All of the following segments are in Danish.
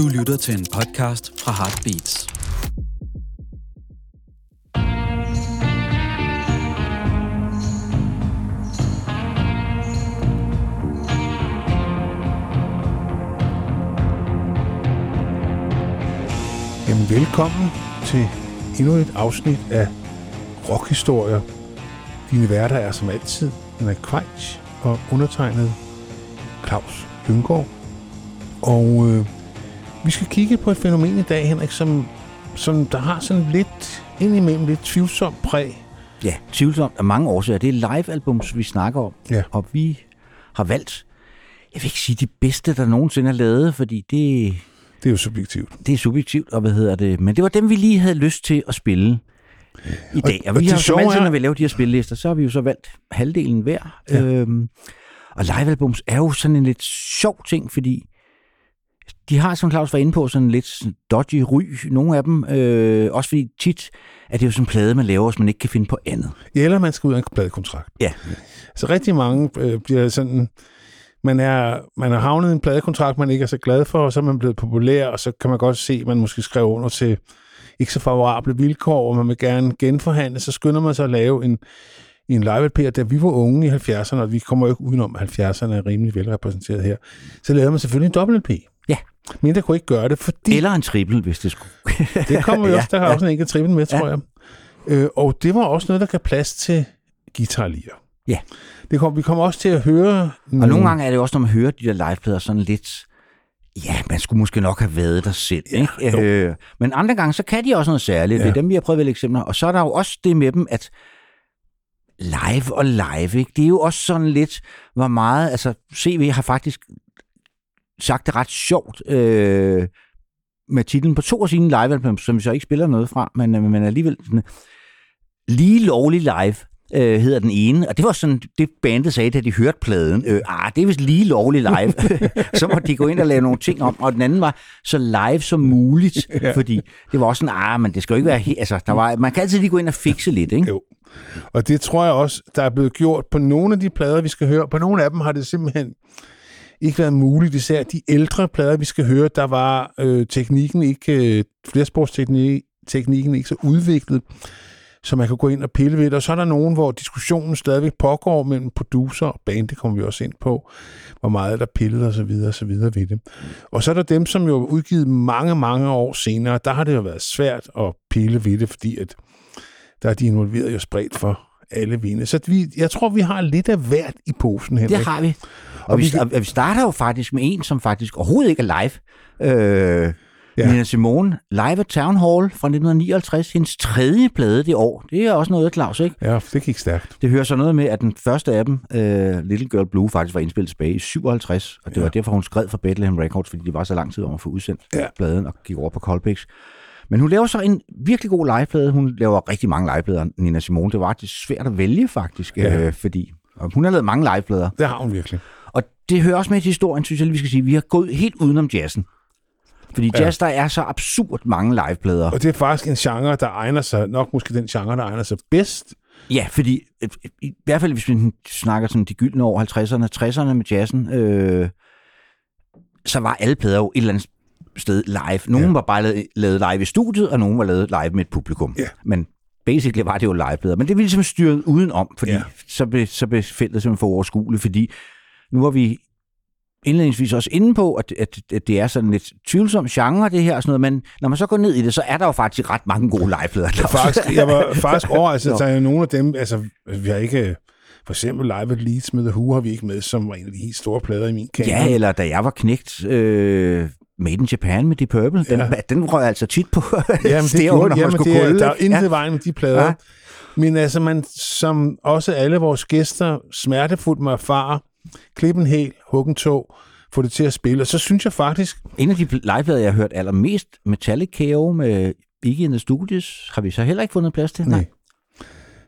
Du lytter til en podcast fra Heartbeats. Jamen, velkommen til endnu et afsnit af Rockhistorier. Dine værter er som altid Queitsch og undertegnet Claus Lynggaard. Og vi skal kigge på et fænomen i dag, Henrik, som der har sådan lidt indimellem lidt tvivlsomt præg. Ja, tvivlsomt af mange årsager. Det er live-albums, vi snakker om, ja. Og vi har valgt, jeg vil ikke sige de bedste, der nogensinde er lavet, fordi det er jo subjektivt. Det er subjektivt, og men det var dem, vi lige havde lyst til at spille i dag. Og vi har som altid, når vi laver de her spillelister, så har vi jo så valgt halvdelen hver. Ja. Og live-albums er jo sådan en lidt sjov ting, fordi de har, som Claus var inde på, sådan lidt dodgy ry, nogle af dem. Også fordi tit er det jo sådan en plade, man laver, hvis man ikke kan finde på andet. Eller man skal ud af en pladekontrakt. Ja. Så rigtig mange bliver sådan... Man er havnet i en pladekontrakt, man ikke er så glad for, og så er man blevet populær, og så kan man godt se, at man måske skrev under til ikke så favorable vilkår, og man vil gerne genforhandle, så skynder man sig at lave en live-LP, da vi var unge i 70'erne, og vi kommer jo ikke udenom, at 70'erne er rimelig velrepræsenteret her, så lavede man selvfølgelig en dobbelt-LP. Ja. Men der kunne ikke gøre det, fordi... Eller en trippel, hvis det skulle. Det kommer jo også, der har også en enkelt trippel med, tror jeg. Og det var også noget, der gav plads til guitarlier. Ja. Vi kommer også til at høre... Og nogle gange er det også, når man hører de der liveplader sådan lidt... Ja, man skulle måske nok have været der selv, ikke? Men andre gange, så kan de også noget særligt. Ja. Det er dem, vi har prøvet at vælge eksempler. Og så er der jo også det med dem, at live og live, ikke? Det er jo også sådan lidt, hvor meget... Altså, CV har faktisk sagt det ret sjovt med titlen på to af sine livealbums, som vi så ikke spiller noget fra, men alligevel... Lige lovlig live... hedder den ene, og det var sådan, det bandet sagde, da de hørte pladen, det er vist lige lovligt live, så måtte de gå ind og lave nogle ting om, og den anden var så live som muligt, fordi det var også sådan, men det skal jo ikke være, man kan altid lige gå ind og fikse lidt, ikke? Jo, og det tror jeg også, der er blevet gjort på nogle af de plader, vi skal høre, på nogle af dem har det simpelthen ikke været muligt, især de ældre plader, vi skal høre, der var teknikken ikke, flersporsteknikken ikke så udviklet, så man kan gå ind og pille ved det. Og så er der nogen, hvor diskussionen stadigvæk pågår mellem producer og band, det kommer vi også ind på, hvor meget der pillede og så videre ved det. Og så er der dem, som jo er udgivet mange, mange år senere, der har det jo været svært at pille ved det, fordi at der er de involverede jo spredt for alle vinde. Så jeg tror, vi har lidt af hvert i posen, Henrik. Det har vi. Og vi starter jo faktisk med en, som faktisk overhovedet ikke er live. Nina Simone, live at Town Hall fra 1959, hendes tredje plade det år. Det er også noget, Claus, ikke? Ja, det gik stærkt. Det hører så noget med, at den første af dem, Little Girl Blue, faktisk var indspillet tilbage i 57, og det var derfor, hun skred for Bethlehem Records, fordi de var så lang tid om at få udsendt pladen og gik over på Colpix. Men hun laver så en virkelig god liveplade. Hun laver rigtig mange liveplader, Nina Simone. Det var det svært at vælge, faktisk, fordi hun har lavet mange liveplader. Det har hun virkelig. Og det hører også med til historien, synes jeg, vi skal sige. Vi har gået helt udenom jazzen. Fordi jazz, der er så absurd mange liveplader. Og det er faktisk en genre, der egner sig, nok måske den genre, der egner sig bedst. Ja, fordi i hvert fald, hvis vi snakker sådan de gyldne år, 50'erne, 60'erne med jazzen, så var alle plader jo et eller andet sted live. Nogle var bare lavet live i studiet, og nogle var lavet live med et publikum. Ja. Men basically var det jo liveplader. Men det ville simpelthen styret udenom, fordi så blev feltet simpelthen for overskueligt, fordi nu var vi indledningsvis også inde på, at det er sådan lidt tvivlsom genre, det her og sådan noget, men når man så går ned i det, så er der jo faktisk ret mange gode liveplader. Jeg var faktisk overrasket, at der er nogle af dem, altså vi har ikke, for eksempel Live at Leeds med The Who har vi ikke med, som var en af de helt store plader i min kæmpe. Ja, eller da jeg var knægt, Made in Japan med The Purple, den røg altså tit på stævn, når man skulle kolde. Der er intet vejen med de plader, men altså man, som også alle vores gæster smertefuldt må erfare, klippe en hæl, hugge en tå, få det til at spille, og så synes jeg faktisk... En af de liveplader, jeg har hørt allermest, Metallica med Iggy and the Studios, har vi så heller ikke fundet plads til. Nej.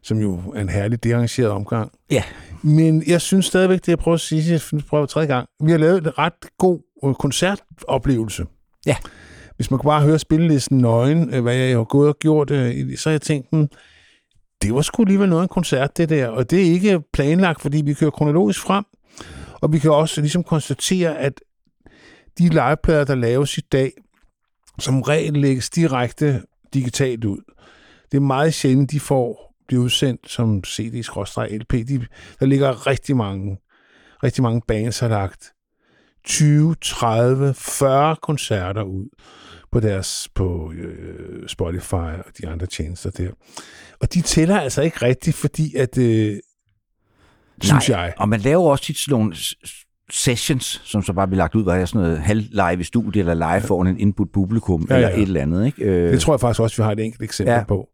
Som jo er en herlig derangeret omgang. Ja. Men jeg synes stadigvæk, det jeg prøver at sige, jeg prøver tredje gang, vi har lavet en ret god koncertoplevelse. Ja. Hvis man kunne bare høre spillelisten nøgen, hvad jeg har gået og gjort, så har jeg tænkt det var sgu alligevel noget af en koncert, det der, og det er ikke planlagt, fordi vi kører kronologisk frem, og vi kan også ligesom konstatere, at de liveplader, der laves i dag, som regel lægges direkte digitalt ud. Det er meget sjældent, de bliver udsendt som CD/LP. Der ligger rigtig mange bands har lagt 20, 30, 40 koncerter ud på Spotify og de andre tjenester der. Og de tæller altså ikke rigtigt, fordi at synes jeg. Og man laver også tit sådan nogle sessions, som så bare bliver lagt ud, var jeg sådan noget halv-live i studiet, eller live foran en indbudt publikum, eller et eller andet. Ikke? Det tror jeg faktisk også, vi har et enkelt eksempel på.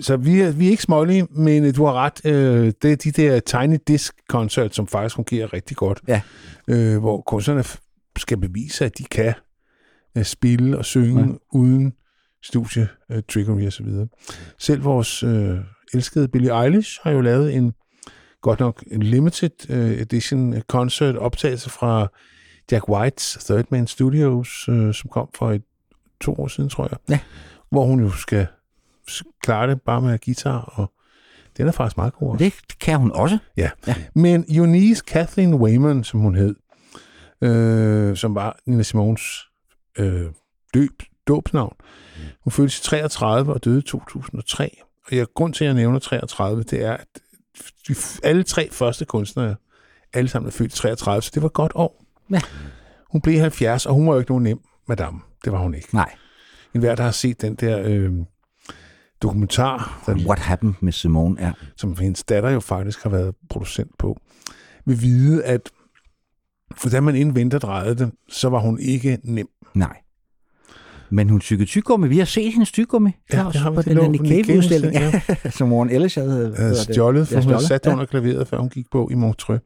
Så vi er ikke smålige, men du har ret. Det er de der tiny disc concert, som faktisk fungerer rigtig godt. Ja. Hvor kunstnerne skal bevise, at de kan spille og synge uden studie, trickery og så videre. Selv vores elskede Billie Eilish har jo lavet en godt nok en limited edition concert optagelse fra Jack Whites Third Man Studios, som kom for 2 år siden, tror jeg. Ja. Hvor hun jo skal klare det bare med guitar, og den er faktisk meget god også. Det kan hun også. Ja. Men Eunice Kathleen Wayman, som hun hed, som var Nina Simones dåbsnavn, hun følte sig 33 og døde i 2003. Og grund til, at jeg nævner 33, det er, at alle 3 første kunstnere, alle sammen er født i 33, så det var et godt år. Ja. Hun blev 70, og hun var jo ikke nogen nem madame. Det var hun ikke. Nej. En hver, der har set den der dokumentar, What happened with Simone, som hendes datter jo faktisk har været producent på, vil vide, at da man inden vinterdrejede det, så var hun ikke nem. Nej. Men hun tykkede tyggegummi. Vi har set hendes tyggegummi. Ja, det har vi. Det lå på den Nick Cave-udstilling, som Warren Ellis havde stjålet, for hun satte under klaveret, før hun gik på i Montreux.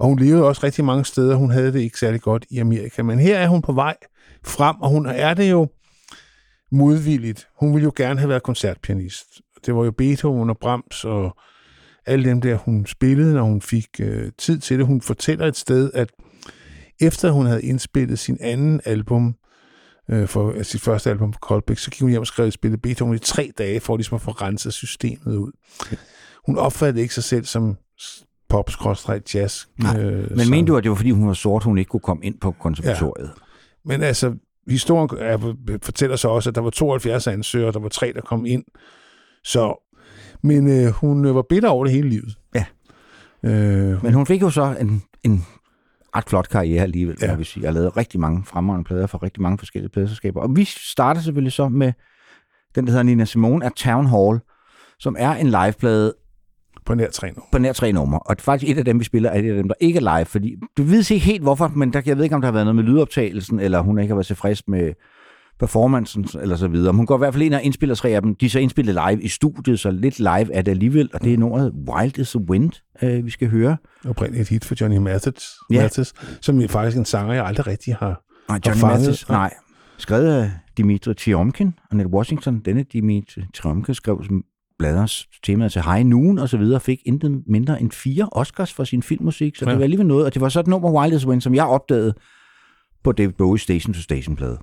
Og hun levede også rigtig mange steder. Hun havde det ikke særlig godt i Amerika. Men her er hun på vej frem, og hun er det jo modvilligt. Hun ville jo gerne have været koncertpianist. Det var jo Beethoven og Brahms og alle dem der, hun spillede, når hun fik tid til det. Hun fortæller et sted, at efter hun havde indspillet sin anden album, sit første album på Colpix, så gik hun hjem og skrev og spillede Beethoven i 3 dage, for ligesom at få renset systemet ud. Hun opfattede ikke sig selv som pop-jazz. Men mente du, at det var fordi hun var sort, hun ikke kunne komme ind på konservatoriet? Ja. Men altså, historien fortæller så også, at der var 72 ansøgere, der var 3, der kom ind. Men hun var bitter over det hele livet. Ja. Men hun fik jo så en ret flot karriere alligevel, kan vi sige. Jeg lavede rigtig mange fremragende plader for rigtig mange forskellige pladeselskaber. Og vi starter selvfølgelig så med den, der hedder Nina Simone af Town Hall, som er en liveplade på nær 3 numre. Og faktisk et af dem, vi spiller, er et af dem, der ikke er live, fordi du ved ikke helt hvorfor, men jeg ved ikke, om der har været noget med lydoptagelsen, eller hun ikke har været tilfreds med performancen, eller så videre. Men hun går i hvert fald ind og indspiller 3 af dem. De er så indspillet live i studiet, så lidt live er det alligevel, og det er nummeret Wild is the Wind, vi skal høre. Oprindeligt et hit for Johnny Mathis, som er faktisk en sanger, jeg aldrig rigtig har Johnny Mathis. Skrevet af Dimitri Tiomkin og Ned Washington. Denne Dimitri Tiomkin skrev som bladers temaet til High Noon og så videre, fik intet mindre end 4 Oscars for sin filmmusik, så det var alligevel noget, og det var så et nummer Wild is the Wind, som jeg opdagede på David Bowie Station to Station plade.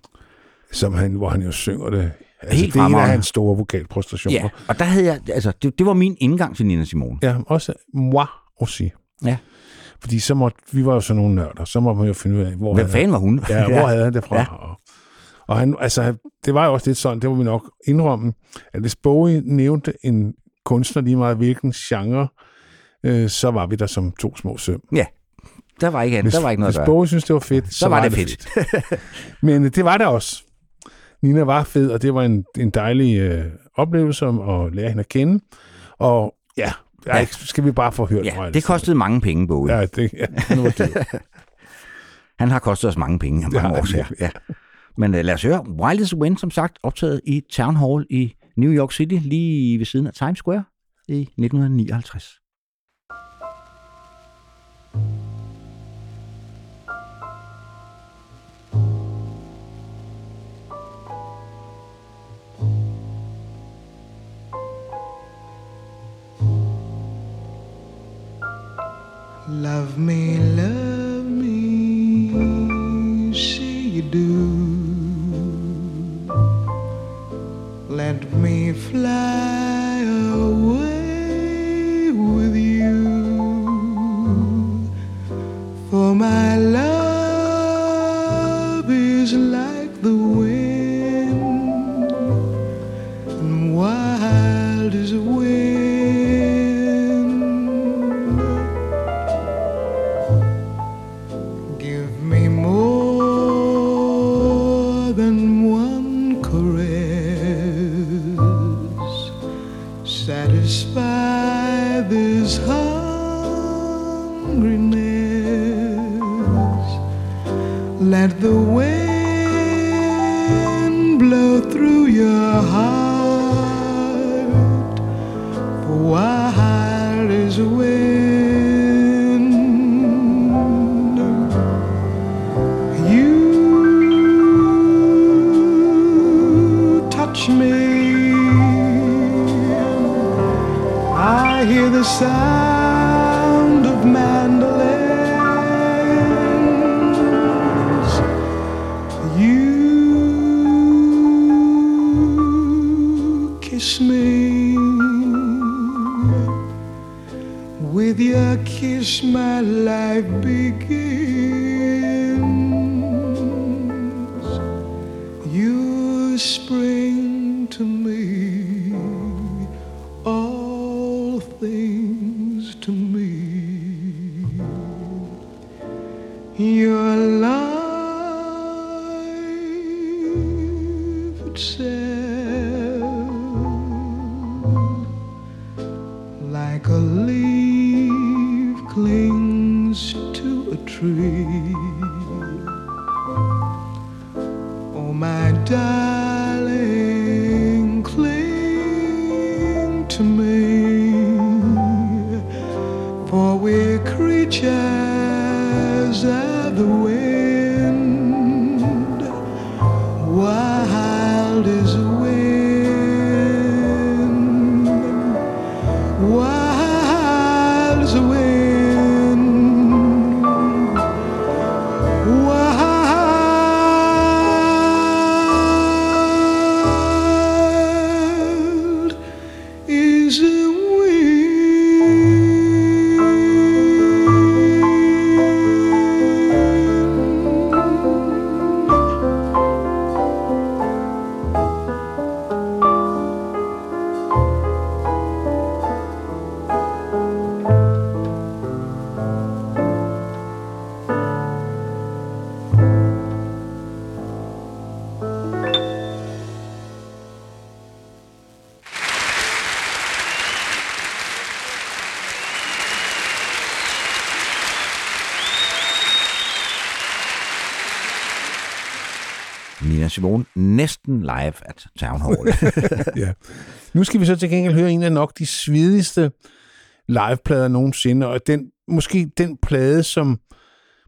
Hvor han jo synger det. Altså, det er en af hans store vokalpræstationer. Ja, og der havde jeg, altså, det var min indgang til Nina Simone. Ja, også moi aussi. Ja. Fordi så måtte, vi var jo sådan nogle nørder, så måtte man jo finde ud af, hvor hvem fanden var hun? Ja, hvor havde han det fra? Ja. Og han, altså, det var jo også lidt sådan, det må vi nok indrømme, at hvis Bowie nævnte en kunstner lige meget, hvilken genre, så var vi der som 2 små søm. Ja. Der var ikke noget. Hvis Bowie synes det var fedt, så var det fedt. Men det var det også. Nina var fed, og det var en dejlig oplevelse at lære hende at kende. Og skal vi bare få hørt fra det. Det kostede mange penge, Bowie. Han var dyr. Han har kostet os mange penge. Ja. Men lad os høre. Wild is the Wind, som sagt, optaget i Town Hall i New York City, lige ved siden af Times Square i 1959. Love me, see you do. Let me fly away with you, for my love is like the wind and wild as a wind. Give me more than one caress, satisfy this hungriness. Let the wind heart, for wild is the wind. You touch me, I hear the sound of mandolins. You me with your kiss, my life begins. You spring to me, all things to me. Your life itself. A leaf clings to a tree. Oh, my darling, cling to me, for we're creatures of the wind. Wild is the wind. Wild Nina Simone, næsten live at Town Hall. Ja. Nu skal vi så til gengæld høre en af nok de svedigste liveplader nogensinde, og den plade, som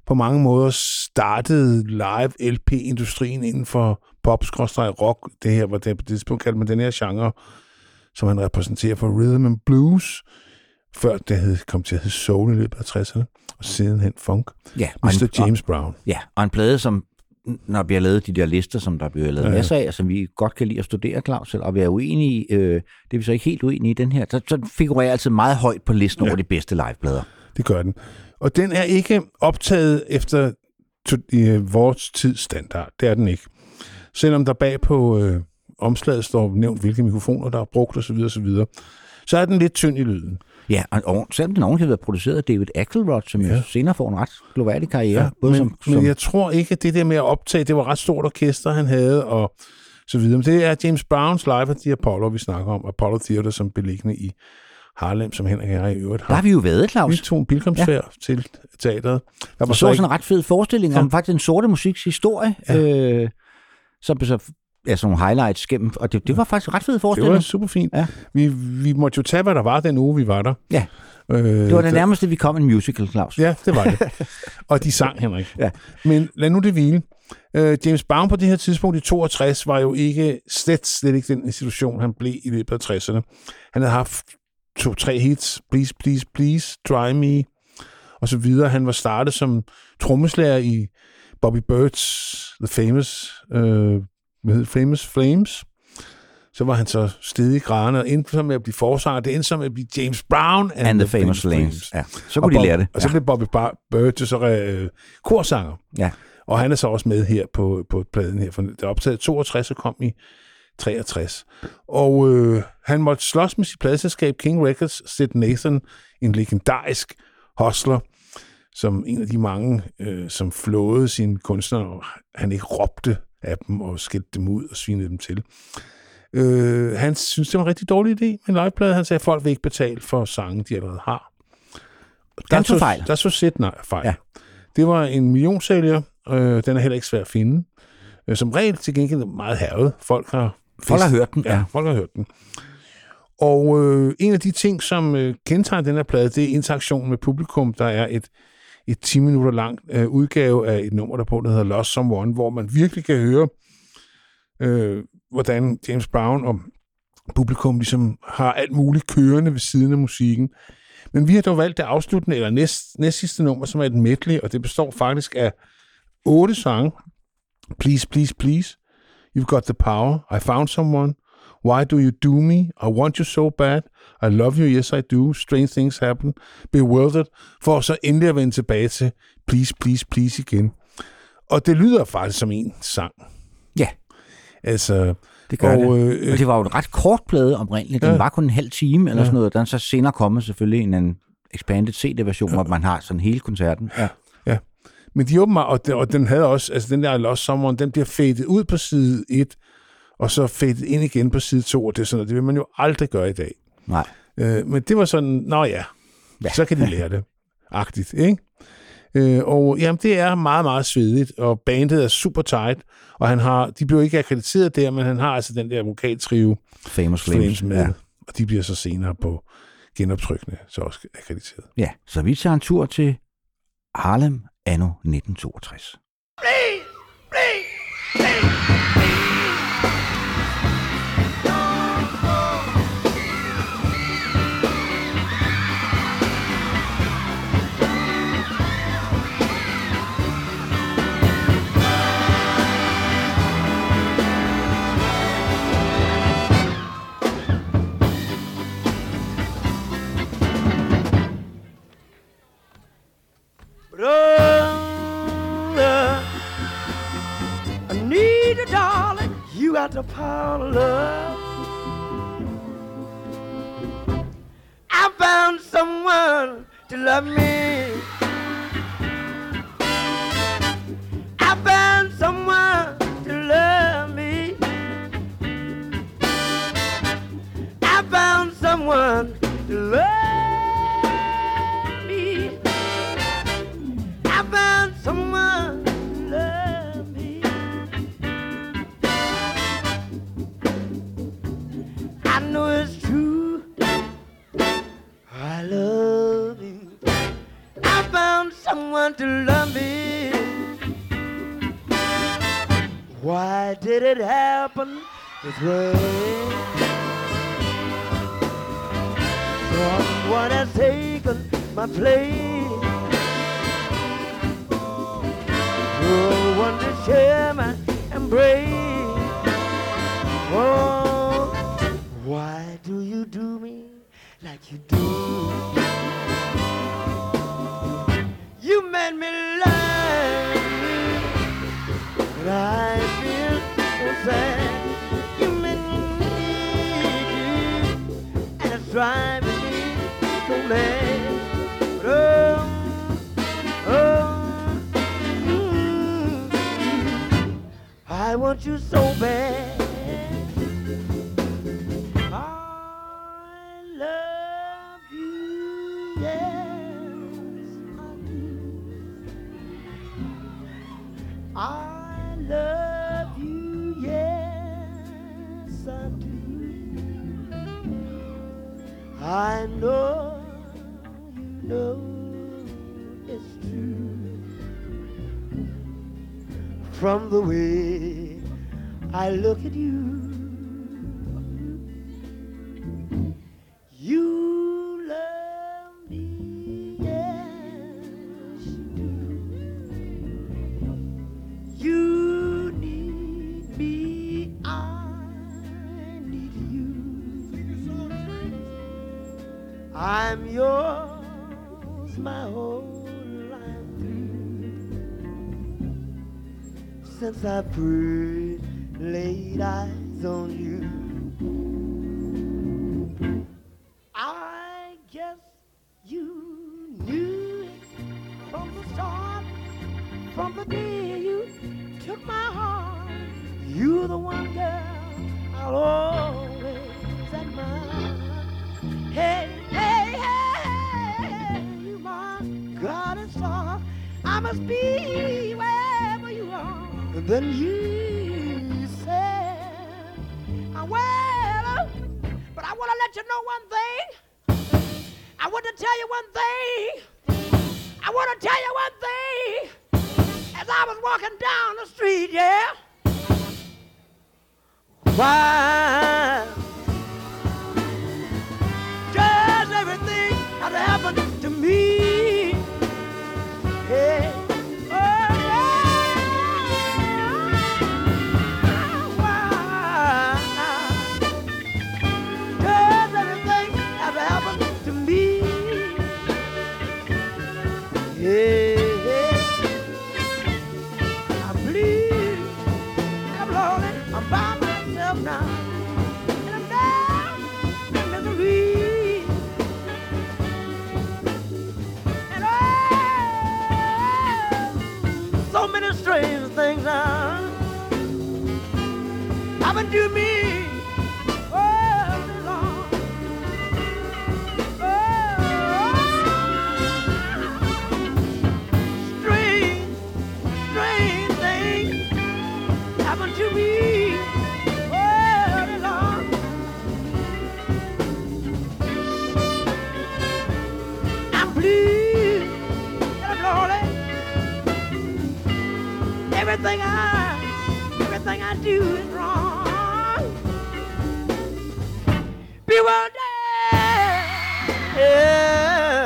på mange måder startede live LP-industrien inden for pop-rock. Det her var det, på det tidspunkt kaldte man den her genre, som han repræsenterer for rhythm and blues, før det kom til at hedde soul i løbet af 60'erne, og sidenhen funk. Ja, Mr. James Brown. Ja, og en plade, som når vi har lavet de der lister, som der bliver lavet masser af, som vi godt kan lide at studere, Claus, og vi er uenige i, det er vi så ikke helt uenige i den her, så figurerer altid meget højt på listen over de bedste liveplader. Det gør den. Og den er ikke optaget efter vores tids standard. Det er den ikke. Selvom der bag på omslaget står nævnt, hvilke mikrofoner der er brugt osv. osv., så er den lidt tynd i lyden. Ja, og selvom den ordentligt har været produceret af David Axelrod, som jo senere får en ret gloværdig karriere. Ja, men jeg tror ikke, at det der med at optage, det var ret stort orkester, han havde, og så videre. Men det er James Browns Live at the Apollo, vi snakker om. Apollo Theater, som beliggende i Harlem, som Henrik her i øvrigt har. Der har vi jo været, Claus. Vi tog en pilgrimsfærd til teateret. Der var så sådan en ret fed forestilling om faktisk den sorte musiks historie, som blev så nogle highlights gennem, og det var faktisk ret fede forestilling. Det var super fint. Ja. Vi måtte jo tage, hvad der var den uge, vi var der. Ja. Det var det nærmeste, vi kom en musical, Claus. Ja, det var det. Og de sang, Henrik. Ja. Men lad nu det hvile. James Brown på det her tidspunkt i 62 var jo ikke slet ikke den institution, han blev i løbet af 60'erne. Han havde haft 2-3 hits. Please, please, please, try me, og så videre. Han var startet som trommeslager i Bobby Byrd's The Famous Famous Flames. Så var han så stedig i graderne og endte med at blive forsanger. Det endte med at blive James Brown and the Famous Flames. Ja. Så kunne og de lære det. Og så blev Bobby Bird så korsanger. Ja. Og han er så også med her på pladen her. Det er optaget 62 og kom i 63. Og han måtte slås med sit pladeselskab King Records, Sid Nathan, en legendarisk hustler, som en af de mange, som flåede sine kunstnere, og han ikke råbte af dem og skældte dem ud og svinede dem til. Han synes, det var en rigtig dårlig idé med liveplade. Han sagde, at folk vil ikke betale for sange, de allerede har. Der så set fejl. Ja. Det var en millionsælger. Den er heller ikke svær at finde. Som regel til gengæld meget hærget. Folk har hørt den. Ja, folk har hørt den. Og en af de ting, som kendetegner den her plade, det er interaktionen med publikum. Der er et 10 minutter langt udgave af et nummer, der hedder Lost Someone, hvor man virkelig kan høre, hvordan James Brown og publikum ligesom har alt muligt kørende ved siden af musikken. Men vi har dog valgt det afsluttende, eller næstsidste nummer, som er et medley, og det består faktisk af 8 sange. Please, please, please. You've got the power. I found someone. Why do you do me? I want you so bad. I love you, yes I do. Strange things happen. Bewildered. For så endelig at vende tilbage til please, please, please igen. Og det lyder faktisk som en sang. Ja. Yeah. Altså, det gør det. Og det var jo en ret kort plade oprindeligt. Den var kun en halv time eller sådan noget. Den så senere kommet selvfølgelig en expanded CD-version, hvor man har sådan hele koncerten. Ja. Ja. Men de åbner, og den havde også, altså den der Lost Sommeren, den bliver fadet ud på side 1, og så fadet ind igen på side 2, og det er sådan noget. Det vil man jo aldrig gøre i dag. Nej. Men det var sådan, så kan de lære det. Agtigt, ikke? Og jamen, det er meget, meget svedigt, og bandet er super tight, og de blev ikke akkrediteret der, men han har altså den der vokaltrio Famous Flames med, og de bliver så senere på genoptrykkene så også akkrediteret. Ja, så vi tager en tur til Harlem anno 1962. Please, please, please. Got the power of love. I found someone to love me. I found someone to love me. I found someone to love me. I found someone to love me. I know it's true, I love you. I found someone to love me. Why did it happen this way? Someone has taken my place. No one to share my embrace. Oh, why do you do me like you do? You made me love you, but I feel so sad. You made me need you, and it's driving me so mad. But I want you so bad. I love you, yes I do. I know you know it's true. From the way I look at you, you. You need me, I need you. I'm yours, my whole life through. since I first laid eyes on you. I guess you knew it from the start, from the day you took my heart. You're the one girl I'll always admire. Hey, hey, hey, hey, you my goddess star. I must be wherever you are. And then you said, well, but I want to let you know one thing. I want to tell you one thing. I want to tell you one thing. As I was walking down the street, yeah. Why? Just everything that happened to me. Hey, oh yeah, why? Does everything ever happen to me? Yeah, I believe I'm lonely, I'm by myself now, and I'm down in misery. So many strange things happened to me all day long. Oh, strange, strange things happened to me all day long. I'm blue and I'm lonely. Everything I do is wrong. Bewildered, yeah.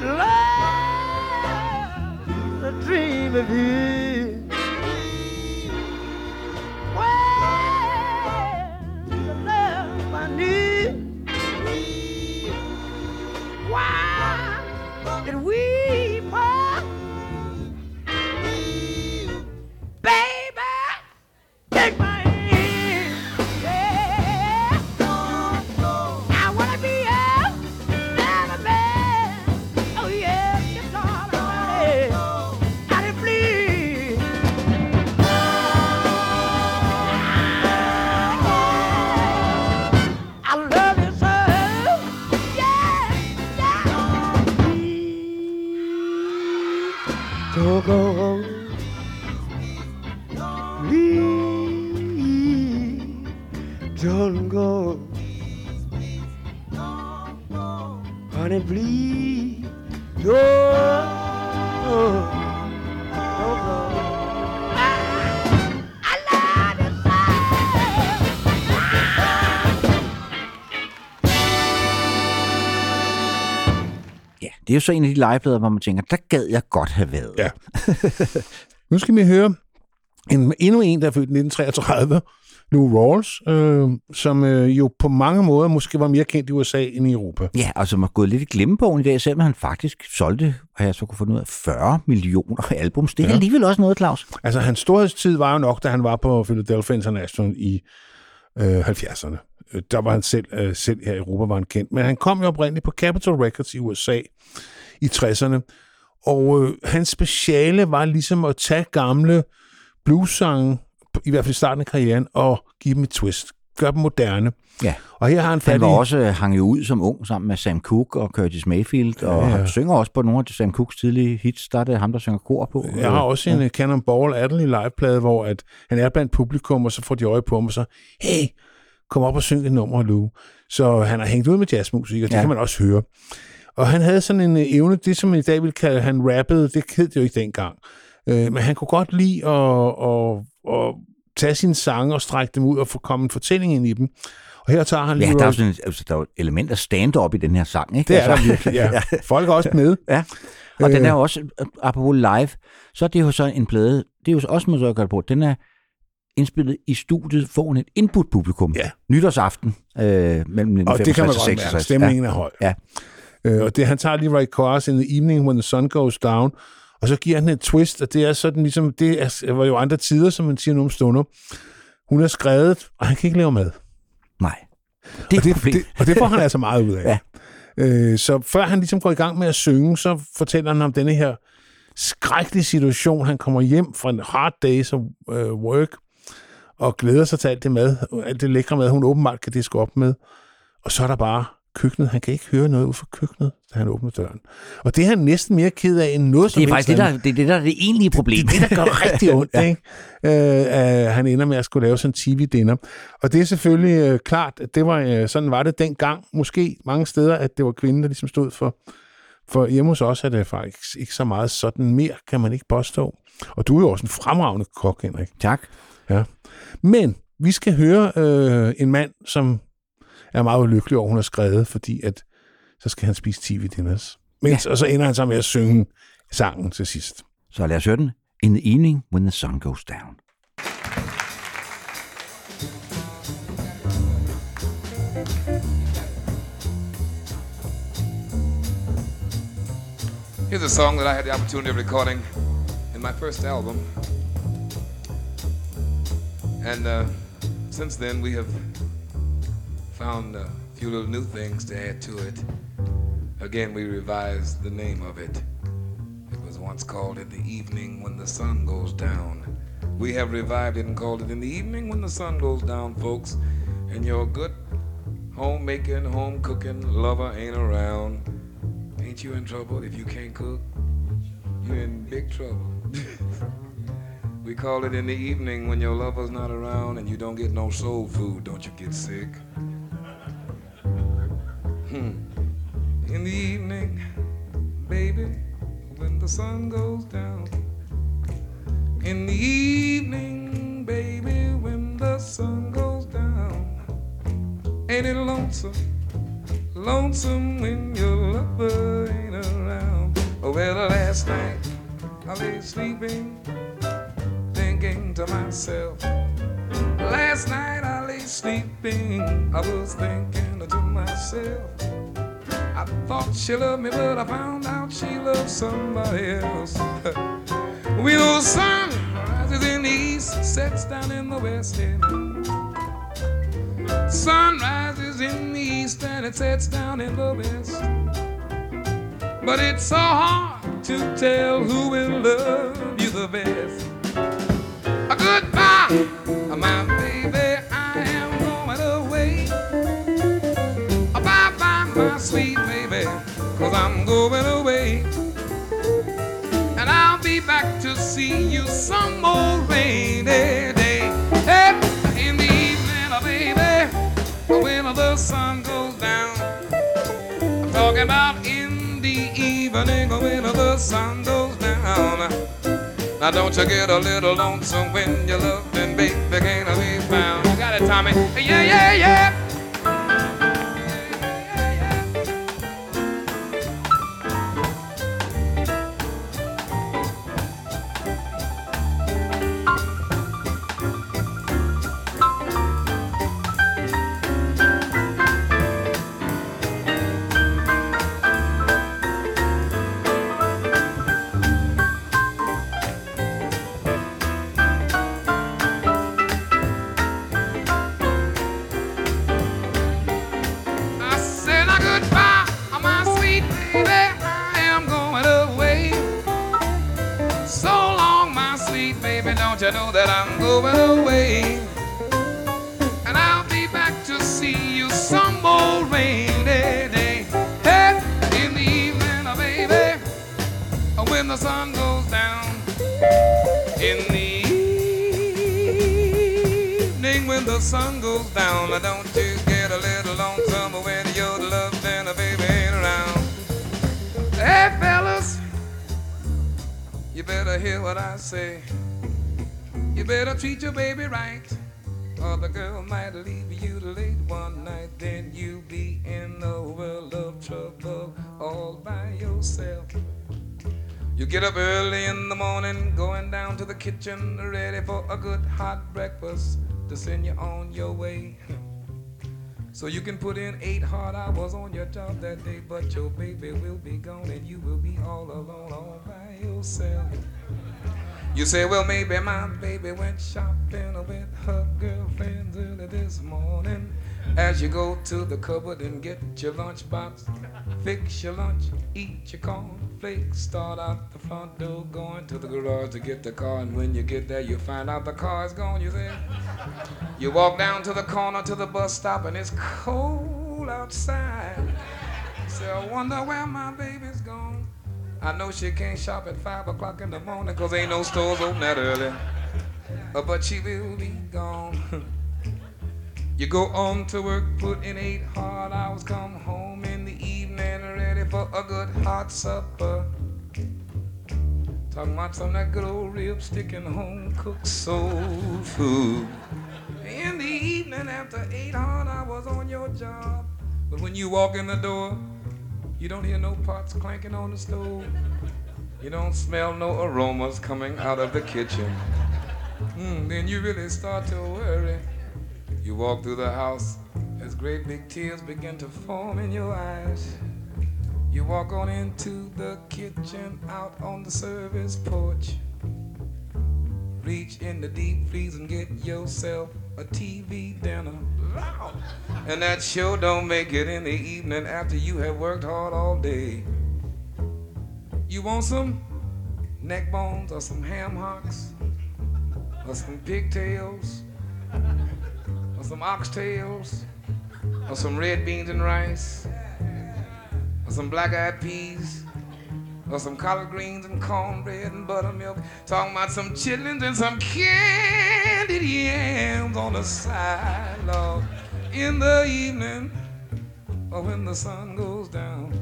Love, the dream of you. Where's the love I knew? Why did we part? Baby, take my hand, yeah. I wanna be a better man. Oh yeah, it's all about it. I didn't bleed. I love you so, yeah, yeah. Please, don't go home. Don't go. Please, don't go. Honey, please, don't go. Don't go. I love you so. Ja, det er jo så en af de legeplader, hvor man tænker, der gad jeg godt have været. Ja. Nu skal vi høre endnu en, der er født 1933. Lou Rawls, som jo på mange måder måske var mere kendt i USA end i Europa. Ja, og som har gået lidt i glemmebogen i dag, selvom han faktisk solgte, og jeg så kunne finde ud af, 40 millioner albums. Det er alligevel også noget, Claus. Altså, hans storhedstid var jo nok, da han var på Philadelphia International i 70'erne. Der var han selv her i Europa, var han kendt. Men han kom jo oprindeligt på Capitol Records i USA i 60'erne, og hans speciale var ligesom at tage gamle blues-sange, i hvert fald i starten af karrieren, og give dem et twist. Gør dem moderne. Ja. Og her har han fat i... Han var også hanget ud som ung sammen med Sam Cooke og Curtis Mayfield, og han synger også på nogle af Sam Cookes tidlige hits. Der er det ham, der synger kor på. Jeg har også en Cannonball Adderley liveplade, hvor at han er blandt publikum, og så får de øje på ham, og så, hey, kom op og syng et nummer, Lou. Så han har hængt ud med jazzmusik, og det kan man også høre. Og han havde sådan en evne, det som i dag vil kalde, han rappede, det hed det jo ikke dengang. Men han kunne godt lide at tage sine sange og strække dem ud og få komme en fortælling ind i dem. Og her tager han lige... Ja, der er jo et element af stand-up i den her sang, ikke? Det er der virkelig, ja. Folk er også med. Ja, og den er jo også, apropos live, så er det jo så en plade, det er jo også noget, jeg gør det på, den er indspillet i studiet, får et input-publikum. Ja. Nytårsaften mellem 1965 og 66. Og det kan man godt mærke, stemningen er høj. Ja. Og det, han tager lige Ray Cora's In the Evening When the Sun Goes Down, Og så giver han et twist, og det er sådan ligesom, det var jo andre tider, som man siger nu om stunder. Hun er skrevet, og han kan ikke lave mad. Nej. Det er det, og det får han altså meget ud af. Ja. Så før han ligesom går i gang med at synge, så fortæller han om denne her skrækkelig situation. Han kommer hjem fra en hard day's work, og glæder sig til alt det mad, alt det lækre mad, hun åbenbart kan diske op med. Og så er der bare køkkenet. Han kan ikke høre noget ud fra køkkenet, da han åbner døren. Og det er han næsten mere ked af end noget som helst. Det er faktisk det der er det egentlige problem. Det er det, der gør rigtig ondt. Ja. Ikke? Han ender med at skulle lave sådan en TV-dinner. Og det er selvfølgelig klart, at det var, sådan var det dengang, måske mange steder, at det var kvinden, der ligesom stod for. For hjemme hos os er det faktisk ikke så meget sådan mere, kan man ikke påstå. Og du er jo også en fremragende kok, Henrik. Tak. Ja. Men vi skal høre en mand, som er meget ulykkelig over, hun har skrevet, fordi at så skal han spise TV-dinners. Ja. Og så ender han så med at synge sangen til sidst. Så lad os høre den. In the evening when the sun goes down. Here's a song that I had the opportunity of recording in my first album. And since then we have found a few little new things to add to it. Again, we revised the name of it. It was once called In the Evening When the Sun Goes Down. We have revived it and called it In the Evening When the Sun Goes Down, folks. And your good homemaking, home cooking lover ain't around. Ain't you in trouble if you can't cook? You're in big trouble. We call it In the Evening When your lover's not around and you don't get no soul food, don't you get sick? In the evening, baby, when the sun goes down. In the evening, baby, when the sun goes down. Ain't it lonesome, lonesome when your lover ain't around? Oh, well, last night I lay sleeping, thinking to myself. Last night I lay sleeping, I was thinking to myself. I thought she loved me, but I found out she loved somebody else. We know sun rises in the east, sets down in the west. Sun rises in the east and it sets down in the west. But it's so hard to tell who will love you the best. Goodbye, my baby, I am going away. Bye-bye, my sweet baby, 'cause I'm going away. And I'll be back to see you some more rainy day. Hey, in the evening, baby, when the sun goes down. I'm talking about in the evening, when the sun goes down. Now don't you get a little lonesome when you're loving, baby, can't be found. You got it, Tommy. Yeah, yeah, yeah. Treat your baby right, or the girl might leave you late one night. Then you'll be in a world of trouble all by yourself. You get up early in the morning, going down to the kitchen, ready for a good hot breakfast to send you on your way. So you can put in 8 hard hours on your job that day, but your baby will be gone and you will be all alone all by yourself. You say, well, maybe my baby went shopping with her girlfriend early this morning. As you go to the cupboard and get your lunchbox, fix your lunch, eat your cornflakes, start out the front door, going to the garage to get the car, and when you get there, you find out the car is gone, you say. You walk down to the corner to the bus stop, and it's cold outside. You say, I wonder where my baby's gone. I know she can't shop at 5 o'clock in the morning, cause ain't no stores open that early, but she will be gone. You go on to work, put in 8 hard hours, come home in the evening, ready for a good hot supper. Talking about some of that good old rib sticking home cooked soul food. In the evening after 8 hard hours on your job, but when you walk in the door, you don't hear no pots clanking on the stove. You don't smell no aromas coming out of the kitchen. Then you really start to worry. You walk through the house as great big tears begin to form in your eyes. You walk on into the kitchen, out on the service porch. Reach in the deep freeze and get yourself a TV dinner. And that sure don't make it in the evening after you have worked hard all day. You want some neck bones or some ham hocks or some pigtails, or some oxtails, or some red beans and rice, or some black-eyed peas, or some collard greens and cornbread and buttermilk. Talking about some chitlins and some candied yams on the side, Lord. In the evening, or when the sun goes down.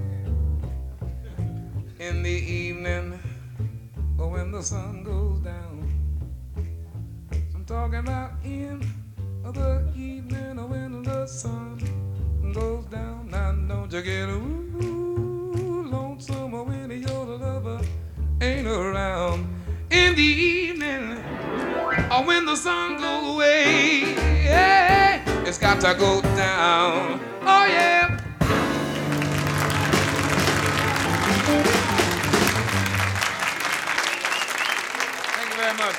In the evening, or when the sun goes down. I'm talking about in the evening, or when the sun goes down. Now don't you get ooh, lonesome when your lover ain't around. In the evening, or when the sun goes away, yeah, it's got to go down. Oh yeah. Thank you very much.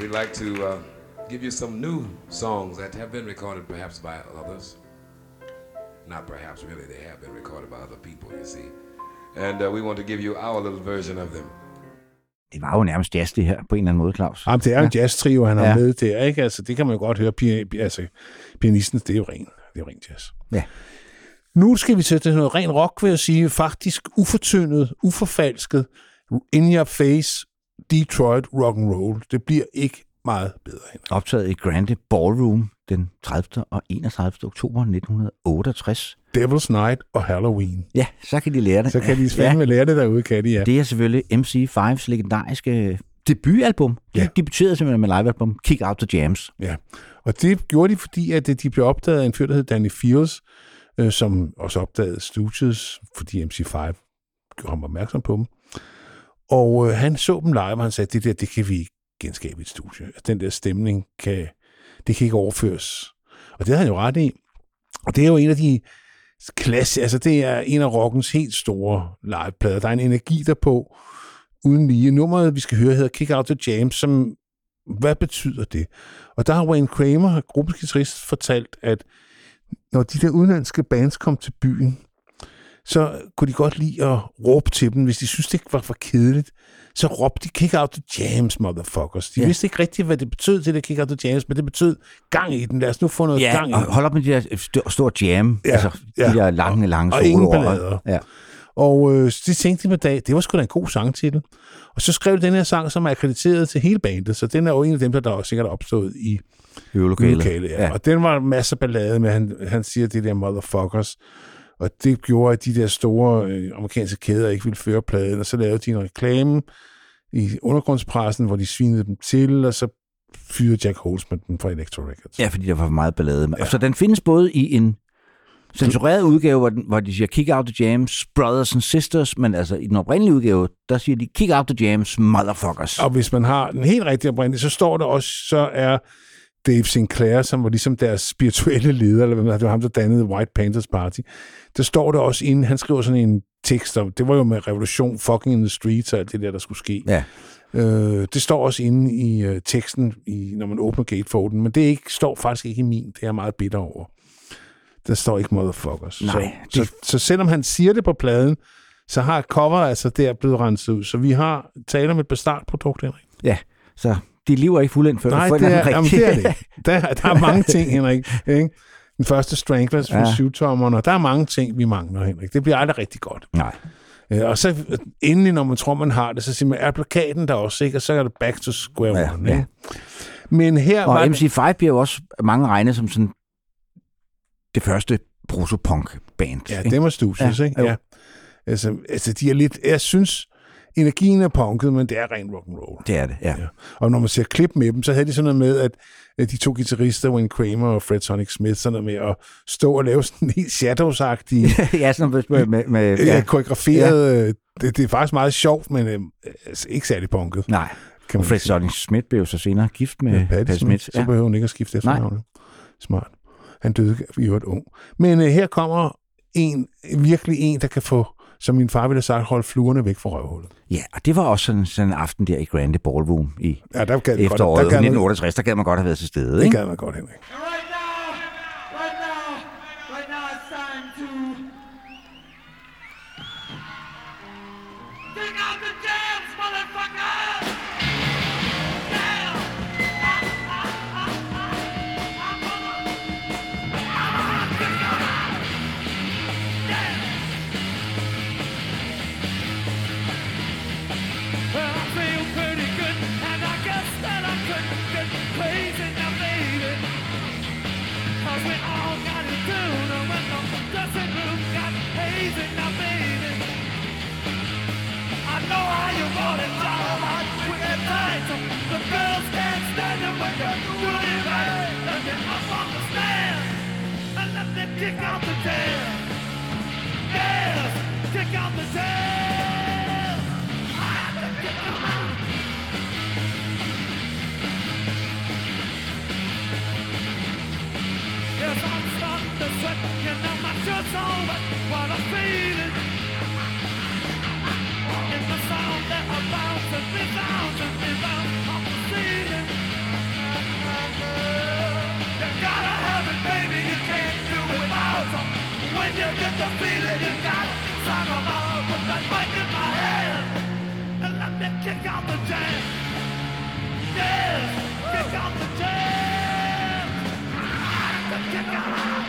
We'd like to give you some new songs that have been recorded perhaps by others. Not perhaps, really, they have been recorded by other people, you see. And we want to give you our little version of them. Det var jo nærmest jazz, det her, på en eller anden måde, Claus. Jamen, det er jo en jazz-trio, han har med der, ikke? Altså, det kan man jo godt høre. Pianisten, det er jo ren jazz. Ja. Nu skal vi til noget ren rock, vil jeg sige. Faktisk ufortyndet, uforfalsket, in your face, Detroit rock'n'roll. Det bliver ikke meget bedre end. Optaget i Grand Ballroom den 30. og 31. oktober 1968. Devil's Night og Halloween. Ja, så kan de lære det. Så kan de fandme lære det derude, kan de, ja. Det er selvfølgelig MC5's legendariske debutalbum. De debuterede simpelthen med livealbum Kick Out The Jams. Ja, og det gjorde de, fordi at de blev opdaget af en fyr, der hed Danny Fields, som også opdagede Stooges, fordi MC5 gjorde ham opmærksom på dem. Og han så dem live, og han sagde, det kan vi ikke genskabe i et studie. Altså, den der stemning, det kan ikke overføres. Og det havde han jo ret i. Og det er jo en af de klasse, altså det er en af rockens helt store liveplader. Der er en energi derpå, uden lige. Nummeret, vi skal høre, hedder Kick Out The Jams, som, hvad betyder det? Og der har Wayne Kramer, gruppens guitarist, fortalt, at når de der udenlandske bands kom til byen, så kunne de godt lide at råbe til dem. Hvis de synes det ikke var for kedeligt, så råbte de Kick Out The Jams, motherfuckers. De vidste ikke rigtigt, hvad det betød til det Kick Out The Jams, men det betød gang i den. Lad os nu få noget gang i den. Ja, hold op med de der store jam. Ja, altså, de der lange soloer. Og ingen ballader. Ja. Og de tænkte på dag, det var sgu da en god sangtitel. Og så skrev den her sang, som er akkrediteret til hele bandet, så den er jo en af dem, der også sikkert opstået i øvelokalet. Ja. Og den var masser af ballade med, han siger det der motherfuckers. Og det gjorde, at de der store amerikanske kæder ikke ville føre pladen, og så lavede de en reklame i undergrundspressen, hvor de svinede dem til, og så fyrede Jack Holzman dem fra Elektra Records. Ja, fordi der var for meget ballade. Ja. Og så den findes både i en censureret udgave, hvor de siger Kick Out The Jams, Brothers and Sisters, men altså i den oprindelige udgave, der siger de Kick Out The Jams, motherfuckers. Og hvis man har den helt rigtige oprindelige, så står der også, så er Dave Sinclair, som var ligesom deres spirituelle leder, eller det var ham, der dannede White Panthers Party, der står der også inden, han skriver sådan en tekst, og det var jo med revolution, fucking in the streets og alt det der, der skulle ske. Ja. Det står også inde i teksten, når man åbner gatefolden, men det står faktisk ikke i min, det er jeg meget bitter over. Der står ikke motherfuckers. Nej, så selvom han siger det på pladen, så har cover altså der blevet renset ud, så vi har talt om et bestartprodukt, Henrik. Ja, så de lever ikke fuldendt før. Nej, det er det. Der er mange ting, Henrik. Ikke? Den første Stranglers fra 7-tommeren, og der er mange ting, vi mangler, Henrik. Det bliver aldrig rigtig godt. Nej. Og så endelig, når man tror, man har det, så siger man, er plakaten der også, ikke? Og så er det back to square one. Ja. Men her og MC5 bliver jo også mange regnet som sådan det første proto-punk-band. Ja, det var Studios, ikke? Ja. Altså, de er lidt... Jeg synes, energien er punket, men det er ren rock'n'roll. Det er det, ja. Og når man ser klip med dem, så havde de sådan noget med, at de to guitarister, Wayne Kramer og Fred Sonic Smith, sådan noget med at stå og lave sådan helt Shadows-agtige... ja, sådan med koreograferet... Ja. Det er faktisk meget sjovt, men altså, ikke særlig punket. Nej. Fred Sonic Smith blev så senere gift med Patti Smith. Så behøver hun ikke at skifte efternavnet. Smart. Han døde i øvrigt ung. Men her kommer virkelig en, der kan få, som min far ville have sagt, holde fluerne væk fra røvhullet. Ja, og det var også sådan en aften der i Grand Ballroom i efteråret 1968. Der gad man godt have været til stede. Det gad man godt, Henrik. Kick out the jams, yes, kick out the jams, I have to kick them out. Yes, I'm starting to sweat, you know my shirt's all wet, what a feeling. It's the sound that abounds and rebounds and rebounds off the ceiling. You gotta have it, baby, you can't do it. When you get the feeling you got, song along with that mic in my hand, and let me kick out the jam. Yes, kick out the jam. I can kick out.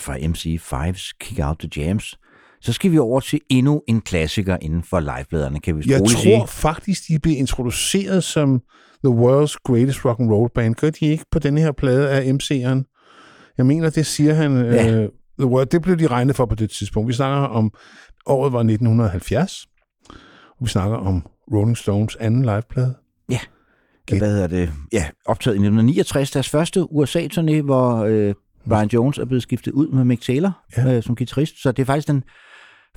Fra MC5's Kick Out The Jams, så skal vi over til endnu en klassiker inden for livebladerne, kan vi roligt sige. Jeg tror faktisk, de blev introduceret som The World's Greatest Rock'n'Roll Band. Gør de ikke på denne her plade af MC'eren? Jeg mener, det siger han... Ja. The World, det blev de regnet for på det tidspunkt. Vi snakker om... Året var 1970, og vi snakker om Rolling Stones anden liveplade. Ja. Hvad hedder det? Ja, optaget i 1969, deres første USA-turné, hvor... Brian Jones er blevet skiftet ud med Mick Taylor som guitarist, så det er faktisk den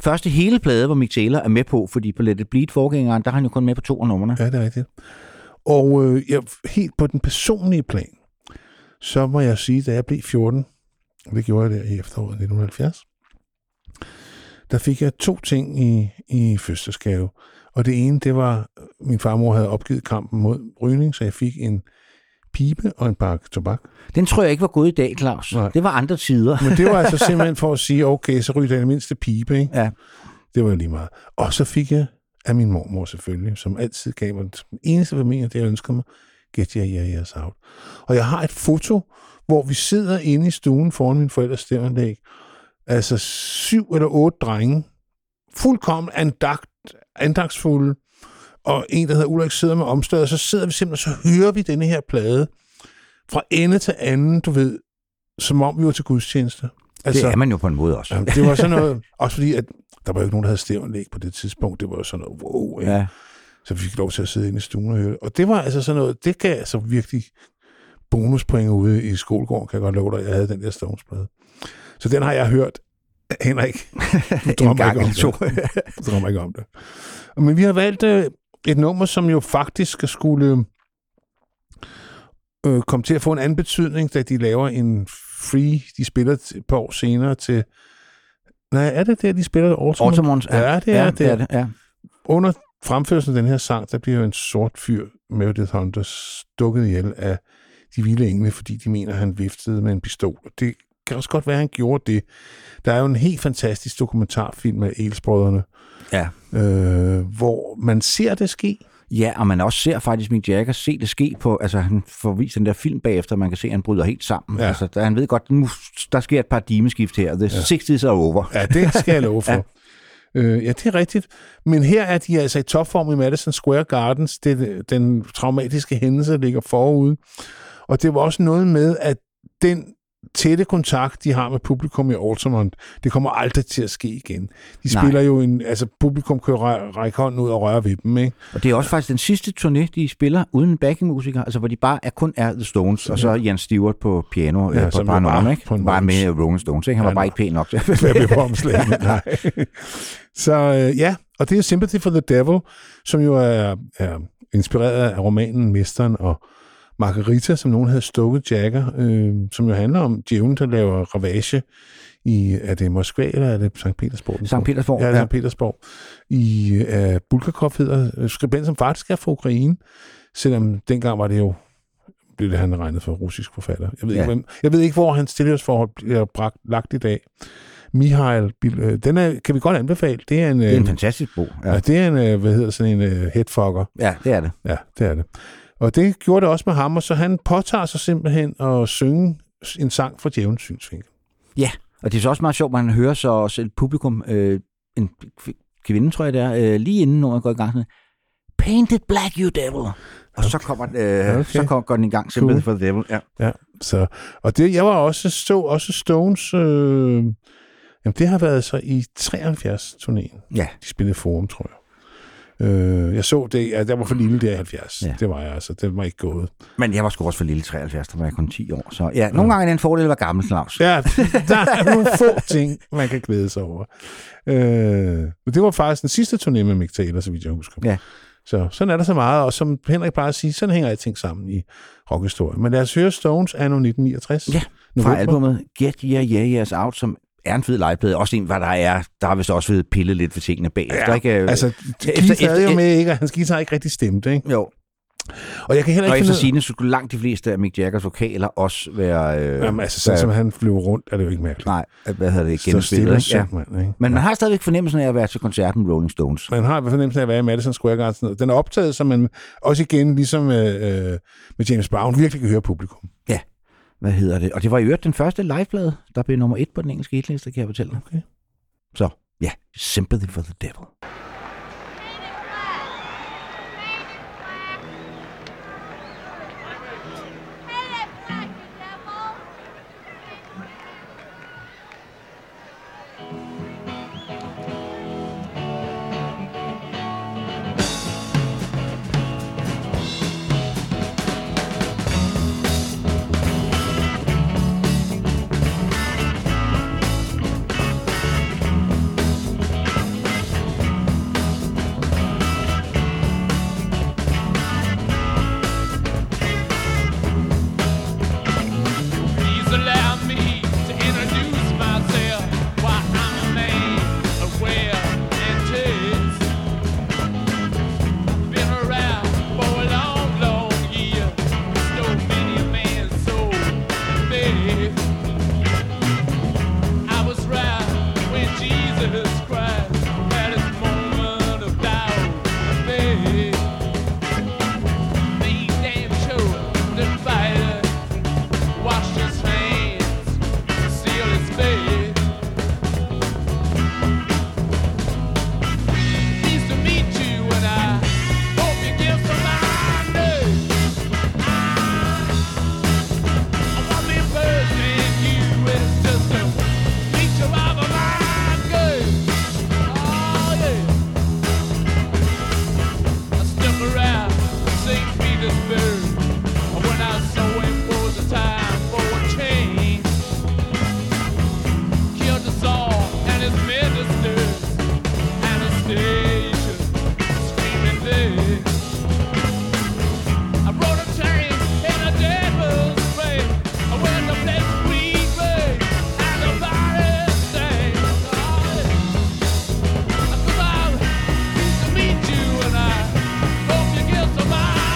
Første hele plade, hvor Mick Taylor er med på, fordi på Let It Bleed-forgængeren, der har han jo kun med på 2 af numrene. Ja, det er rigtigt. Og helt på den personlige plan, så må jeg sige, da jeg blev 14, og det gjorde jeg der i efteråret 1970, der fik jeg 2 ting i fødselsgave. Og det ene, det var, min farmor havde opgivet kampen mod rygning, så jeg fik en pibe og en pakke tobak. Den tror jeg ikke var god i dag, Claus. Nej. Det var andre tider. Men det var altså simpelthen for at sige, okay, så ryger jeg den mindste pibe, ikke? Ja. Det var lige meget. Og så fik jeg af min mormor selvfølgelig, som altid gav mig den eneste familie, det jeg ønskede mig, Get Your Years Out. Og jeg har et foto, hvor vi sidder inde i stuen foran min forældres stævnlæg, altså 7 eller 8 drenge, fuldkommen andagtsfulde, og en, der hedder Ulrik, sidder med omstød, og så sidder vi simpelthen, så hører vi denne her plade fra ende til anden, du ved, som om vi var til gudstjeneste. Altså, det er man jo på en måde også. Jamen, det var sådan noget, også fordi, at der var jo ikke nogen, der havde stævnlæg på det tidspunkt, det var jo sådan noget, wow, ikke? Ja. Så vi fik lov til at sidde inde i stuen og høre det. Og det var altså sådan noget, det gav altså virkelig bonuspoint ude i skolegården, kan jeg godt love dig, jeg havde den der Stones-plade. Så den har jeg hørt, Henrik. Du drømmer ikke om det. Men vi har valgt et nummer, som jo faktisk skulle komme til at få en anden betydning, da de laver en free, de spiller et par år senere til... Nej, er det der, de spiller Autumns? Ja, det er det. Ja. Under fremførelsen af den her sang, der bliver jo en sort fyr, Meredith Hunter, stukket ihjel af de vilde engle, fordi de mener, han viftede med en pistol. Det kan også godt være, at han gjorde det. Der er jo en helt fantastisk dokumentarfilm af Eelsbrødrene, ja. Hvor man ser det ske. Ja, og man også ser faktisk Mick Jagger se det ske på, altså han får vist den der film bagefter, man kan se, at han bryder helt sammen. Ja. Altså, han ved godt, nu, der sker et paradigmeskift her, the 60's are over. Ja, det skal jeg love for. Ja. Ja, det er rigtigt. Men her er de altså i topform i Madison Square Garden. Den traumatiske hændelse ligger forude. Og det var også noget med, at den tætte kontakt, de har med publikum i Altamont, det kommer aldrig til at ske igen. De spiller jo publikum kan jo række hånden ud og røre ved dem, ikke? Og det er også faktisk den sidste turné, de spiller uden backingmusikere, altså hvor de bare kun er The Stones, og så Jan Stewart på piano, på et par numre, ikke? Bare med Rolling Stones, ikke? Han var bare ikke pæn nok til. Nej. Så ja, og det er Sympathy for the Devil, som jo er inspireret af romanen Mesteren og Margarita, som nogen havde stukket Jagger, som jo handler om djævlen, der laver ravage i, er det Moskva, eller er det Sankt Petersborg? Sankt Petersborg. Ja, Sankt Petersborg. I Bulgakov hedder skribent, som faktisk er fra Ukraine, selvom dengang var det jo, blev det han regnet for russisk forfatter. Jeg ved ikke, hvor hans tilhørsforhold bliver lagt i dag. Mihail, den er, kan vi godt anbefale. Det er en fantastisk bog. Ja. Ja, det er en, headfucker. Ja, det er det. Ja, det er det. Og det gjorde det også med ham, og så han påtager sig simpelthen at synge en sang fra djævelens synsvinkel. Ja, og det er så også meget sjovt, at man hører så også et publikum, en kvinde, tror jeg det er, lige inden når jeg går i gang, Painted Black, you devil! Og okay. Så går den i gang simpelthen for the devil. Ja. Ja, så. Og det, jeg var også Stones... jamen, det har været så i 73-turnéen. Ja. De spillede Forum, tror jeg. Jeg så det, at jeg var for lille der i 70. Ja. Det var jeg altså, det var ikke gået. Men jeg var sgu også for lille 73, der var jeg kun 10 år. Så ja, nogle gange er det en fordel at være gammel, Claus. Ja, der er nogle få ting, man kan glæde sig over. Men det var faktisk den sidste turné med Mick Taylor, så vidt jeg husker. Ja. Så sådan er der så meget, og som Henrik plejer at sige, sådan hænger jeg ting sammen i rockhistorien. Men lad os høre Stones anno 1969. Ja, fra albumet Get Your Years Out, som er en fed legeplade. Også en, hvad der er, der har vist også ved pillet lidt ved tingene bag. Ja, ikke, altså, Keith havde jo med, ikke? Hans guitar ikke rigtig stemte, ikke? Jo. Og jeg kan heller ikke... Og efter sigende, så skulle langt de fleste af Mick Jaggers vokaler også være... Jamen, altså, sådan som han flyver rundt, er det jo ikke mærkeligt. Nej, hvad hedder det? Gennemspillet, ikke? Ja. Men man har stadigvæk fornemmelsen af at være til koncerten med Rolling Stones. Man har fornemmelsen af at være i Madison Square Garden. Den er optaget, så man også igen, ligesom med James Brown, virkelig kan høre publikum. Ja. Hvad hedder det? Og det var i øvrigt den første liveplade, der blev nummer 1 på den engelske hitliste, kan jeg fortælle dig. Okay. Så, ja. Sympathy for the Devil. biggest bird. I went out sowing for the time for a change. Killed us all and his ministers. Anastasia screaming there. I rode a train in a devil's place. I went to place we were and the virus sang. I survived. Pleased to meet you and I hope you get some honor.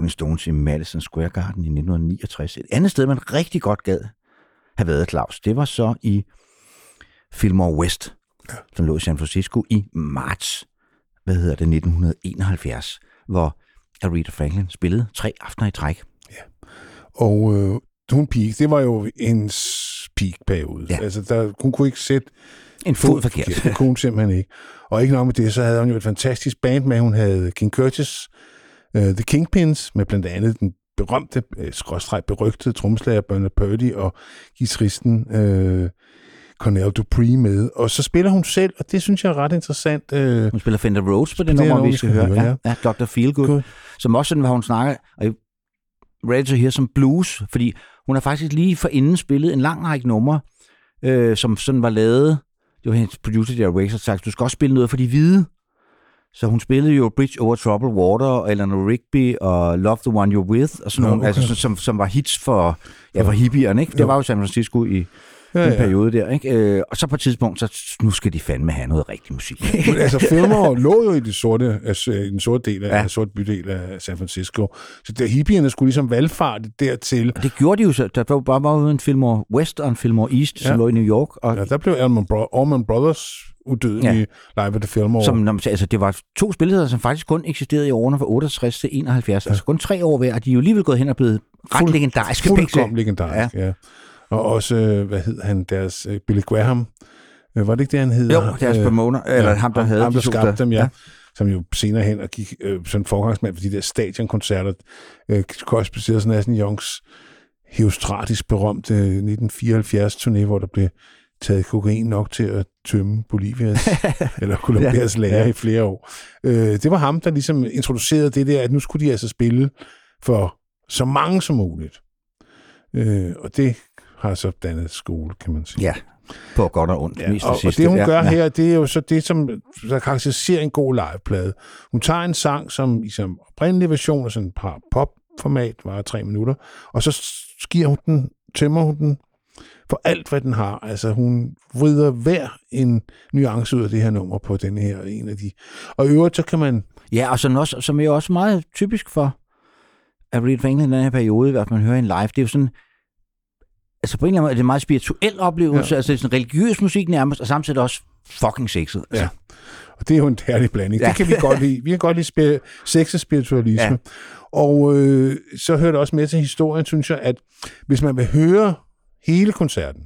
Rolling Stones i Madison Square Garden i 1969. Et andet sted, man rigtig godt gad have været, Claus, det var så i Fillmore West, som lå i San Francisco i marts, 1971, hvor Aretha Franklin spillede 3 aftener i træk. Ja. Og hun peak, det var jo en peak-periode. Ja. Altså, hun kunne ikke sætte en fod forkert. Det kunne hun simpelthen ikke. Og ikke nok med det, så havde hun jo et fantastisk band med. Hun havde King Curtis, The Kingpins, med blandt andet den berømte, berygtede trommeslager Bernard Purdy og guitaristen Cornell Dupree med. Og så spiller hun selv, og det synes jeg er ret interessant. Hun spiller Fender Rhodes på det nummer, vi skal høre. Ja. Ja, Dr. Feelgood, cool. Som også sådan, hvad hun snakker, og ready to hear som blues, fordi hun har faktisk lige forinden spillet en lang række numre, som sådan var lavet. Det var hendes producer, der Wakes, og sagt, du skal også spille noget for de hvide. Så hun spillede jo Bridge Over Troubled Water, og Eleanor Rigby, og Love the One You're With, og sådan nogle, altså, som var hits for hippierne, ikke? Det var jo San Francisco i den periode der, ikke? Og så på et tidspunkt, så nu skal de fandme have noget rigtig musik. Men altså, Fillmore lå jo i den sorte bydel af San Francisco, så der hippierne skulle ligesom valgfarte dertil. Og det gjorde de jo så. Der var bare både en Fillmore West og en Fillmore East, som lå i New York. Og ja, der blev Allman Brothers udødelige Live at the Fillmore. Altså, det var 2 spillesteder, som faktisk kun eksisterede i årene fra 68 til 71, altså kun 3 år hver, og de er jo alligevel gået hen og blevet ret legendariske. Fuldkommen legendariske, ja. Og også, deres Billy Graham. Var det ikke det, han hed? Jo, deres promoter, eller ham, der havde. Ham, der skabte dem, ja. Som jo senere hen og gik som forgangsmand for de der stadionkoncerter. Korresplicerede sådan Aston Youngs heostratisk berømte 1974-turné, hvor der blev taget kokain nok til at tømme Bolivias eller Colombias lager i flere år. Det var ham, der ligesom introducerede det der, at nu skulle de altså spille for så mange som muligt. Og det har så dannet skole, kan man sige. Ja, på godt og ondt. Ja, og det, hun gør her, det er jo så det, som der karakteriserer en god liveplade. Hun tager en sang, som i sin oprindelige version af sådan et par popformat, var 3 minutter, og så tømmer hun den for alt, hvad den har. Altså, hun vrider hver en nuance ud af det her nummer på den her en af de. Og i øvrigt, så kan man... Ja, og som er jo også meget typisk for Aretha Franklin i den her periode, hvor man hører en live, det er jo sådan... Altså på en eller anden måde er det en meget spirituel oplevelse, altså det er sådan religiøs musik nærmest, og samtidig også fucking sexet. Altså. Ja, og det er jo en herlig blanding. Ja. Det kan vi godt lide. Vi kan godt lide sex og spiritualisme. Ja. Og så hører det også med til historien, synes jeg, at hvis man vil høre hele koncerten,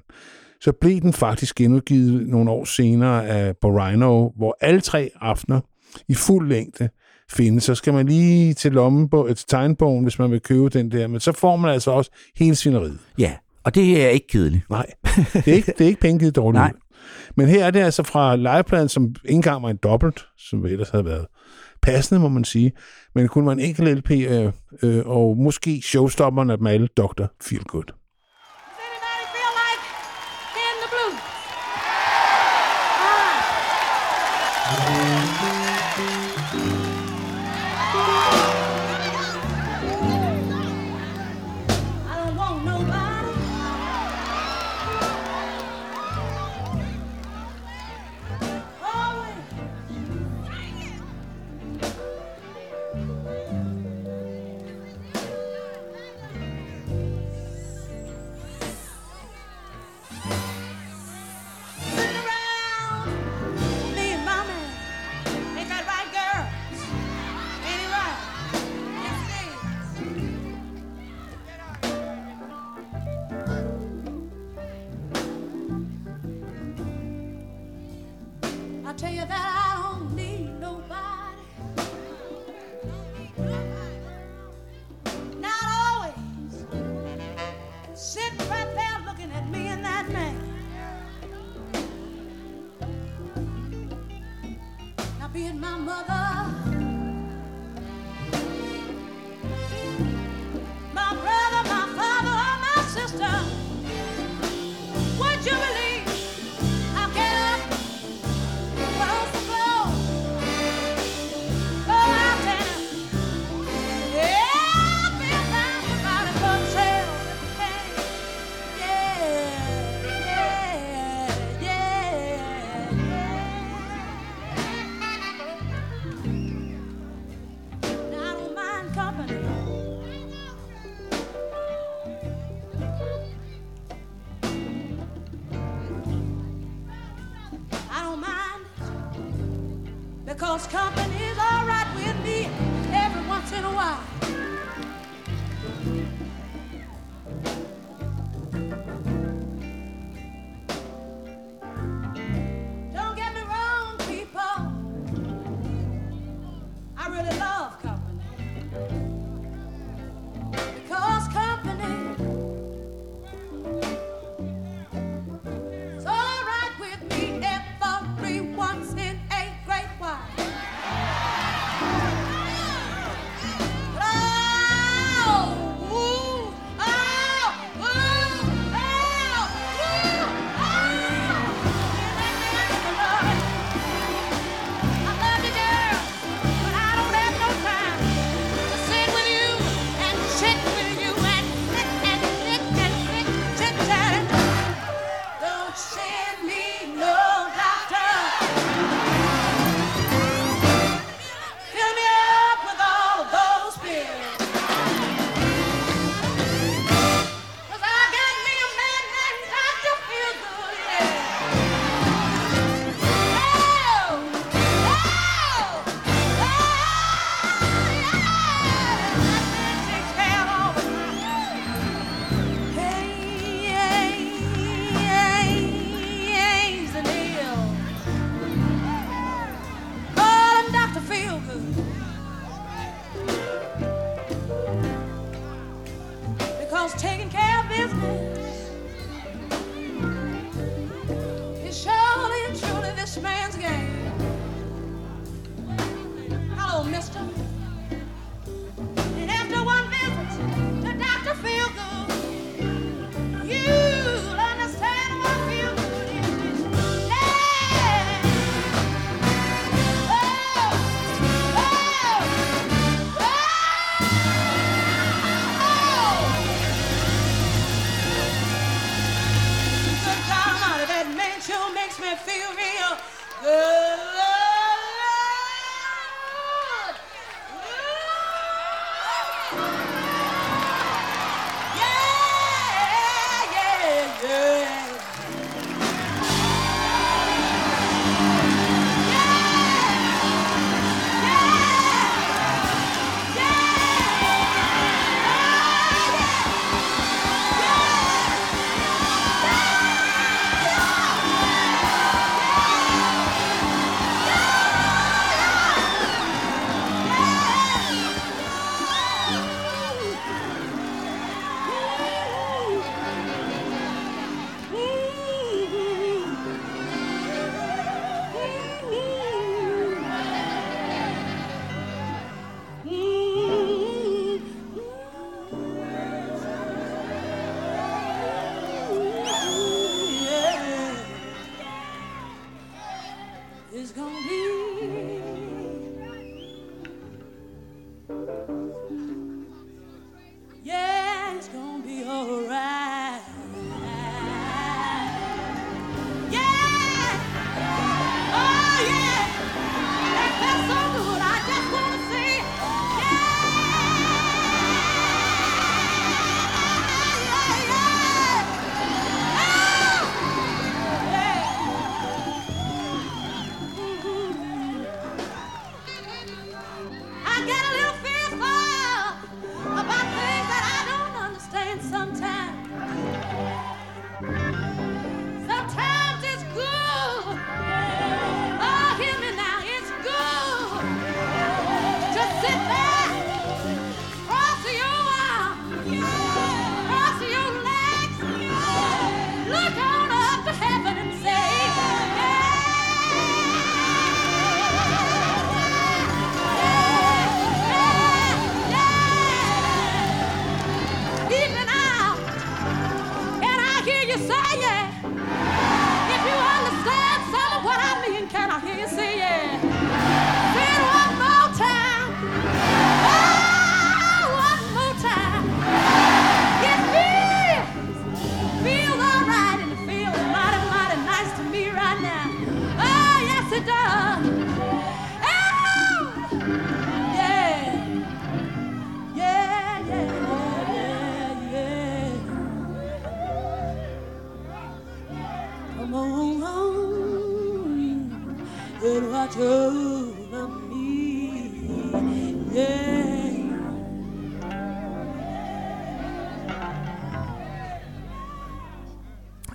så blev den faktisk genudgivet nogle år senere af Borino, hvor alle 3 aftener i fuld længde findes. Så skal man lige til tegnbogen, hvis man vil købe den der, men så får man altså også hele svineriet. Ja. Og det er ikke kedeligt. Nej, det er ikke pengegivet dårligt. Nej. Men her er det altså fra legepladen, som ikke engang var en dobbelt, som ellers havde været passende, må man sige, men kun var en enkelt LP, og måske showstopperen at male Dr. Feelgood. Company. His company's all right with me every once in a while. Don't get me wrong, people. I really love company. Because company is all right with me every once in a great while.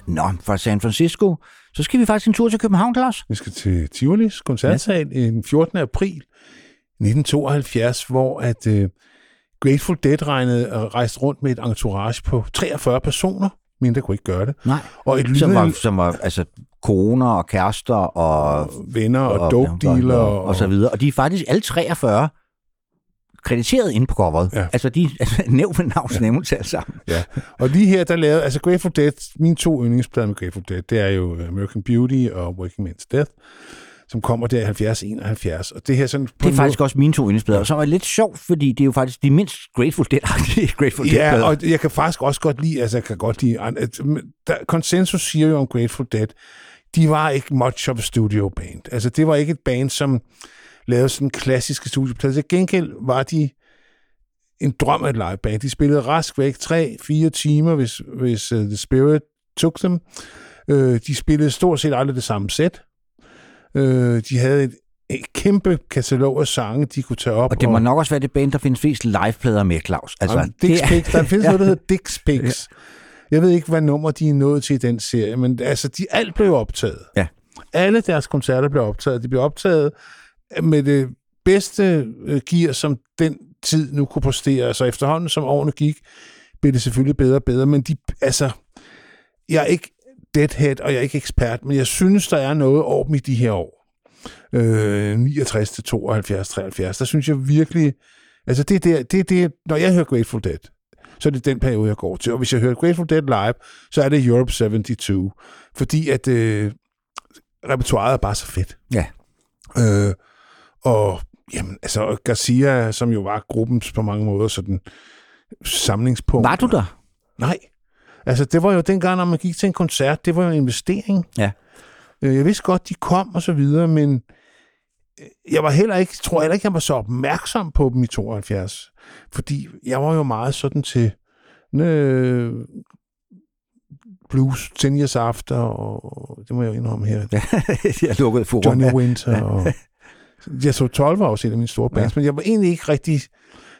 Nå, fra San Francisco, så skal vi faktisk en tur til København, Claus. Vi skal til Tivolis koncertsal den 14. april 1972, hvor at Grateful Dead rejste rundt med et entourage på 43 personer, men der kunne ikke gøre det. Nej, og et som var altså koner og kærester og venner og dope dealer og så videre. Og de er faktisk alle 43 krediteret inde på coveret. Ja. Altså, de nævn med navns nævntal sammen. Ja. Og lige her, der lavede, altså Grateful Dead, mine to yndlingsplader med Grateful Dead, det er jo American Beauty og Working Man's Death, som kommer der i 70-71. Og det her sådan... Det er faktisk også mine to yndlingsplader, som er lidt sjovt, fordi det er jo faktisk de mindst Grateful Dead-agtige Grateful Dead-plader. Ja, og jeg kan faktisk også godt lide, altså jeg kan godt lide... Konsensus siger jo om Grateful Dead, de var ikke much of a studio band. Altså, det var ikke et band, som... lavede sådan klassiske studieplader. Til gengæld var de en drøm af et liveband. De spillede rask væk 3-4 timer, hvis The Spirit tog dem. De spillede stort set aldrig det samme sæt. De havde et kæmpe katalog af sange, de kunne tage op. Og det må nok også være det band, der findes flest liveplader med, Claus. Altså, der findes noget, der hedder Dix Pigs. Jeg ved ikke, hvad nummer de er nået til i den serie, men altså, alt blev optaget. Ja. Alle deres koncerter blev optaget. De blev optaget med det bedste gear, som den tid nu kunne præstere. Altså efterhånden, som årene gik, blev det selvfølgelig bedre og bedre, men jeg er ikke deadhead, og jeg er ikke ekspert, men jeg synes, der er noget over dem i de her år. 69 til 72, 73, der synes jeg virkelig, altså det er, når jeg hører Grateful Dead, så er det den periode, jeg går til, og hvis jeg hører Grateful Dead live, så er det Europe 72, fordi at repertoiret er bare så fedt. Ja. Og jamen, altså Garcia, som jo var gruppens på mange måder sådan samlingspunkt. Var du der? Nej. Altså det var jo dengang, når man gik til en koncert, det var jo en investering. Ja. Jeg vidste godt, de kom og så videre, men jeg var heller ikke, jeg var så opmærksom på dem i 72, fordi jeg var jo meget sådan til blues, 10 Years After, og det må jeg jo indrømme her. Jeg lukkede foran. Johnny Winter. Ja. Og, jeg så 12 år siden af mine store bands, men jeg var egentlig ikke rigtig...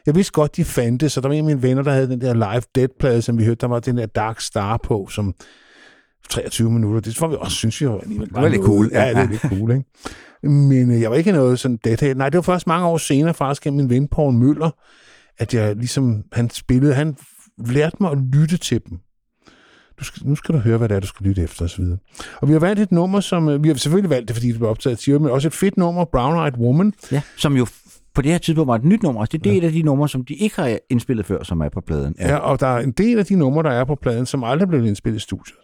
Jeg vidste godt, de fandt det, så der var en af mine venner, der havde den der Live Dead-plade, som vi hørte, der var den der Dark Star på, som 23 minutter. Det var vi også, synes jeg, det var lidt cool. Ja, det var lidt cool, ikke? Men jeg var ikke noget sådan deadhead. Nej, det var først mange år senere, faktisk af min ven Poul Møller, at jeg ligesom... Han lærte mig at lytte til dem. Nu skal du høre, hvad det er, du skal lytte efter, og så videre. Og vi har valgt et nummer, som... Vi har selvfølgelig valgt det, fordi det blev optaget til, men også et fedt nummer, Brown Eyed Woman. Ja, som jo på det her tidspunkt var et nyt nummer. Det er et af de numre, som de ikke har indspillet før, som er på pladen. Ja, og der er en del af de numre, der er på pladen, som aldrig blev indspillet i studiet.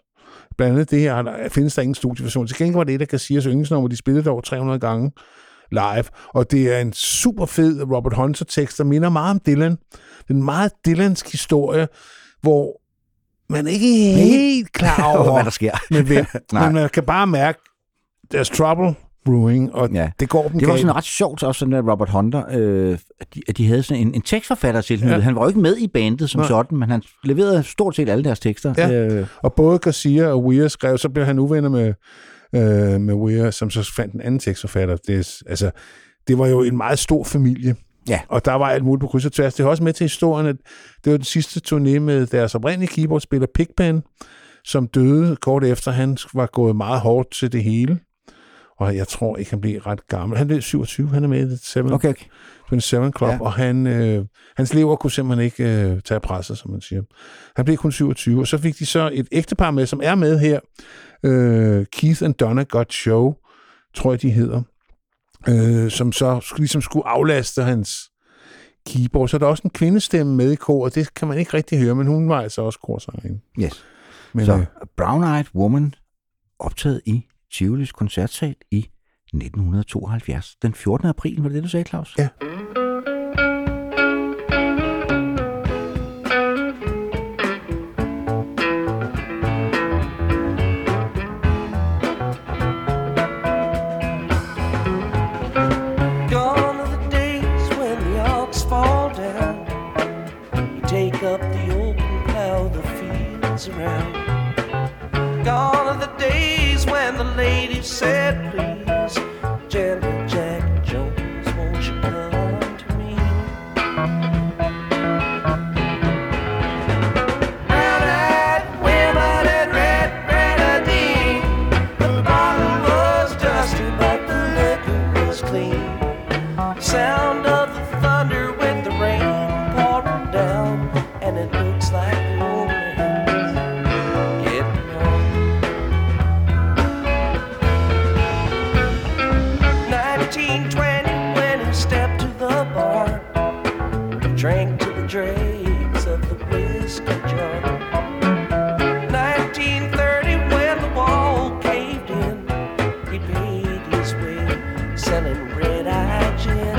Blandt andet det her, der findes der ingen studieversion. Til gengæld var det et af Garcias yndlingsnummer, de spillede over 300 gange live. Og det er en super fed Robert Hunter-tekst, der minder meget om Dylan. Den meget Dylansk historie, hvor man er ikke helt klar over, hvad der sker. Men man kan bare mærke, there's trouble brewing, og det går dem. Det var sådan ret sjovt, også sådan der Robert Hunter, at de havde sådan en tekstforfatter til. Ja. Han var jo ikke med i bandet som sådan, men han leverede stort set alle deres tekster. Ja. Og både Garcia og Weir skrev, så blev han uvenner med Weir, som så fandt en anden tekstforfatter. Det var jo en meget stor familie. Ja. Og der var alt muligt på kryds og tværs. Det er også med til historien, at det var den sidste turné med deres oprindelige keyboardspiller Pigpen, som døde kort efter. Han var gået meget hårdt til det hele, og jeg tror ikke, han blev ret gammel. Han blev 27, han er med i det 7 Club, og hans lever kunne simpelthen ikke tage presset, som man siger. Han blev kun 27, og så fik de så et ægtepar med, som er med her. Keith and Donna Got Show, tror jeg, de hedder. Som så ligesom skulle aflaste hans keyboard. Så er der også en kvindestemme med i kor, og det kan man ikke rigtig høre, men hun var altså også korsangerinde. Yes. Men, så Brown Eyed Woman optaget i Tivolis koncertsal i 1972. Den 14. april, var det du sagde, Claus? Ja. Around. Gone are the days when the ladies said, please, Jelly Jack Jones, won't you come to me? Brown-eyed women and red drank to the dregs of the whiskey jar. 1930, when the wall caved in, he paid his way selling red-eye gin.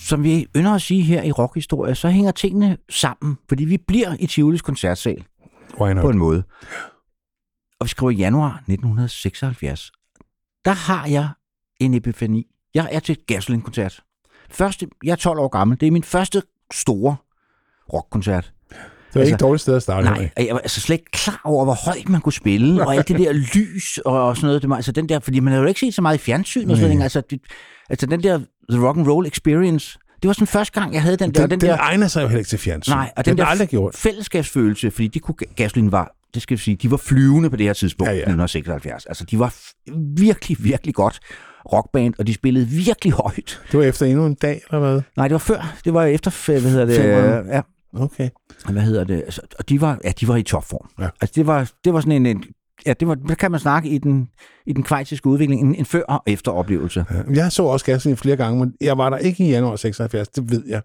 Som vi ynder at sige her i rockhistorie, så hænger tingene sammen, fordi vi bliver i Tivolis koncertsal på en måde. Og vi skriver i januar 1976. Der har jeg en epifani. Jeg er til Gasoline-koncert. Jeg er 12 år gammel. Det er min første store rockkoncert. Det var ikke et dårligt sted at starte. Nej, jeg var altså slet ikke klar over, hvor højt man kunne spille, og alt det der lys og sådan noget. Det var, altså den der, fordi man havde jo ikke set så meget i fjernsyn og sådan noget. Altså den der The Rock'n'Roll Experience, det var sådan første gang, jeg havde den der... Den egner sig jo heller ikke til fjernsyn. Nej, og den der fællesskabsfølelse, fordi de kunne, Gasoline var, det skal jeg sige, de var flyvende på det her tidspunkt, 1976. Altså de var virkelig, virkelig godt rockband, og de spillede virkelig højt. Det var efter endnu en dag, eller hvad? Nej, det var før. Det var efter, hvad hedder det? Ja. Okay. Hvad hedder det? Altså, og de var i topform. Ja. Altså det var sådan en ja, det var, der kan man snakke i den kvejtiske udvikling, en før og efter oplevelse. Ja. Jeg så også Gasoline flere gange, men jeg var der ikke i januar 76, det ved jeg.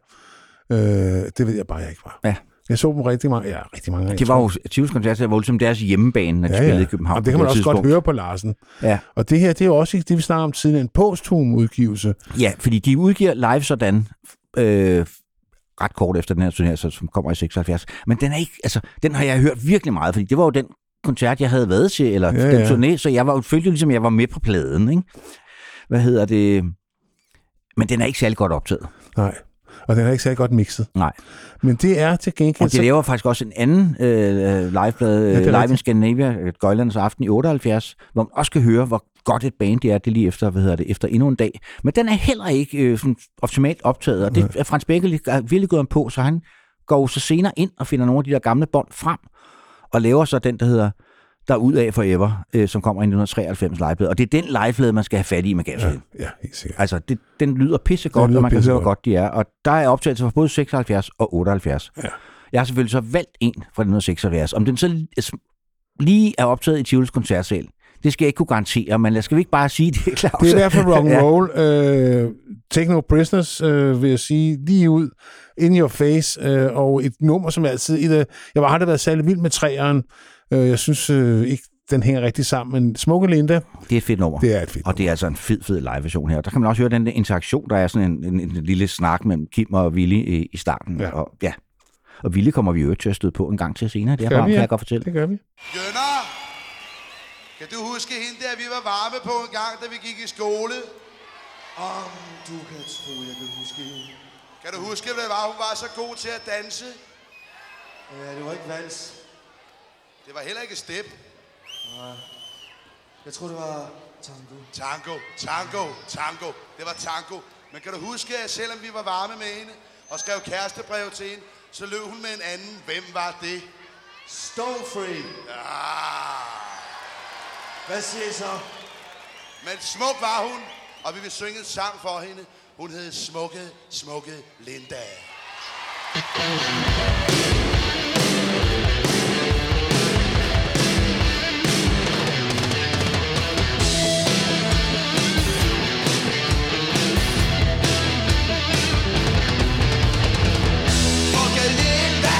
Det ved jeg bare, jeg ikke var. Ja. Jeg så dem rigtig mange gange. Det var jo Tivolis koncerter, hvor som deres hjemmebane, når de spillede i København. Og det kan man også tidspunkt. Godt høre på Larsen. Ja. Og det her, det er jo også det, vi snakker om tidligere, en posthum udgivelse. Ja, fordi de udgiver live sådan... ret kort efter den her turné, som kommer i 76. Men den er ikke, altså, den har jeg hørt virkelig meget, fordi det var jo den koncert, jeg havde været til, eller ja, den turné, så jeg var, følte jo ligesom, jeg var med på pladen, ikke? Hvad hedder det? Men den er ikke særlig godt optaget. Nej, og den er ikke særlig godt mixet. Nej. Men det er til gengæld... Og det laver faktisk også en anden liveplade, ja, Live in Scandinavia, Gøjlands Aften i 78, hvor man også kan høre, hvor godt et band det er, det lige efter, efter endnu en dag. Men den er heller ikke sådan optimalt optaget, og det er Frans Bække virkelig gået på, så han går så senere ind og finder nogle af de der gamle bånd frem, og laver så den, der hedder Derudaf Forever, som kommer i 1993 liveplade. Og det er den liveplade, man skal have fat i med Gavshed. Ja, helt sikkert. Altså, den lyder pissegodt, og man kan se, hvor godt de er. Og der er optagelser fra både 76 og 78. Ja. Jeg har selvfølgelig så valgt en fra 1976. Om den så lige er optaget i Tivolis koncertsal, det skal jeg ikke kunne garantere, men jeg skal ikke bare sige det, Claus. Det er derfor rock'n'roll. Ja. Take No Prisoners, vil jeg sige, lige ud, in your face, og et nummer, som jeg altid... Jeg har aldrig været særlig vild med træeren. Jeg synes ikke, den hænger rigtig sammen, men Smukke Linda... Det er et fedt nummer. Det er et fedt nummer. Og det er altså en fed live-version her. Der kan man også høre den der interaktion, der er sådan en lille snak mellem Kim og Willy i starten. Ja. Og Willy kommer vi jo til at støde på en gang til senere. Det er bare, kan jeg godt fortælle. Det gør vi. Jønner! Kan du huske hende der, vi var varme på en gang, da vi gik i skole? Om du kan tro, jeg kan huske hende. Kan du huske, hvad var, hun var så god til at danse? Ja, det var ikke vals. Det var heller ikke step. Nej. Jeg tror, det var tango. Tango. Det var tango. Men kan du huske, at selvom vi var varme med hende og skrev kærestebrev til hende, så løb hun med en anden. Hvem var det? Stonefree. Ja. Hvad siger I så? Men smuk var hun, og vi vil synge en sang for hende. Hun hed Smukke Linda. Smukke Linda,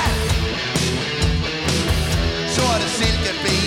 sorte silkeben.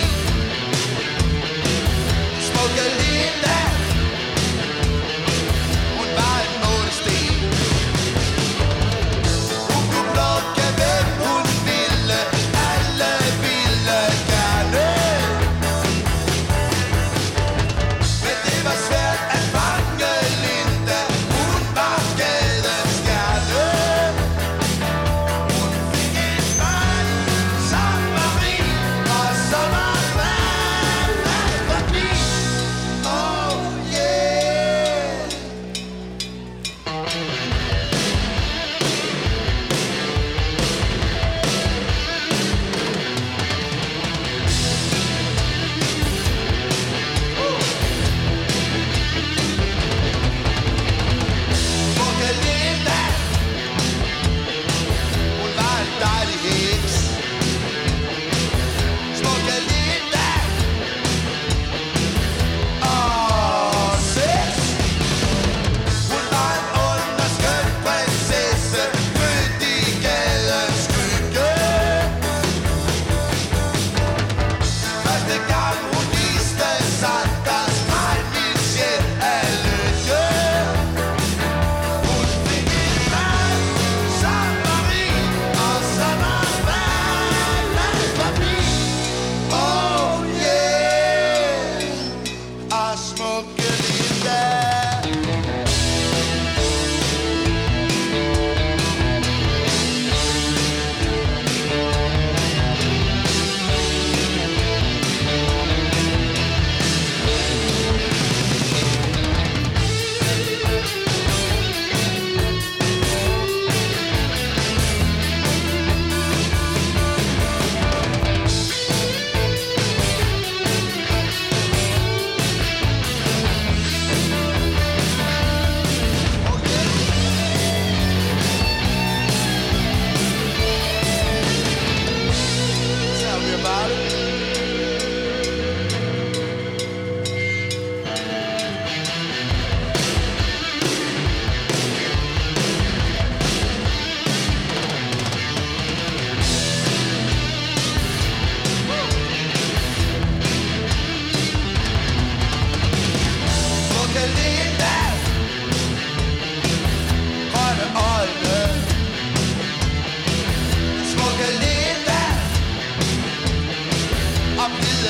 I'm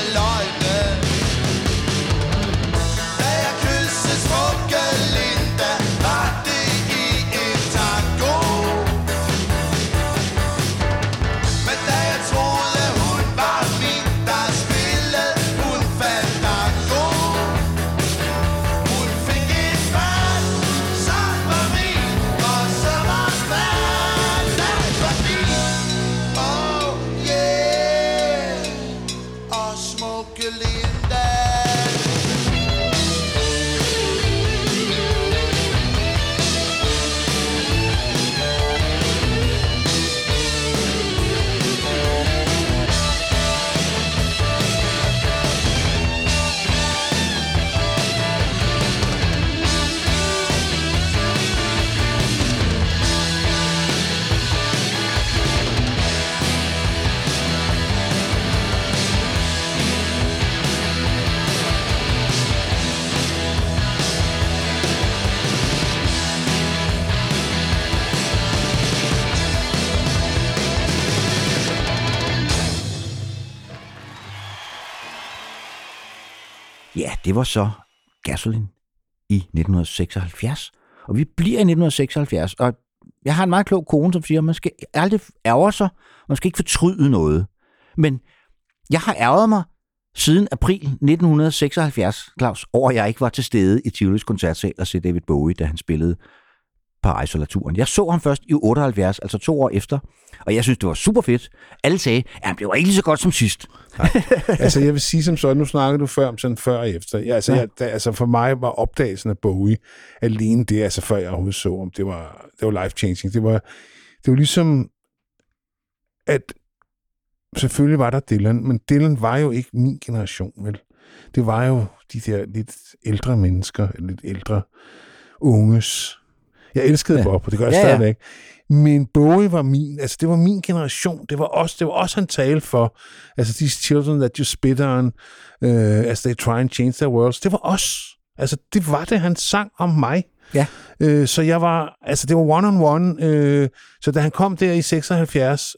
Ja, det var så Gasoline i 1976. Og vi bliver i 1976, og jeg har en meget klog kone, som siger, man skal aldrig ærge sig, man skal ikke fortryde noget. Men jeg har ærget mig siden april 1976, Claus, over at jeg ikke var til stede i Tivolis koncertsal og se David Bowie, da han spillede Paris-solaturen. Jeg så ham først i 78, altså 2 år efter, og jeg synes, det var super fedt. Alle sagde, at det var ikke lige så godt som sidst. Altså, jeg vil sige som sådan, nu snakkede du før om sådan før og efter. Altså, for mig var opdagelsen af Bowie alene det, altså før jeg overhovedet så om, det var life-changing. Det var ligesom, at selvfølgelig var der Dylan, men Dylan var jo ikke min generation, vel? Det var jo de der lidt ældre mennesker, lidt ældre unges. Jeg elskede Bob, og det gør jeg stadigvæk. Men Bowie var min, altså det var min generation, det var også han tale for, altså these children that you spit on, as they try and change their worlds, det var os. Altså det var det, han sang om mig. Ja. Så jeg var, altså det var one-on-one, så da han kom der i 76,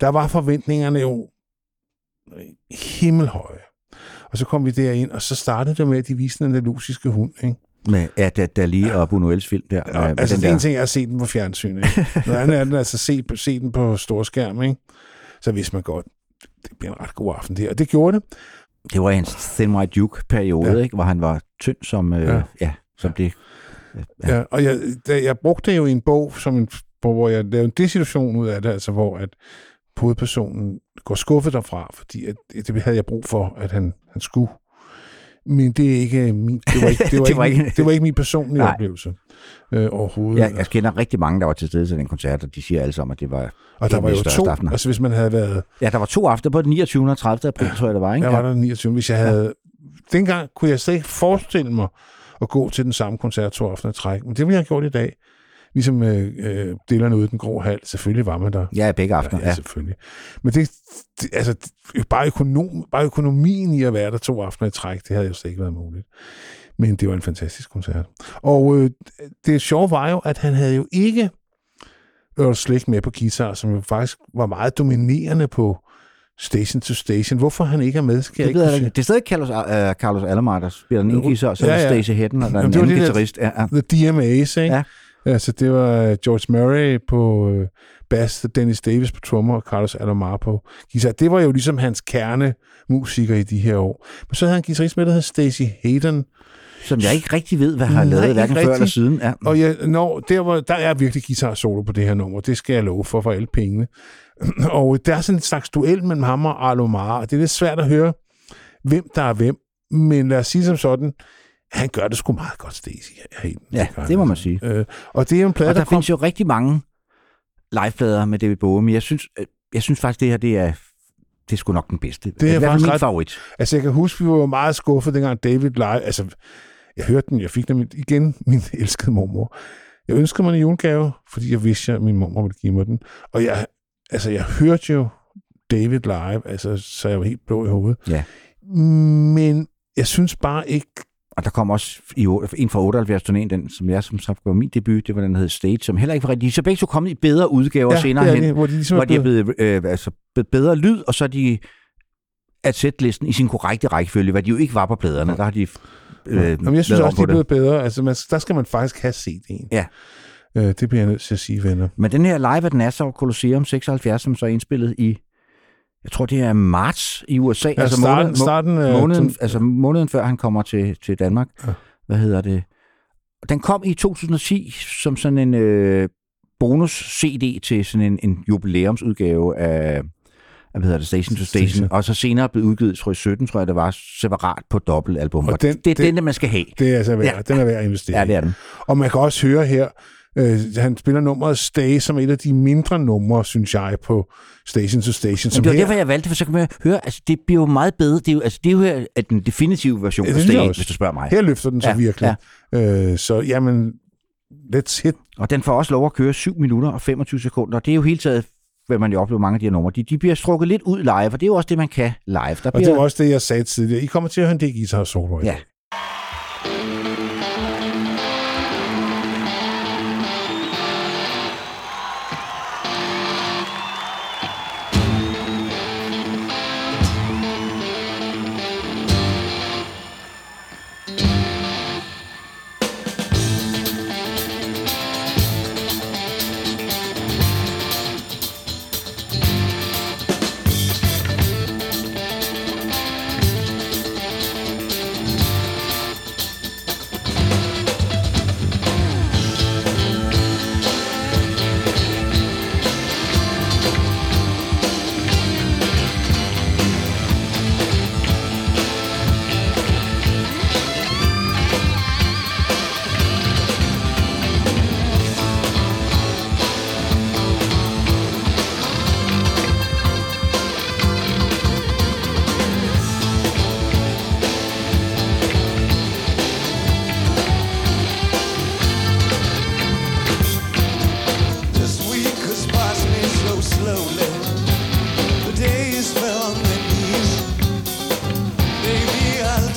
der var forventningerne jo himmelhøje. Og så kom vi derind, og så startede det med, at de viste den andalusiske hund, ikke? Med, der lige og Buñuels film der. Ja, altså den ting er at se den på fjernsyn. Noget andet er den altså se den på storskærm, ikke? Så vidste man godt, det bliver en ret god aften der. Og det gjorde det. Det var hans Thin White Duke-periode, ikke? Hvor han var tynd som det. Ja, og jeg brugte det jo i en bog, hvor jeg lavede en dissituation ud af det, altså hvor at hovedpersonen går skuffet derfra, fordi at, det havde jeg brug for, at han skulle. Men det er ikke min, det var ikke min personlige oplevelse overhovedet. Jeg kender rigtig mange, der var til stede til den koncert, og de siger alle sammen, at det var. Og der var jo 2 aftener. Altså hvis man havde været. Ja, der var 2 aftener på den 29. og 30. april, tror jeg, det var, ikke? Der var der 29. Hvis jeg havde. Ja. Dengang kunne jeg slet ikke forestille mig at gå til den samme koncert 2 aftener træk, men det ville jeg have gjort i dag. Ligesom Dylan ude i den grå hal, selvfølgelig var man der. Ja, begge aftener. Ja, selvfølgelig. Men det altså bare økonomien i at være der 2 aftener i træk, det havde jo slet ikke været muligt. Men det var en fantastisk koncert. Og det sjove var jo, at han havde jo ikke Earl Slick med på guitar, som jo faktisk var meget dominerende på Station to Station. Hvorfor han ikke er med, skal jeg ikke. Det er stadig Carlos Alomar, der spiller den ene guitar, så er Stacey Hedden, og der er en anden guitarist. The DMAs, ikke? Ja. Altså, det var George Murray på bass, Dennis Davis på trommer og Carlos Alomar på guitar. Det var jo ligesom hans kernemusiker i de her år. Men så havde han en guitarist med, der hed Stacey Hayden. Som jeg ikke rigtig ved, hvad han har lavet, hverken før eller siden. Ja. Og der er virkelig guitar solo på det her nummer. Det skal jeg love for alle pengene. Og der er sådan en slags duel mellem ham og Alomar, og det er lidt svært at høre, hvem der er hvem. Men lad os sige som sådan, han gør det sgu meget godt, Stacey. Ja, det må man sige. Og det er en plade, og der findes jo rigtig mange liveplader med David Bowie, men jeg synes faktisk, det her, det er sgu nok den bedste. Det er faktisk min favorit. Altså, jeg kan huske, vi var meget skuffede, dengang David live. Altså, jeg hørte den, jeg fik den igen, min elskede mormor. Jeg ønskede mig en julegave, fordi jeg vidste, at min mormor ville give mig den. Og jeg hørte jo David live, altså, så jeg var helt blå i hovedet. Ja. Men jeg synes bare ikke. Og der kom også en fra 78-turnéen, den som var min debut, det var den, der hed Stage, som heller ikke var rigtig. Så begge så kom i bedre udgaver senere hen, hvor de ligesom er blevet bedre lyd, og så er de at sætte listen i sin korrekte rækkefølge, hvad de jo ikke var på pladerne. Der har de jamen, jeg synes også, de er blevet bedre. Altså, der skal man faktisk have set en. Ja. Det bliver jeg nødt til at sige, venner. Men den her live af den Nassau Colosseum 76, som så er indspillet i, jeg tror, det er marts i USA, ja, altså måneden, altså måneden før han kommer til Danmark. Ja. Hvad hedder det? Den kom i 2010 som sådan en bonus-CD til sådan en jubilæumsudgave af hvad hedder det, Station to Station, og så senere blev udgivet, tror jeg, 17, tror jeg, det var separat på dobbeltalbum. Og det er den, man skal have. Det er altså værd. Ja. Den er værd at investere. Ja, det er den. Og man kan også høre her, han spiller nummeret Stay, som et af de mindre numre, synes jeg, på Station to Station. Som det var derfor, jeg valgte, for så kan man høre, altså det bliver jo meget bedre. Det er jo den definitive version af Stay, hvis du spørger mig. Her løfter den så virkelig. Ja. Så jamen, let's hit. Og den får også lov at køre 7 minutter og 25 sekunder, og det er jo hele taget, hvad man jo oplever mange af de her numre. De bliver strukket lidt ud live, og det er jo også det, man kan live. Og det er også det, jeg sagde tidligere. I kommer til at høre en del guitar solo i dag.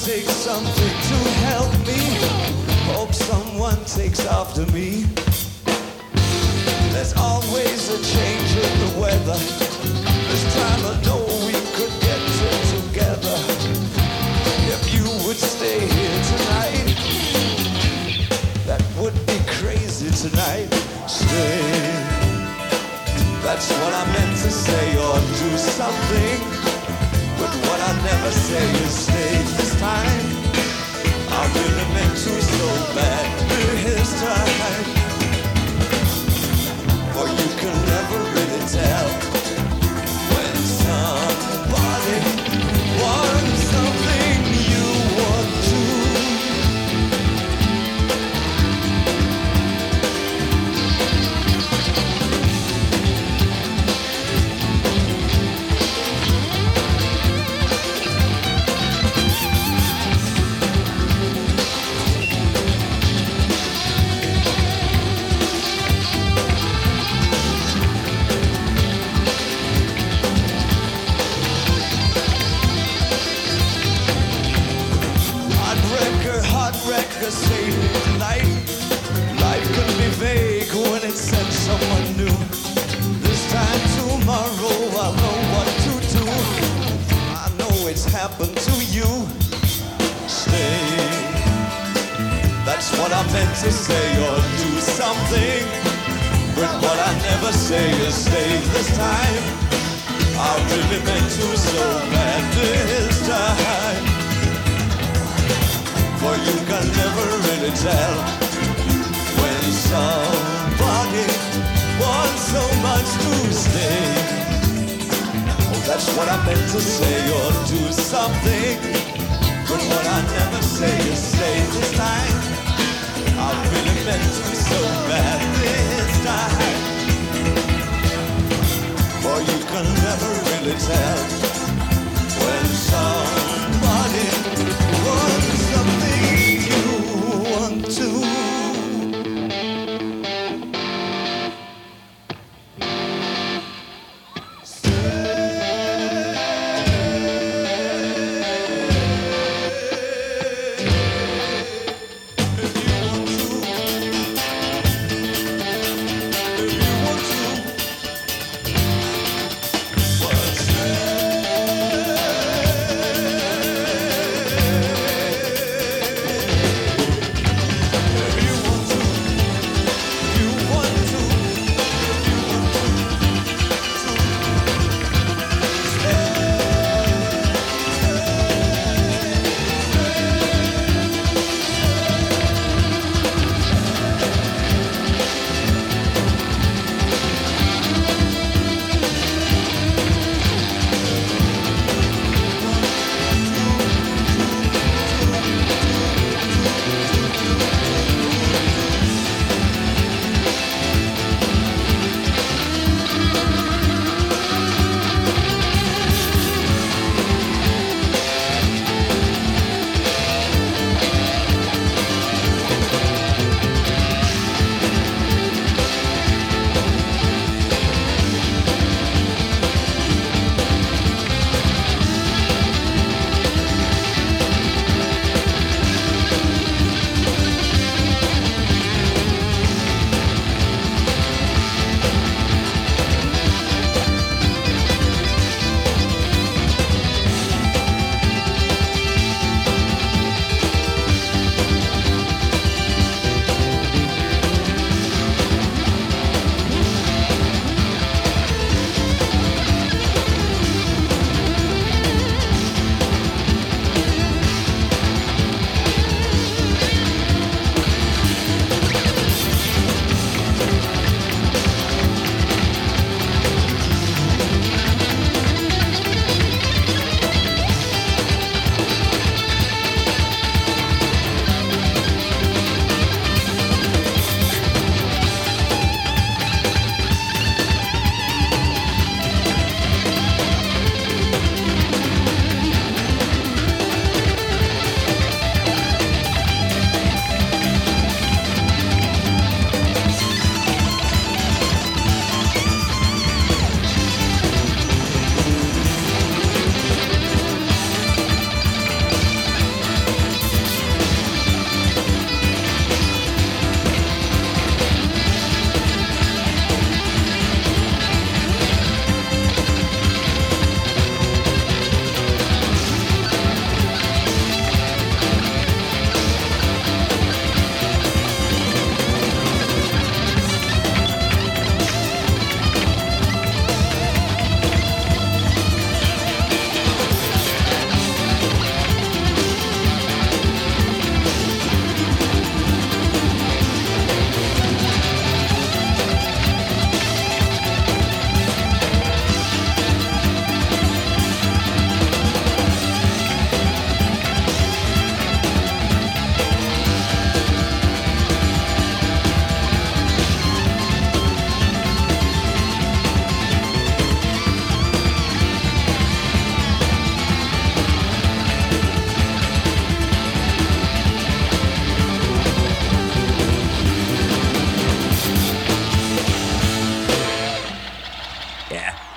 take something to help me. Hope someone takes after me. There's always a change in the weather. This time I know we could get it together. If you would stay here tonight, that would be crazy tonight. Stay. That's what I meant to say, or do something. But what I never say is stay this time. I really meant to so bad this time. For you can never really tell when somebody wants something you want to.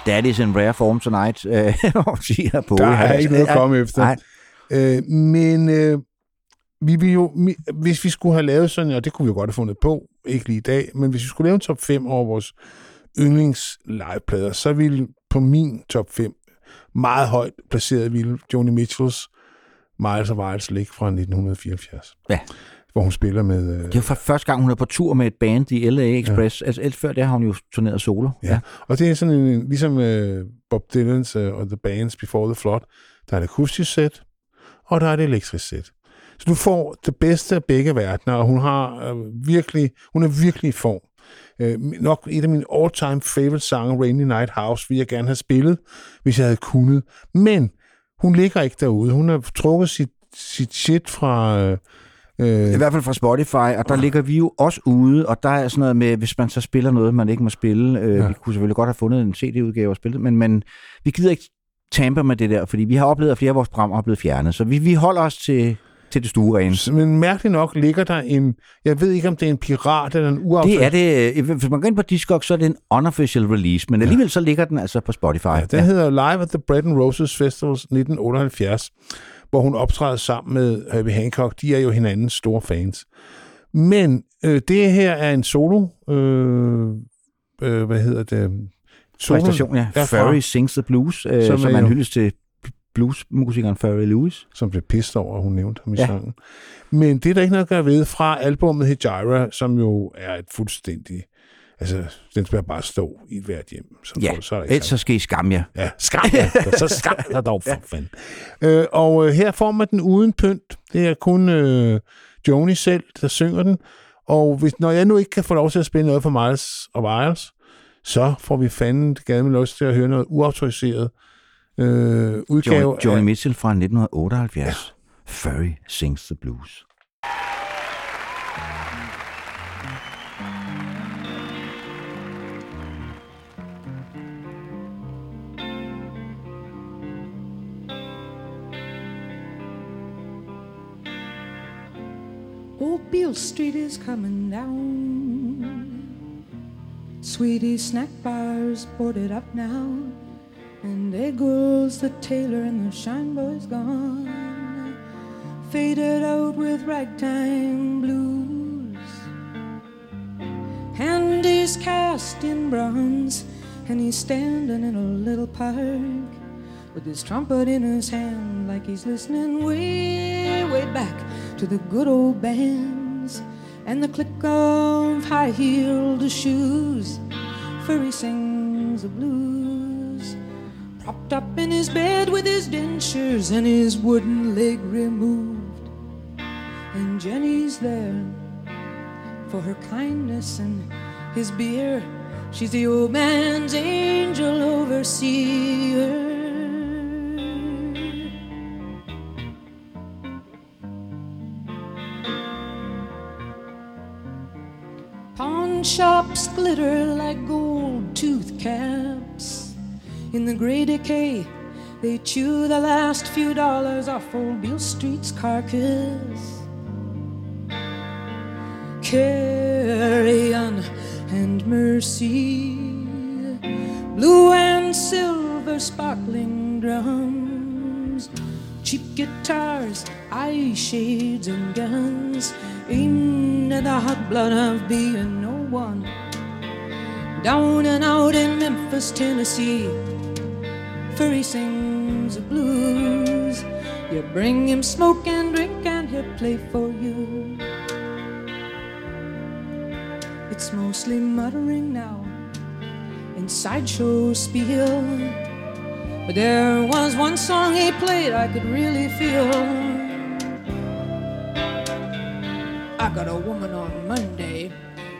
That is in rare form tonight, siger Bowie. Der er ikke noget at komme efter. Men vi vil jo, hvis vi skulle have lavet sådan, og det kunne vi jo godt have fundet på, ikke lige i dag, men hvis vi skulle lave en top 5 over vores yndlingsliveplader, så ville på min top 5 meget højt placeret ville Joni Mitchells Miles & Miles ligge fra 1974. Ja. Hvor hun spiller med... Det er for første gang, hun er på tur med et band i L.A. Express. Ja. Altså, ellers før det har hun jo turneret solo. Ja. Ja. Og det er sådan en... Ligesom Bob Dylan's og The Bands Before the Flood, der er et akustisk sæt, og der er et elektrisk sæt. Så du får det bedste af begge verdener, og hun har virkelig... Hun er virkelig i form. Nok et af mine all-time favorite sange, Rainy Night House, ville jeg gerne have spillet, hvis jeg havde kunnet. Men hun ligger ikke derude. Hun har trukket sit shit fra... I hvert fald fra Spotify, og der ligger vi jo også ude, og der er sådan noget med, hvis man så spiller noget, man ikke må spille. Vi kunne selvfølgelig godt have fundet en CD-udgave og spillet, men vi gider ikke tampe med det der, fordi vi har oplevet, at flere af vores programmer er blevet fjernet, så vi holder os til det store rene. Men mærkeligt nok ligger der en, jeg ved ikke, om det er en pirat eller en uafhængig. Det er det. Hvis man går ind på Discogs, så er det en unofficial release, men alligevel så ligger den altså på Spotify. Ja, den hedder Live at the Bread and Roses Festival 1978. hvor hun optræder sammen med Herbie Hancock. De er jo hinandens store fans. Men det her er en solo... hvad hedder det? Præstation, ja. Pharrell Sings the Blues, som man hyldes til bluesmusikeren Pharrell Lewis. Som blev pissed over, at hun nævnte ham i sangen. Men det er der ikke noget at gøre ved fra albumet Hejira, som jo er et fuldstændigt... Altså, den skal bare stå i et hvert hjem. Så skal I skamme jer. Ja, skam jer. Så skam dig dog, for fanden. Og her får man den uden pynt. Det er kun Joni selv, der synger den. Og når jeg nu ikke kan få lov til at spille noget for Miles og Miles, så får vi fanden gerne lov til at høre noget uautoriseret udgave. Joni Mitchell fra 1978. Ja. Furry Sings the Blues. Beale Street is coming down. Sweetie snack bars boarded up now, and there goes the tailor and the shine boy's gone, faded out with ragtime blues. And he's cast in bronze, and he's standing in a little park with his trumpet in his hand, like he's listening way, way back to the good old bands and the click of high-heeled shoes. Furry sings the blues, propped up in his bed with his dentures and his wooden leg removed. And Jenny's there for her kindness and his beer. She's the old man's angel overseer. Shops glitter like gold tooth caps. In the gray decay, they chew the last few dollars off old Beale Street's carcass. Carrion and mercy, blue and silver sparkling drums, cheap guitars, eye shades and guns, into the hot blood of being no one. Down and out in Memphis, Tennessee, Furry sings the blues. You bring him smoke and drink and he'll play for you. It's mostly muttering now and sideshow spiel, but there was one song he played I could really feel. I got a woman on Monday,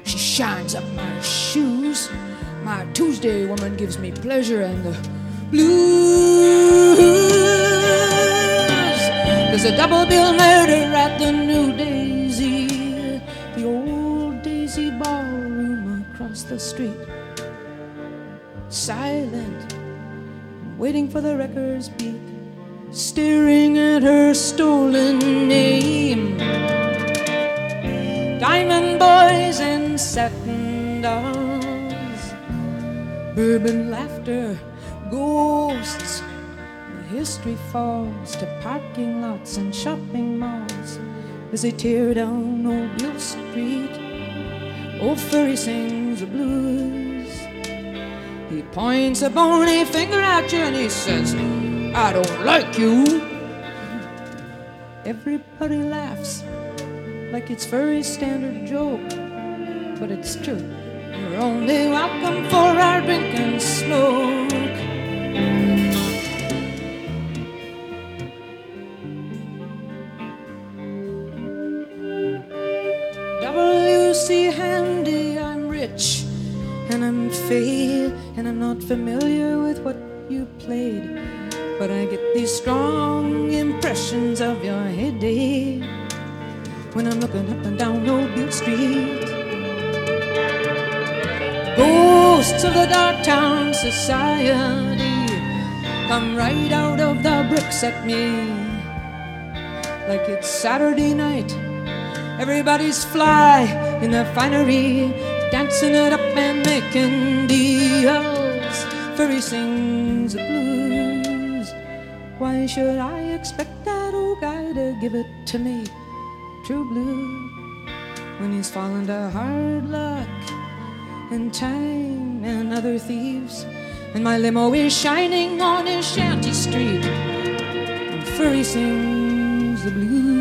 she shines up my shoes. My Tuesday woman gives me pleasure and the blues. There's a double bill murder at the New Daisy, the old Daisy ballroom across the street. Silent, waiting for the record's beat, staring at her stolen name. Diamond boys and satin dolls, bourbon laughter ghosts. The history falls to parking lots and shopping malls as they tear down old Beale Street. Old Furry sings the blues. He points a bony finger at you and he says, I don't like you. Everybody laughs like it's Furry's standard joke, but it's true. You're only welcome for our drink and smoke. W.C. Handy, I'm rich and I'm fade, and I'm not familiar with what you played, but I get these strong impressions of your heyday when I'm looking up and down old Beale Street. Ghosts of the Dark Town Society come right out of the bricks at me like it's Saturday night. Everybody's fly in the finery, dancing it up and making deals. Furry sings the blues. Why should I expect that old guy to give it to me? True blue, when he's fallen to hard luck and time and other thieves, and my limo is shining on his shanty street, and Furry sings the blues.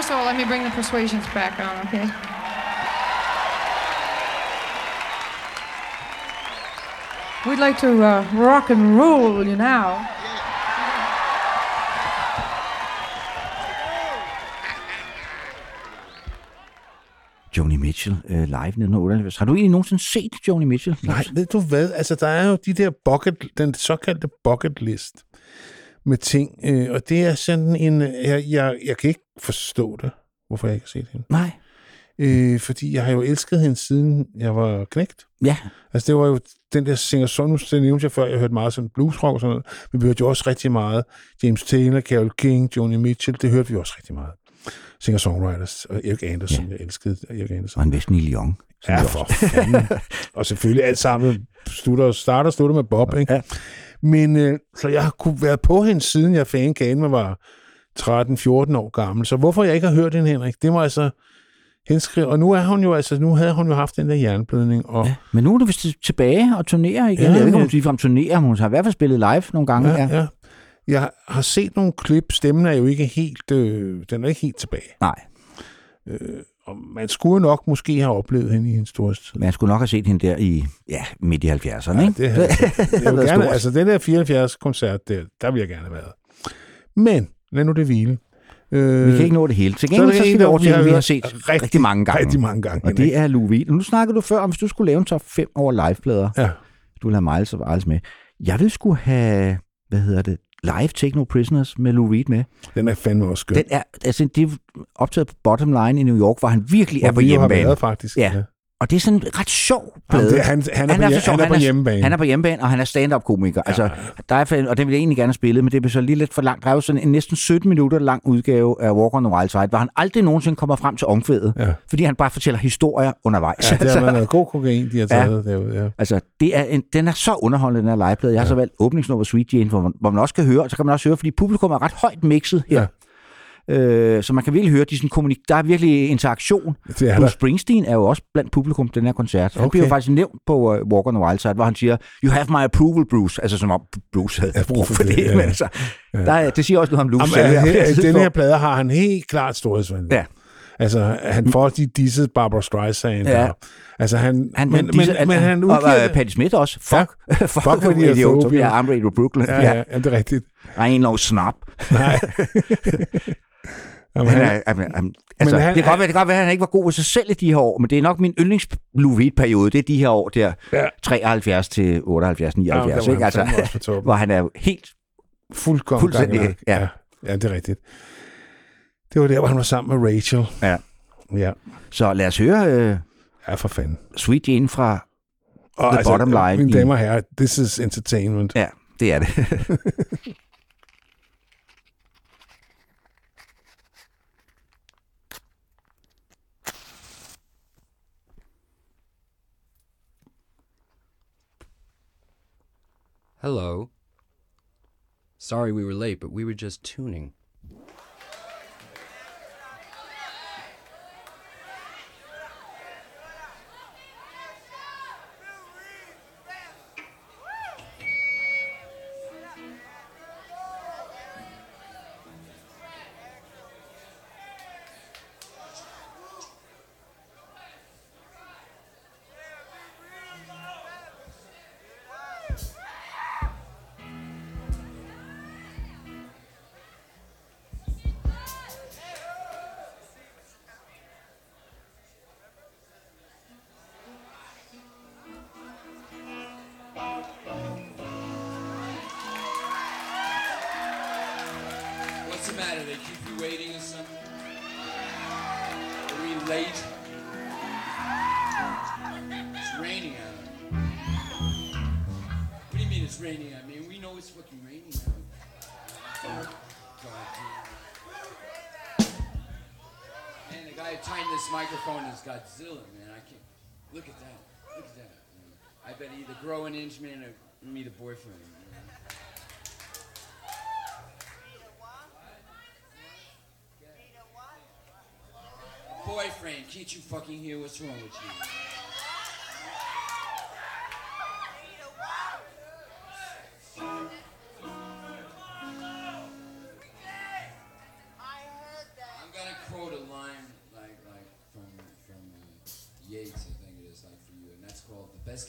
First of all, let me bring the Persuasions back on, okay? We'd like to rock and roll you now. Joni Mitchell live 1998. Har du egentlig nogensinde set Joni Mitchell? Nej, ved du hvad? Altså, der er jo den såkaldte bucket list med ting, og det er sådan en... Jeg kan ikke forstå det, hvorfor jeg ikke har set hende. Nej. Fordi jeg har jo elsket hende, siden jeg var knægt. Ja. Altså, det var jo den der singer-songwriter, det nævnte jeg før, jeg hørte meget sådan bluesrock og sådan noget, men vi hørte jo også rigtig meget James Taylor, Carole King, Joni Mitchell, det hørte vi også rigtig meget. Singer-songwriters, og Erik Anderson, ja. Jeg elskede Erik Anderson. Og en West Neil Young. Ja, for fanden. Og selvfølgelig alt sammen starter med Bob, ikke? Ja. Men så jeg har kunne være på hende, siden jeg var 13-14 år gammel. Så hvorfor jeg ikke har hørt hende, Henrik, det var altså henskrive. Og nu er hun jo altså, nu havde hun jo haft den der hjerneblødning. Og... Ja, men nu er du vist tilbage og turnerer igen. Ja, jeg ved ikke, om hun turnerer, men hun har i hvert fald spillet live nogle gange. Ja, ja. Jeg har set nogle klip. Stemmen er jo ikke helt, den er ikke helt tilbage. Nej. Og man skulle nok måske have oplevet hende i hendes storhedstid. Man skulle nok have set hende der i midt i 70'erne, ja, ikke? Det gerne, altså den der 74-koncert, der ville jeg gerne have været. Men lad nu det hvile. Vi kan ikke nå det hele. Til gengæld så skal vi over til, vi har set rigtig mange gange. Rigtig mange gange. Og det er Lou Reed. Nu snakkede du før om, hvis du skulle lave en top 5 over liveplader. Ja. Du ville have Miles og Miles med. Jeg ville skulle have, Live Techno Prisoners med Lou Reed med. Den er fandme også skøn. Den er, altså, det er optaget på Bottom Line i New York, hvor han virkelig er på hjemmebane. Hvor vi har været, faktisk. Ja. Ja. Og det er sådan en ret sjov plade. Han er på hjemmebane. Han er på hjemmebane, og han er stand-up-komiker. Ja. Altså, og den ville jeg egentlig gerne spille, men det blev så lige lidt for langt. Der er jo sådan en næsten 17 minutter lang udgave af Walk on the Wild Side, hvor han aldrig nogensinde kommer frem til omkvædet, ja. Fordi han bare fortæller historier undervejs. Ja, det har været noget god kokain, de har taget derude. Ja. Altså, den er så underholdende, den her legeplade. Jeg har så valgt åbningsnummer Sweet Jane, hvor man også kan høre, og så kan man også høre, fordi publikum er ret højt mixet her. Ja. Så man kan virkelig høre, der er virkelig interaktion. Bruce Springsteen er jo også blandt publikum til den her koncert. Okay. Han bliver jo faktisk nævnt på Walk on the Wild Side, hvor han siger, you have my approval, Bruce. Altså som om Bruce havde brug for det. Ja. Men altså, det siger også noget om Lou. Den her plade har han helt klart storhedsvandet. Ja. Altså, han får også disse Barbra Streisand. Ja. Og, altså, han udgiver... Og Patti Smith også. Fuck. Ja. Fuck for de her. Ja, I'm Radio Brooklyn. Ja, ja. Ja, det er rigtigt. I ain't no snob. Nej. Jamen, altså, det kan godt være, at han ikke var god ved sig selv i de her år, men det er nok min yndlings Lou Reed-periode. Det er de her år der, ja. 73 til 78, 79, ja, ikke? Altså, hvor han er helt fuldstændig... Ja. Ja, det er rigtigt. Det var der, hvor han var sammen med Rachel. Ja. Ja. Så lad os høre... ja, for fanden. Sweet Jane fra The altså, Bottom Line. Mine damer og herrer, this is entertainment. Ja, det er det. Hello. Sorry we were late, but we were just tuning. Godzilla, man, I can't. Look at that. I bet either grow an inch, man, or meet a boyfriend. Man. Boyfriend, can't you fucking hear what's wrong with you?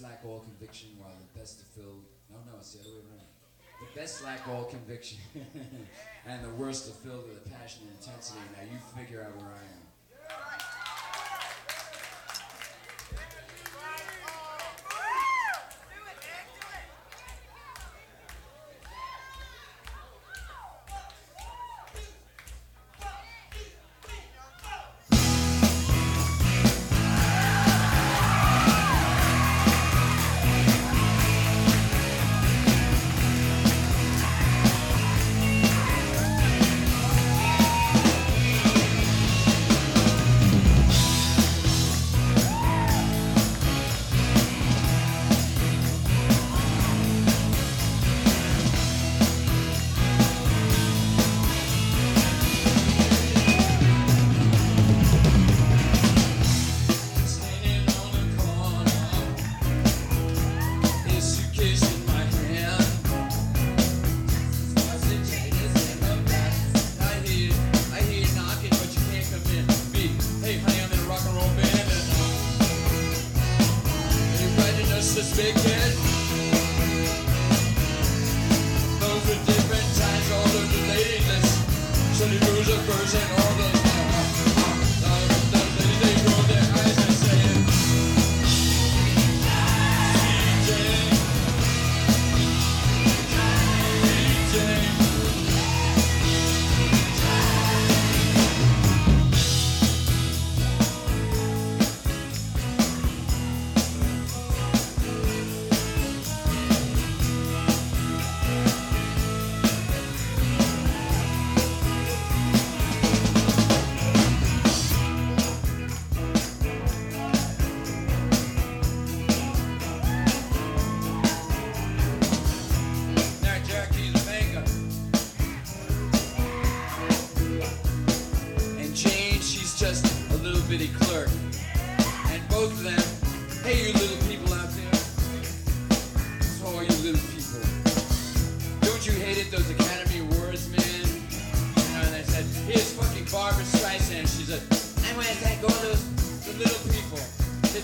Lack all conviction while the best are filled. No, it's the other way around. The best lack all conviction and the worst are filled with a passion and intensity. Now you figure out where I am. I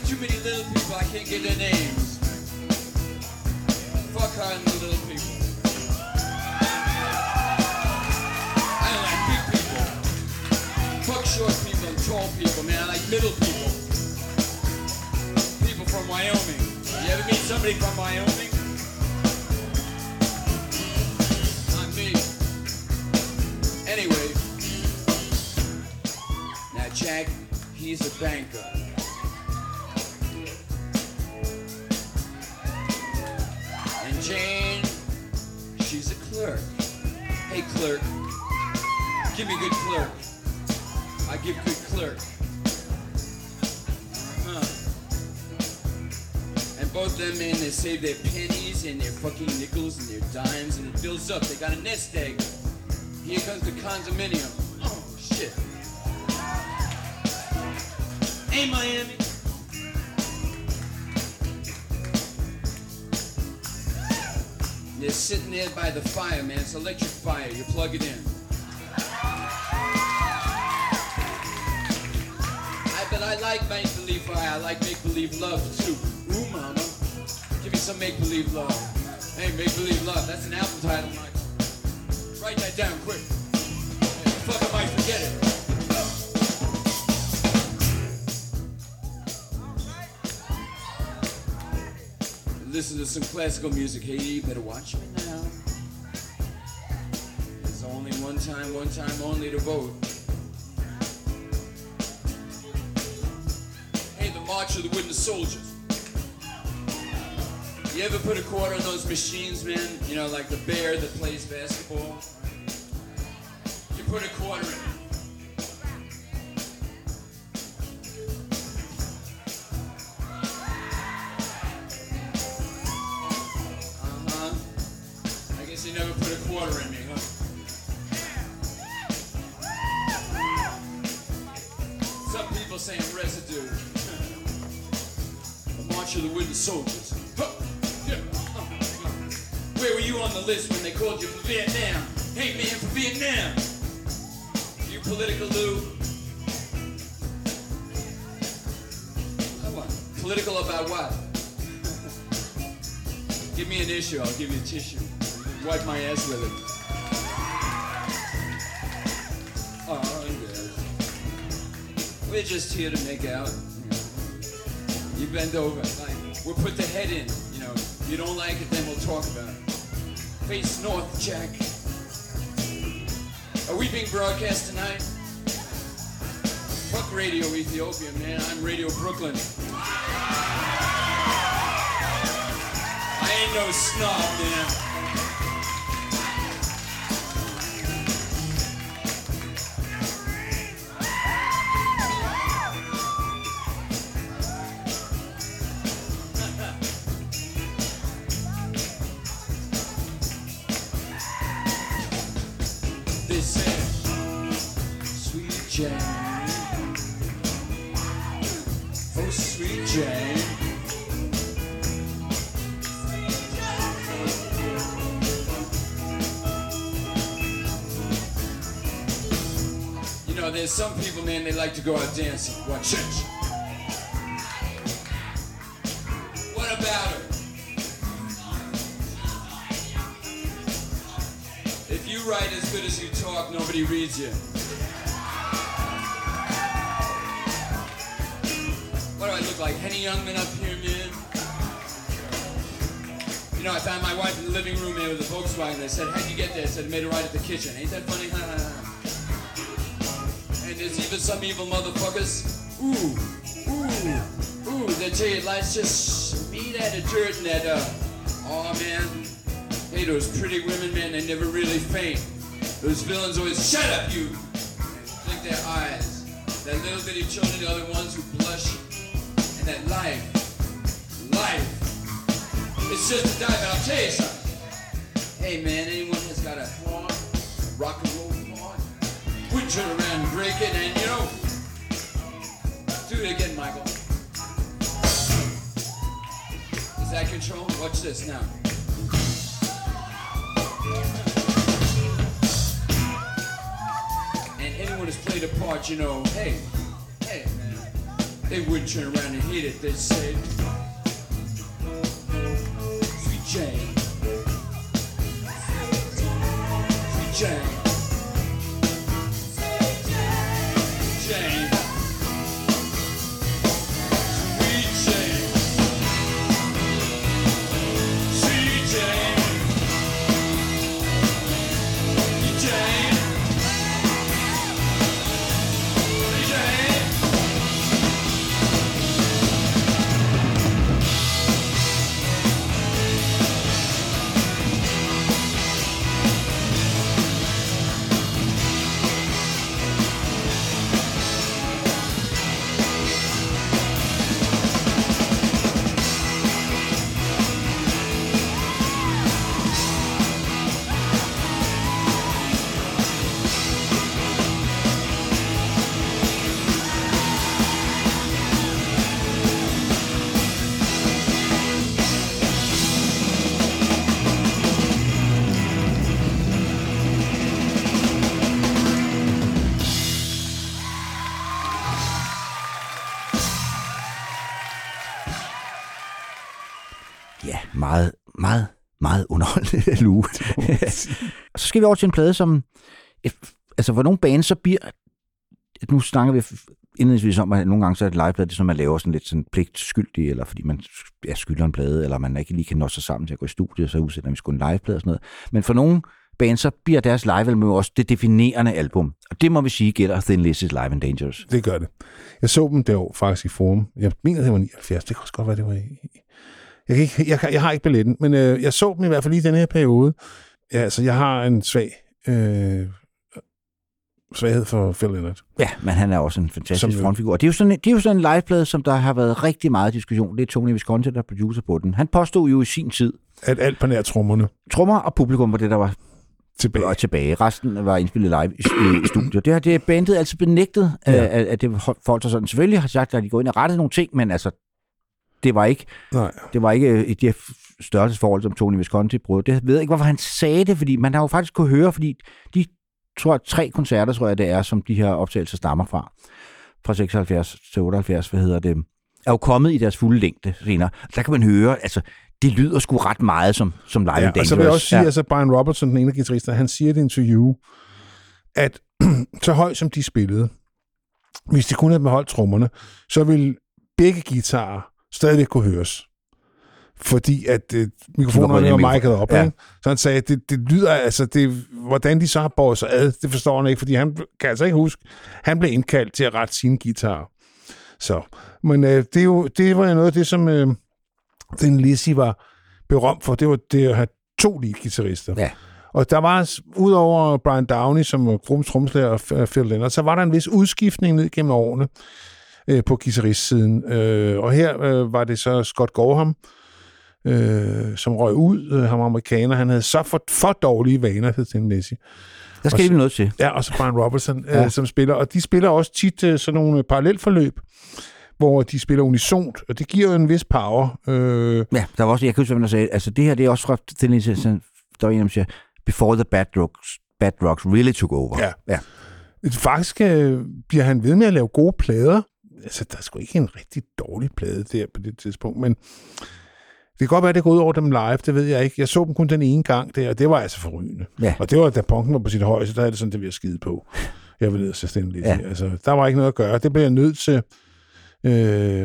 too many little people, I can't get their names. Fuck hiring the little people. I don't like big people. Fuck short people and tall people, man. I like middle people. People from Wyoming. You ever meet somebody from Wyoming? Not me. Anyway. Now Jack, he's a banker. And Jane, she's a clerk. Hey clerk, give me a good clerk. I give good clerk. And both of them, man, they save their pennies and their fucking nickels and their dimes, and it builds up. They got a nest egg. Here comes the condominium. Oh, shit. Hey, Miami. And they're sitting there by the fire, man. It's electric fire. You plug it in. I bet I like make-believe fire. I like make-believe love, too. Ooh, mama. Give me some make-believe love. Hey, make-believe love. That's an album title, Michael. Write that down quick. Hey, the fuck, I might forget it. Listen to some classical music. Hey, you better watch me now. There's only one time only to vote. Hey, the March of the Wooden Soldiers. You ever put a quarter on those machines, man? You know, like the bear that plays basketball? You put a quarter in. You never put a quarter in me, huh? Some people say I'm residue. The March of the Wooden Soldiers. Where were you on the list when they called you from Vietnam? Hey man, from Vietnam! You political Lou? Come on. Political about what? Give me an issue, I'll give you a tissue. Wipe my ass with it. Oh, yeah. We're just here to make out. You bend over. Like, we'll put the head in. You know, you don't like it, then we'll talk about it. Face north, Jack. Are we being broadcast tonight? Fuck Radio Ethiopia, man. I'm Radio Brooklyn. I ain't no snob, man. There's some people, man, they like to go out dancing. Watch it. What about her? If you write as good as you talk, nobody reads you. What do I look like? Henny Youngman up here, man? You know, I found my wife in the living room here with a Volkswagen. I said, how'd you get there? I said, I made a ride at the kitchen. Ain't that funny? Ha ha ha. There's even some evil motherfuckers. Ooh. They tell you life's just me that a dirt and that oh man. Hey, those pretty women, man, they never really faint. Those villains always shut up you and blink their eyes. That little bitty children, the other ones who blush. And that life. It's just a dive. I'll tell you something. Hey man, anyone that's got a horn, rock and roll. We turn around and break it, and you know, do it again, Michael. Is that control? Watch this now. And anyone who's played a part, you know, hey, man, They would turn around and hit it, they said, Sweet Jane, Sweet Jane, Sweet Jane, Sweet Jane, Sweet Jane, Sweet Jane. Meget underholdende Lou. Og så skal vi over til en plade, som... Altså, hvor nogle bands så bliver... Nu snakker vi indledningsvis om, at nogle gange så er et liveplade, det som man laver sådan lidt sådan pligtskyldig, eller fordi man skylder en plade, eller man ikke lige kan nå sig sammen til at gå i studiet, så udsætter vi sgu en liveplade og sådan noget. Men for nogle bands, så bliver deres livealbum også det definerende album. Og det må vi sige gælder Thin Lizzy's Live and Dangerous. Det gør det. Jeg så dem derovre faktisk i Forum. Jeg mener, det var 79. Det kan også godt være, det var i... Jeg har ikke billetten, men jeg så dem i hvert fald lige i den her periode. Ja, altså, jeg har en svag svaghed for Phil Lynott. Ja, men han er også en fantastisk frontfigur. Og det er jo sådan en liveplade, som der har været rigtig meget diskussion. Det er Tony Visconti, der er producer på den. Han påstod jo i sin tid... At alt på nær trommerne. Trommer og publikum var det, der var tilbage. Resten var indspillet live i studiet. Det er bandet altså benægtet, at det forholdt sig sådan. Selvfølgelig har sagt, at de går ind og rettede nogle ting, men altså... Det var ikke et størrelsesforhold, som Tony Visconti brugte. Jeg ved ikke, hvorfor han sagde det, fordi man har jo faktisk kunne høre, fordi de tre koncerter, tror jeg det er, som de her optagelser stammer fra. Fra 76 til 78, er jo kommet i deres fulde længde senere. Der kan man høre, altså, det lyder sgu ret meget som Live and Dangerous. Og så vil jeg også sige, altså Brian Robertson, den ene af guitaristerne, han siger i et interview, at så højt som de spillede, hvis de kun havde beholdt trommerne, så ville begge guitarer stadigvæk kunne høres. Fordi at mikrofonerne var mic'et op. Ja. Så han sagde, det lyder altså, hvordan de så har båret sig ad, det forstår han ikke, fordi han kan altså ikke huske. Han blev indkaldt til at rette sine guitarer. Så. Men det var noget af det, som Thin Lizzy var berømt for. Det var det at have to lead-guitarister. Ja. Og der var, udover Brian Downey, som var gruppens trommeslager og Phil Lynott, så var der en vis udskiftning ned gennem årene på guitarist-siden. Og her var det så Scott Gorham, som røg ud. Han var amerikaner. Han havde så for dårlige vaner, hed Thin Lizzy. Der skal ikke noget til. Ja, og så Brian Robertson, som spiller. Og de spiller også tit sådan nogle parallelforløb, hvor de spiller unisont, og det giver jo en vis power. Ja, der var også, jeg kan huske, hvem der sagde, altså det her, det er også fra Thin Lizzy, der var en, der siger, before the bad rocks really took over. Ja. Ja. Faktisk bliver han ved med at lave gode plader. Altså, der er sgu ikke en rigtig dårlig plade der på det tidspunkt, men det kan godt være, at det går ud over dem live, det ved jeg ikke. Jeg så dem kun den ene gang der, og det var altså forrygende. Ja. Og det var, da punken var på sit højeste, der havde det sådan, det ville jeg skide på. Jeg ville altså stemme lidt. Ja. Altså, der var ikke noget at gøre, det blev jeg nødt til,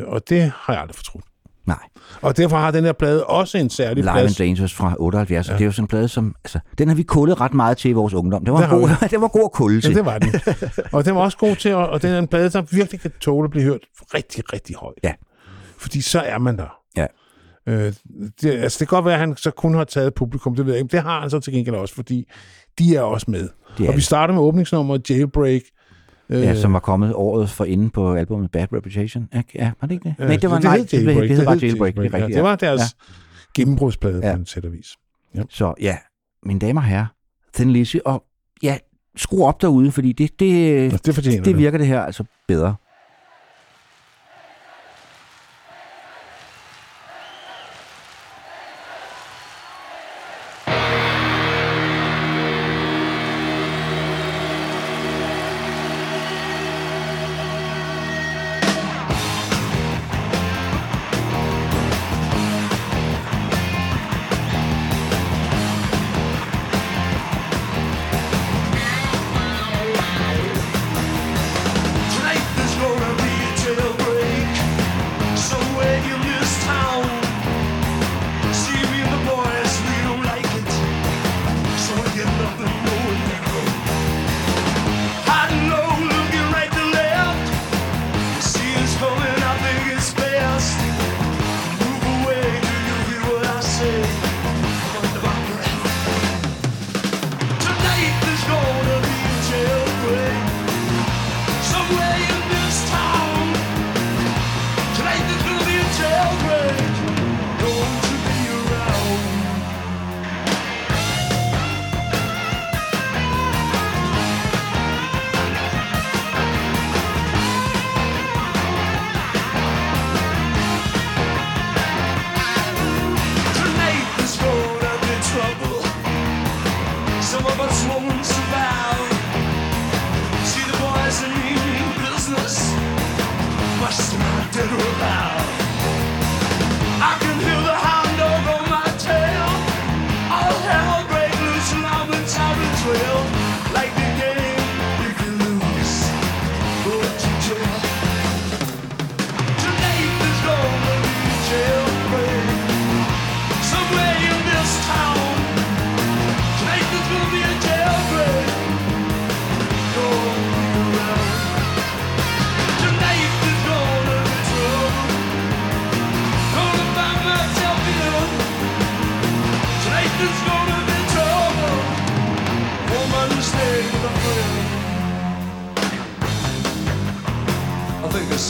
og det har jeg aldrig fortrudt. Nej. Og derfor har den her plade også en særlig Live plads. Live and Dangerous fra 78, ja. Det er jo sådan en plade, som... Altså, den har vi kullet ret meget til i vores ungdom. Det var god at kulde til. Ja, det var den. Og den var også god til, og den er en plade, som virkelig kan tåle at blive hørt rigtig, rigtig højt. Ja. Fordi så er man der. Ja. Det kan godt være, at han så kun har taget publikum, det ved jeg ikke. Men det har han så til gengæld også, fordi de er også med. Er og vi starter med åbningsnummeret Jailbreak, ja, som var kommet året forinden på albumet Bad Reputation. Ja, var det ikke det? Nej, det var Jailbreak. Det, rigtigt, ja. Det var deres gennembrudsplade på en sæt og vis. Ja. Så ja, mine damer og herrer, Thin Lizzy, og ja, skru op derude, fordi det virker det her altså bedre.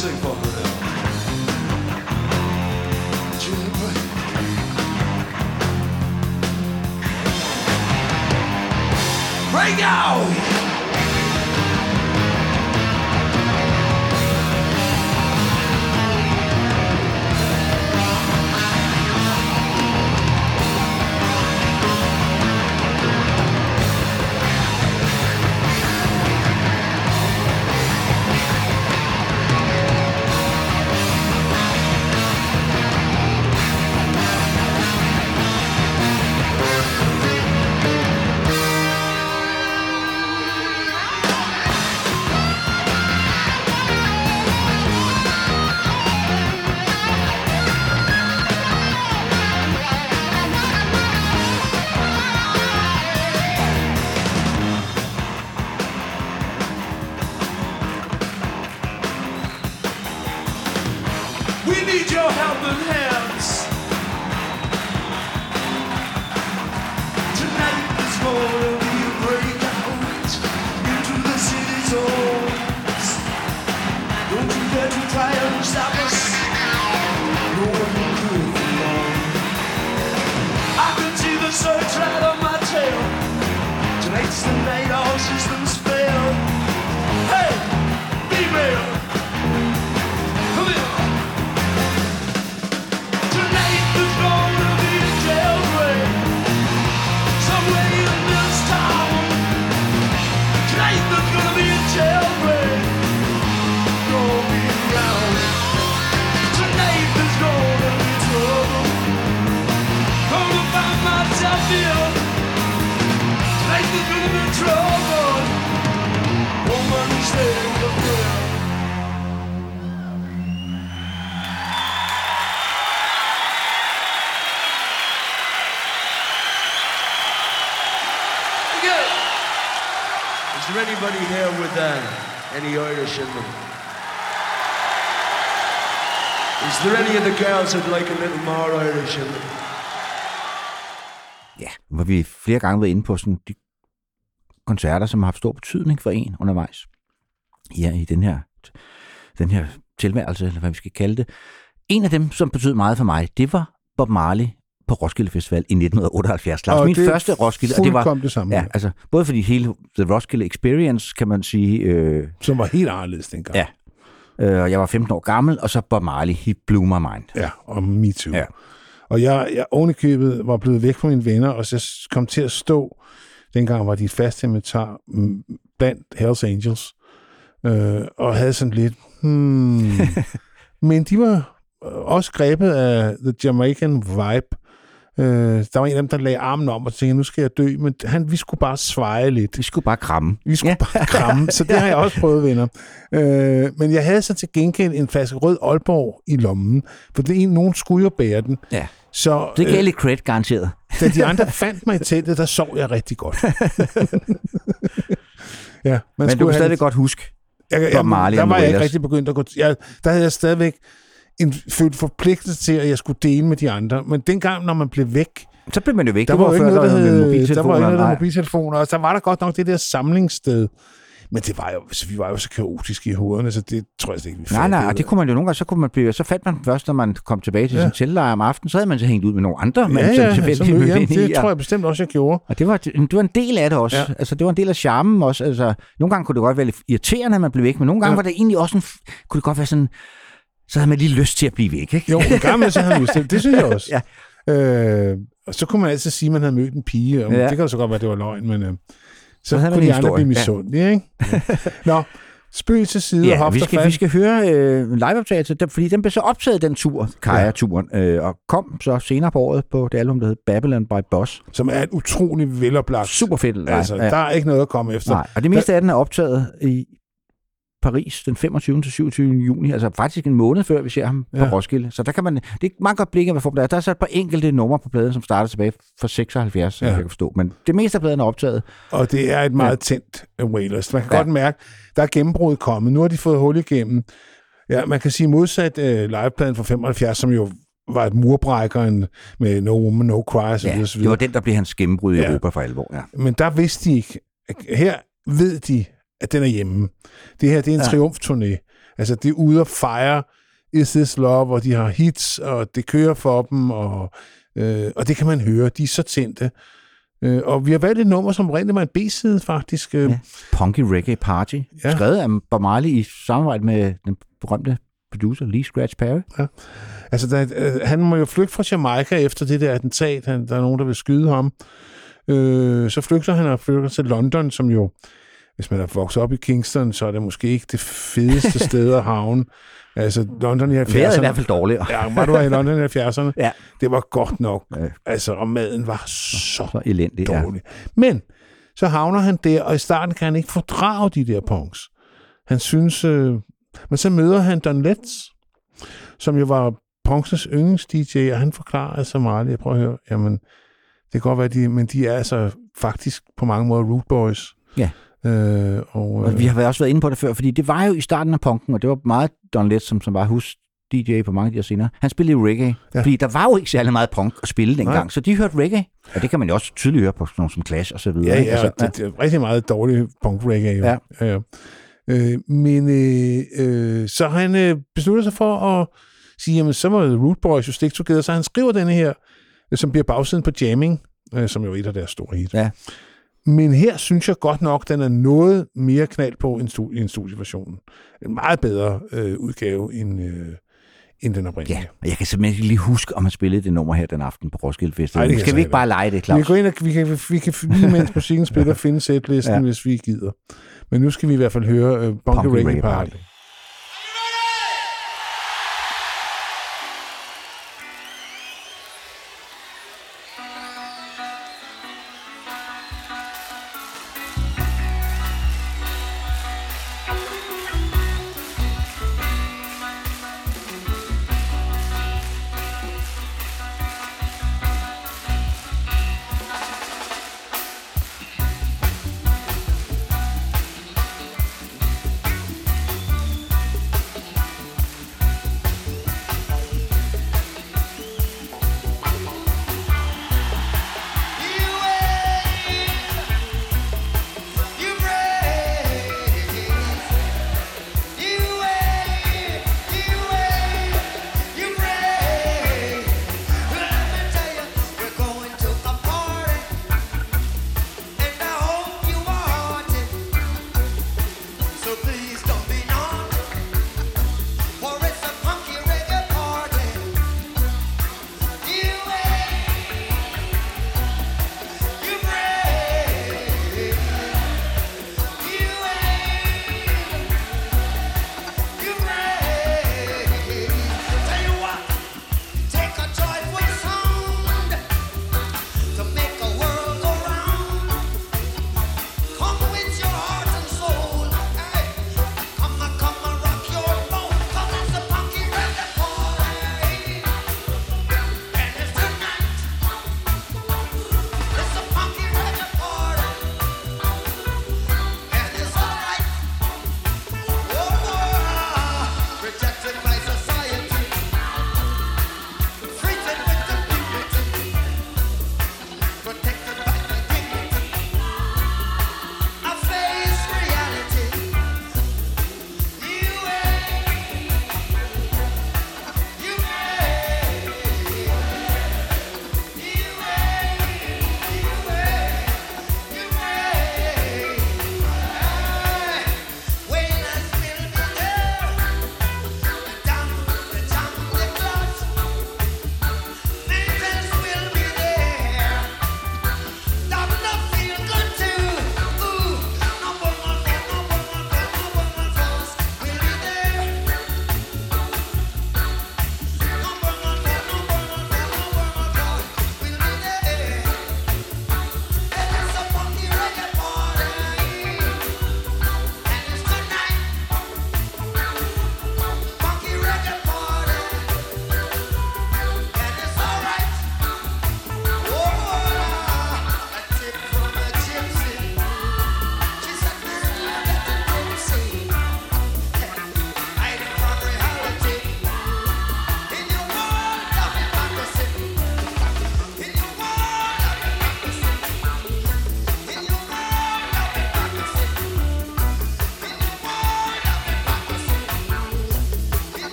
sing for her now. Right now! Is there any of the girls that like a little more Irish in them? Ja, hvor vi flere gange været inde på sådan de koncerter, som har haft stor betydning for en undervejs. Ja, i den her tilværelse, eller hvad vi skal kalde det. En af dem, som betød meget for mig, det var Bob Marley på Roskilde Festival i 1978. Lars, min første Roskilde, og det var det samme. Ja, altså både fordi hele The Roskilde Experience, kan man sige, som var helt anderledes dengang. Ja. Og jeg var 15 år gammel, og så Bob Marley, He Blew My Mind. Ja, og me too. Ja. Og jeg ovenikøbet var blevet væk fra mine venner, og så kom til at stå, dengang var de fast inventar blandt Hells Angels, og havde sådan lidt, Men de var også grebet af The Jamaican Vibe. Der var en af dem, der lagde armen om og tænkte, nu skal jeg dø, men vi skulle bare sveje lidt. Vi skulle bare kramme. Så det har jeg også prøvet, venner. Men jeg havde så til gengæld en flaske rød Aalborg i lommen, for det nogen skulle jo bære den. Ja. Så, det gav lidt cred, garanteret. Da de andre fandt mig i teltet, der sov jeg rigtig godt. Ja, men du kunne stadig godt huske Bob Marley. Der var jeg ikke rigtig begyndt at gå... Der havde jeg stadigvæk følte forpligtet til, at jeg skulle dele med de andre. Men dengang, når man blev væk... Så blev man jo væk. Der var ikke noget, der hed mobiltelefoner. Og så var der godt nok det der samlingssted. Men det var jo, vi var jo så kaotiske i hovederne, så det tror jeg slet ikke, vi fandt. Nej, og det kunne man jo nogle gange, så fandt man først, når man kom tilbage til sin tellejr om aftenen, så havde man så hængt ud med nogle andre. Det tror jeg bestemt også, jeg gjorde. Og det var en del af det også. Ja. Altså, det var en del af charmen også. Altså, nogle gange kunne det godt være lidt irriterende, at man blev væk, men nogle gange var det egentlig også kunne det godt være sådan... Så havde man lige lyst til at blive væk, ikke? Jo, en gammel, så havde man lyst til det. Det synes jeg også. Ja. Og så kunne man altid sige, at man havde mødt en pige. Og det kan så godt være, det var løgn, men så havde kunne de andre blive misundelige, ikke? Ja. Nå, spøg til side og hofter fast. Vi skal høre liveoptagelse, fordi den blev så optaget, den tur, Kaja-turen, og kom så senere på året på det album, der hed Babylon by Bus. Som er et utroligt veloplagt. Super fedt. Altså, der er ikke noget at komme efter. Nej, og det meste af den er optaget i Paris den 25. til 27. juni, altså faktisk en måned før, vi ser ham på Roskilde. Så der kan man, det er meget godt blik af, hvad form der er. Der er så et par enkelte numre på pladen, som starter tilbage fra 76, jeg kan forstå. Men det meste af pladen er optaget. Og det er et meget tændt Wailers. Man kan godt mærke, der er gennembruddet kommet. Nu har de fået hul igennem. Ja, man kan sige modsat livepladen fra 75, som jo var et murbrækkeren med No Woman, No Cry, osv. Det var den, der blev hans gennembrud i Europa for alvor. Ja. Men der vidste de ikke. Her ved de, at den er hjemme. Det her, det er en triumfturné. Altså, det er ude at fejre Is This Love, hvor de har hits, og det kører for dem, og det kan man høre. De er så tændte. Og vi har valgt et nummer, som rent var en B-side, faktisk. Ja. Punky Reggae Party, ja. Skrevet af Bob Marley i samarbejde med den berømte producer Lee Scratch Perry. Ja. Altså, han må jo flygte fra Jamaica efter det der attentat. Der er nogen, der vil skyde ham. Så flygter han og flygter til London, som jo, hvis man er vokset op i Kingston, så er det måske ikke det fedeste sted at havne. Altså, London i 70'erne... Været i hvert fald dårligere. Ja, var du i London i 70'erne? Ja. Det var godt nok. Ja. Altså, og maden var så elendig, dårlig. Ja. Men så havner han der, og i starten kan han ikke fordrage de der punks. Han synes... Men så møder han Don Letts, som jo var punksens yndlings DJ, og han forklarer altså meget. Jeg prøver at høre, jamen, det kan godt være, men de er altså faktisk på mange måder rude boys. Ja. Og vi har også været inde på det før, fordi det var jo i starten af punken, og det var meget Don Letts, som var hus-DJ på mange af de her scener. Han spillede reggae, ja. Fordi der var jo ikke særlig meget punk at spille dengang, så de hørte reggae. Og det kan man jo også tydeligt høre på sådan nogle som Clash og så videre. Ja, altså, det er rigtig meget dårlig punk-reggae. Jo. Ja. Ja. Men så han beslutter sig for at sige, jamen så var Root Boys jo stick together, så han skriver denne her, som bliver bagsiden på Jamming, som jo er et af deres store hit. Ja. Men her synes jeg godt nok, den er noget mere knald på end studieversionen. En meget bedre udgave end den oprindelige. Ja, og jeg kan simpelthen ikke lige huske, om man spillede det nummer her den aften på Roskilde Festival. Skal vi ikke bare lege det, Claus? Vi går ind, og vi kan lige mens musikken spiller, finde sætlisten, ja. Hvis vi gider. Men nu skal vi i hvert fald høre Bunky Reggae Party.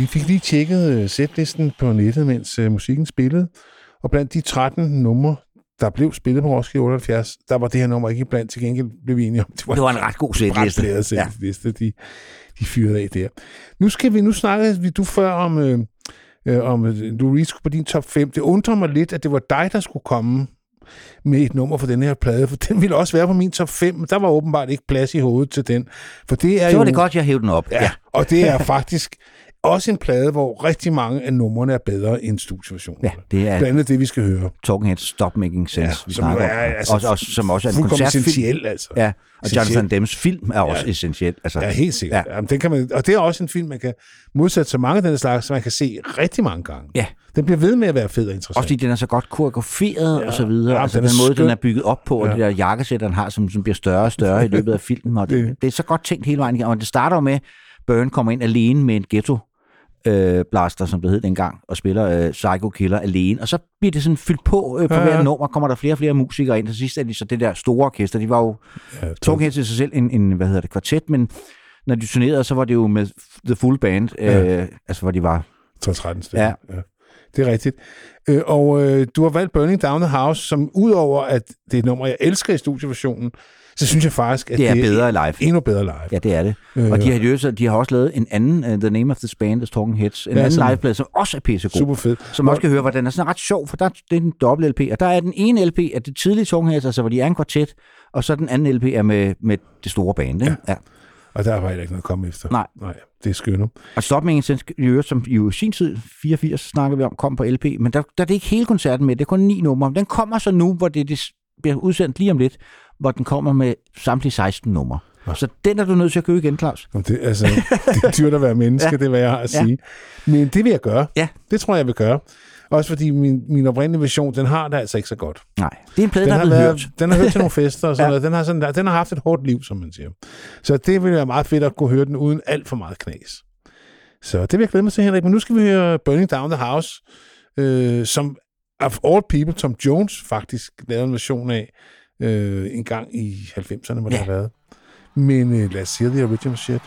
Vi fik lige tjekket setlisten på nettet, mens musikken spillede, og blandt de 13 numre, der blev spillet på Roskilde 78, der var det her nummer ikke blandt. Til gengæld blev vi enige om, det var en ret god setliste, ja. De fyrede af der. Nu snakkede vi før om Lou Reed skulle på din top 5. Det undrer mig lidt, at det var dig, der skulle komme med et nummer for den her plade, for den ville også være på min top 5, men der var åbenbart ikke plads i hovedet til den. For det er så var jo, det godt, jeg hævde den op. Ja, ja. Og det er faktisk også en plade, hvor rigtig mange af numrene er bedre end studieversioner. Ja, det er blandt andet det, vi skal høre. Talking Heads, Stop Making Sense, ja, vi snakker om. Altså, også, som også er en koncertfilm. Essentiel, altså. Ja, og essentiel. Jonathan Demmes film er også essentiel. Altså. Ja, helt sikkert. Ja. Jamen, den kan man, og det er også en film, man kan modsætte så mange af den slags, som man kan se rigtig mange gange. Ja. Den bliver ved med at være fed og interessant. Også fordi den er så godt koreograferet og så videre. Ja, altså den måde, den er bygget op på, og det der jakkesæt, den har, som bliver større og større i løbet af filmen. Og det er så godt tænkt hele vejen. Og det starter med, Byrne kommer ind alene med en ghetto blaster, som det hed dengang, og spiller Psycho Killer alene, og så bliver det sådan fyldt på på hver nummer, kommer der flere og flere musikere ind, og sidst er de så det der store orkester, de var jo tungt hen til sig selv en kvartet, men når de turnerede, så var det jo med the full band, altså hvor de var 12-13 stykker. Ja. Ja. Det er rigtigt. Og du har valgt Burning Down the House, som udover at det er et nummer, jeg elsker i studieversionen, så synes jeg faktisk, at det er bedre live. Endnu bedre live. Ja, det er det. Og de har også lavet en anden, The Name of the Band is Talking Heads, en anden liveplade, som også er pissegod. Super fed. Som også kan høre, hvordan den er sådan ret sjov, for det er en dobbelt LP, og der er den ene LP af det tidlige Talking Heads, altså hvor de er en kvartet, og så den anden LP er med det store band. Ikke? Ja. Og der var heller ikke noget at komme efter. Nej. Det er skønne. Og Stop Making Sense, som i sin tid, 84, snakker vi om, kom på LP, men der er det ikke hele koncerten med, det er kun 9 numre. Den kommer så nu, hvor det bliver udsendt lige om lidt, hvor den kommer med samtlige 16 numre. Ja. Så den er du nødt til at købe igen, Claus. Det er dyrt at være menneske, det er, hvad jeg har at sige. Men det vil jeg gøre. Ja. Det tror jeg, vil gøre. Også fordi min oprindelige version, den har det altså ikke så godt. Nej, det er en plade, der har hørt. Den har hørt til nogle fester og sådan noget. Den har haft et hårdt liv, som man siger. Så det ville være meget fedt at kunne høre den uden alt for meget knas. Så det vil jeg glæde mig til, Henrik. Men nu skal vi høre Burning Down the House, som of all people, Tom Jones faktisk lavede en version af en gang i 90'erne, hvor det har været. Men lad os høre the original shit.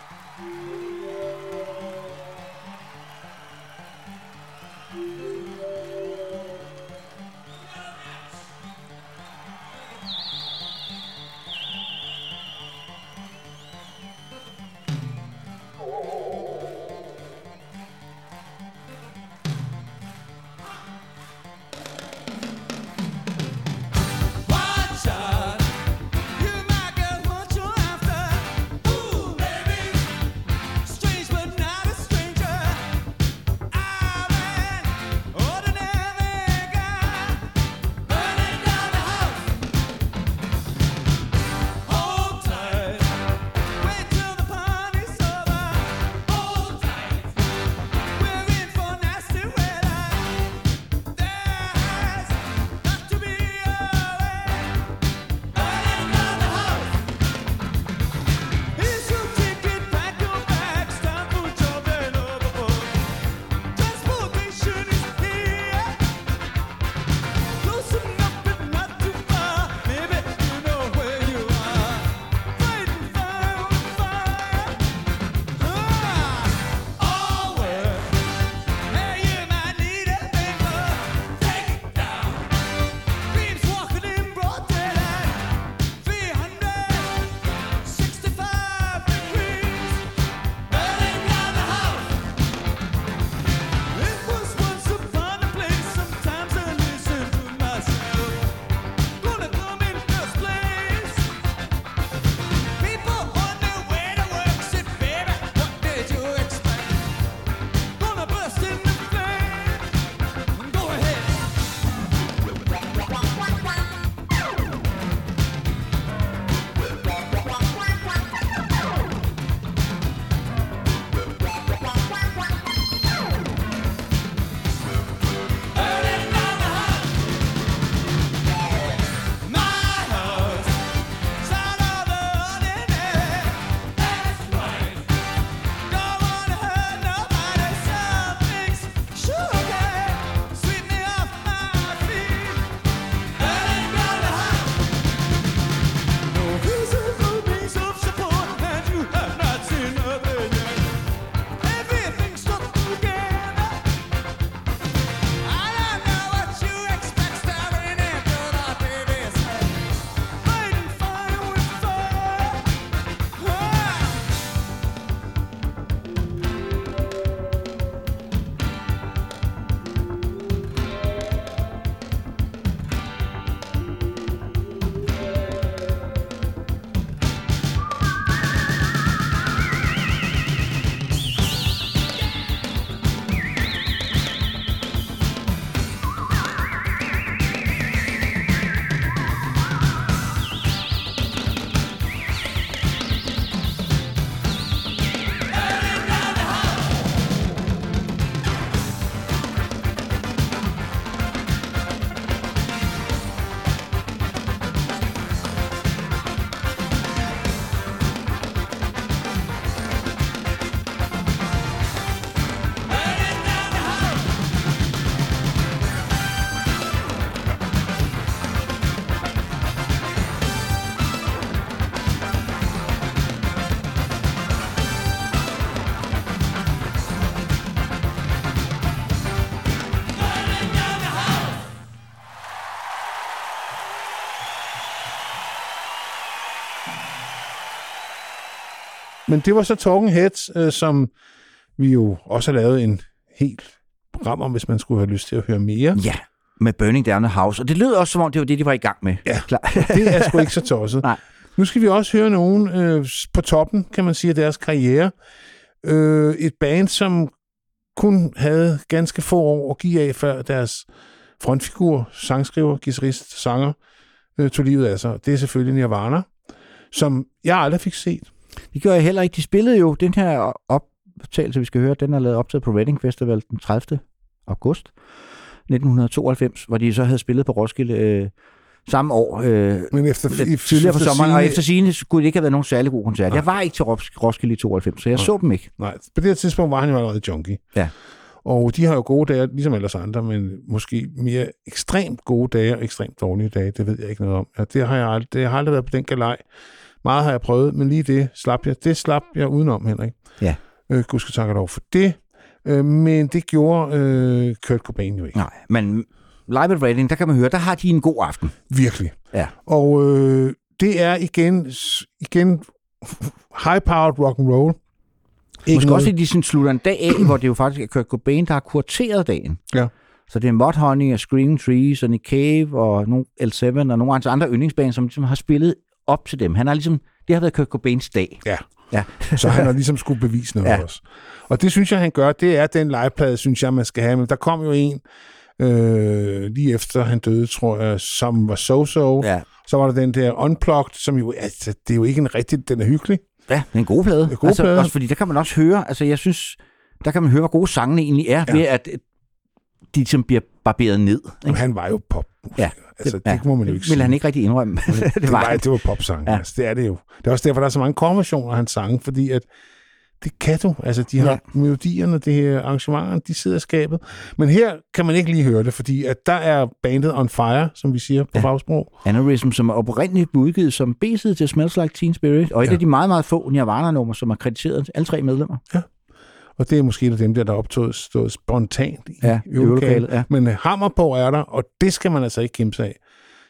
Men det var så Talking Heads, som vi jo også har lavet en helt program om, hvis man skulle have lyst til at høre mere. Ja, med Burning Down the House. Og det lød også, som om det var det, de var i gang med. Ja, det er sgu ikke så tosset. Nej. Nu skal vi også høre nogen på toppen, kan man sige, af deres karriere. Et band, som kun havde ganske få år at give af, før deres frontfigur, sangskriver, guitarist, sanger, tog livet af sig. Det er selvfølgelig Nirvana, som jeg aldrig fik set. Det gjorde jeg heller ikke. De spillede jo den her optagelse, vi skal høre, den er lavet optaget på Reading Festival den 30. august 1992, hvor de så havde spillet på Roskilde samme år. Men tidligere på sommeren, og efter sigende skulle det ikke have været nogen særlig god koncert. Nej. Jeg var ikke til Roskilde i 92, så jeg så dem ikke. Nej, på det tidspunkt var han jo allerede junkie. Ja. Og de har jo gode dage, ligesom alle andre, men måske mere ekstremt gode dage og ekstremt dårlige dage, det ved jeg ikke noget om. Ja, det har aldrig været på den galej. Meget har jeg prøvet, men lige det slap jeg. Det slap jeg udenom, Henrik. Ja. Gud skal takke dig for det. Men det gjorde Kurt Cobain jo ikke. Nej, men Live at Reading, der kan man høre, der har de en god aften. Virkelig. Ja. Og det er igen high-powered rock'n'roll. Måske også, at de sådan slutter en dag af, hvor det jo faktisk er Kurt Cobain, der har kurteret dagen. Ja. Så det er Mudhoney og Screaming Trees og Nick Cave og nogle L7 og nogle andre yndlingsbands, som ligesom har spillet op til dem. Han har ligesom, det har været Kurt Cobains dag. Ja. Ja. Så han har ligesom skulle bevise noget også. Og det synes jeg, han gør. Det er den legeplade, synes jeg, man skal have. Men der kom jo en lige efter han døde, tror jeg, som var so-so. Ja. Så var der den der Unplugged, som jo, altså, det er jo ikke en rigtig, den er hyggelig. Ja, det er en god plade. Altså, også fordi der kan man også høre, altså jeg synes, der kan man høre, hvor gode sangene egentlig er, ved at de som bliver barberet ned. Ikke? Jamen, han var jo pop. Ja. Altså, det må man jo ikke sige. Ville han ikke rigtig indrømme. det var popsange. Ja. Altså, det er det jo. Det er også derfor, der er så mange konversioner af hans sange, fordi at det kan du. Altså, de har melodierne, det her arrangementerne, de sidder i skabet. Men her kan man ikke lige høre det, fordi at der er bandet On Fire, som vi siger på fagsprog. Aneurysm, som er oprindeligt udgivet som B-side til Smells Like Teen Spirit, og et af de meget, meget få Nirvana-numre, som er krediteret til alle tre medlemmer. Ja. Og det er måske et af dem, der opstået spontant i øvelokalet. Ja. Men hammer på er der, og det skal man altså ikke kæmpe af.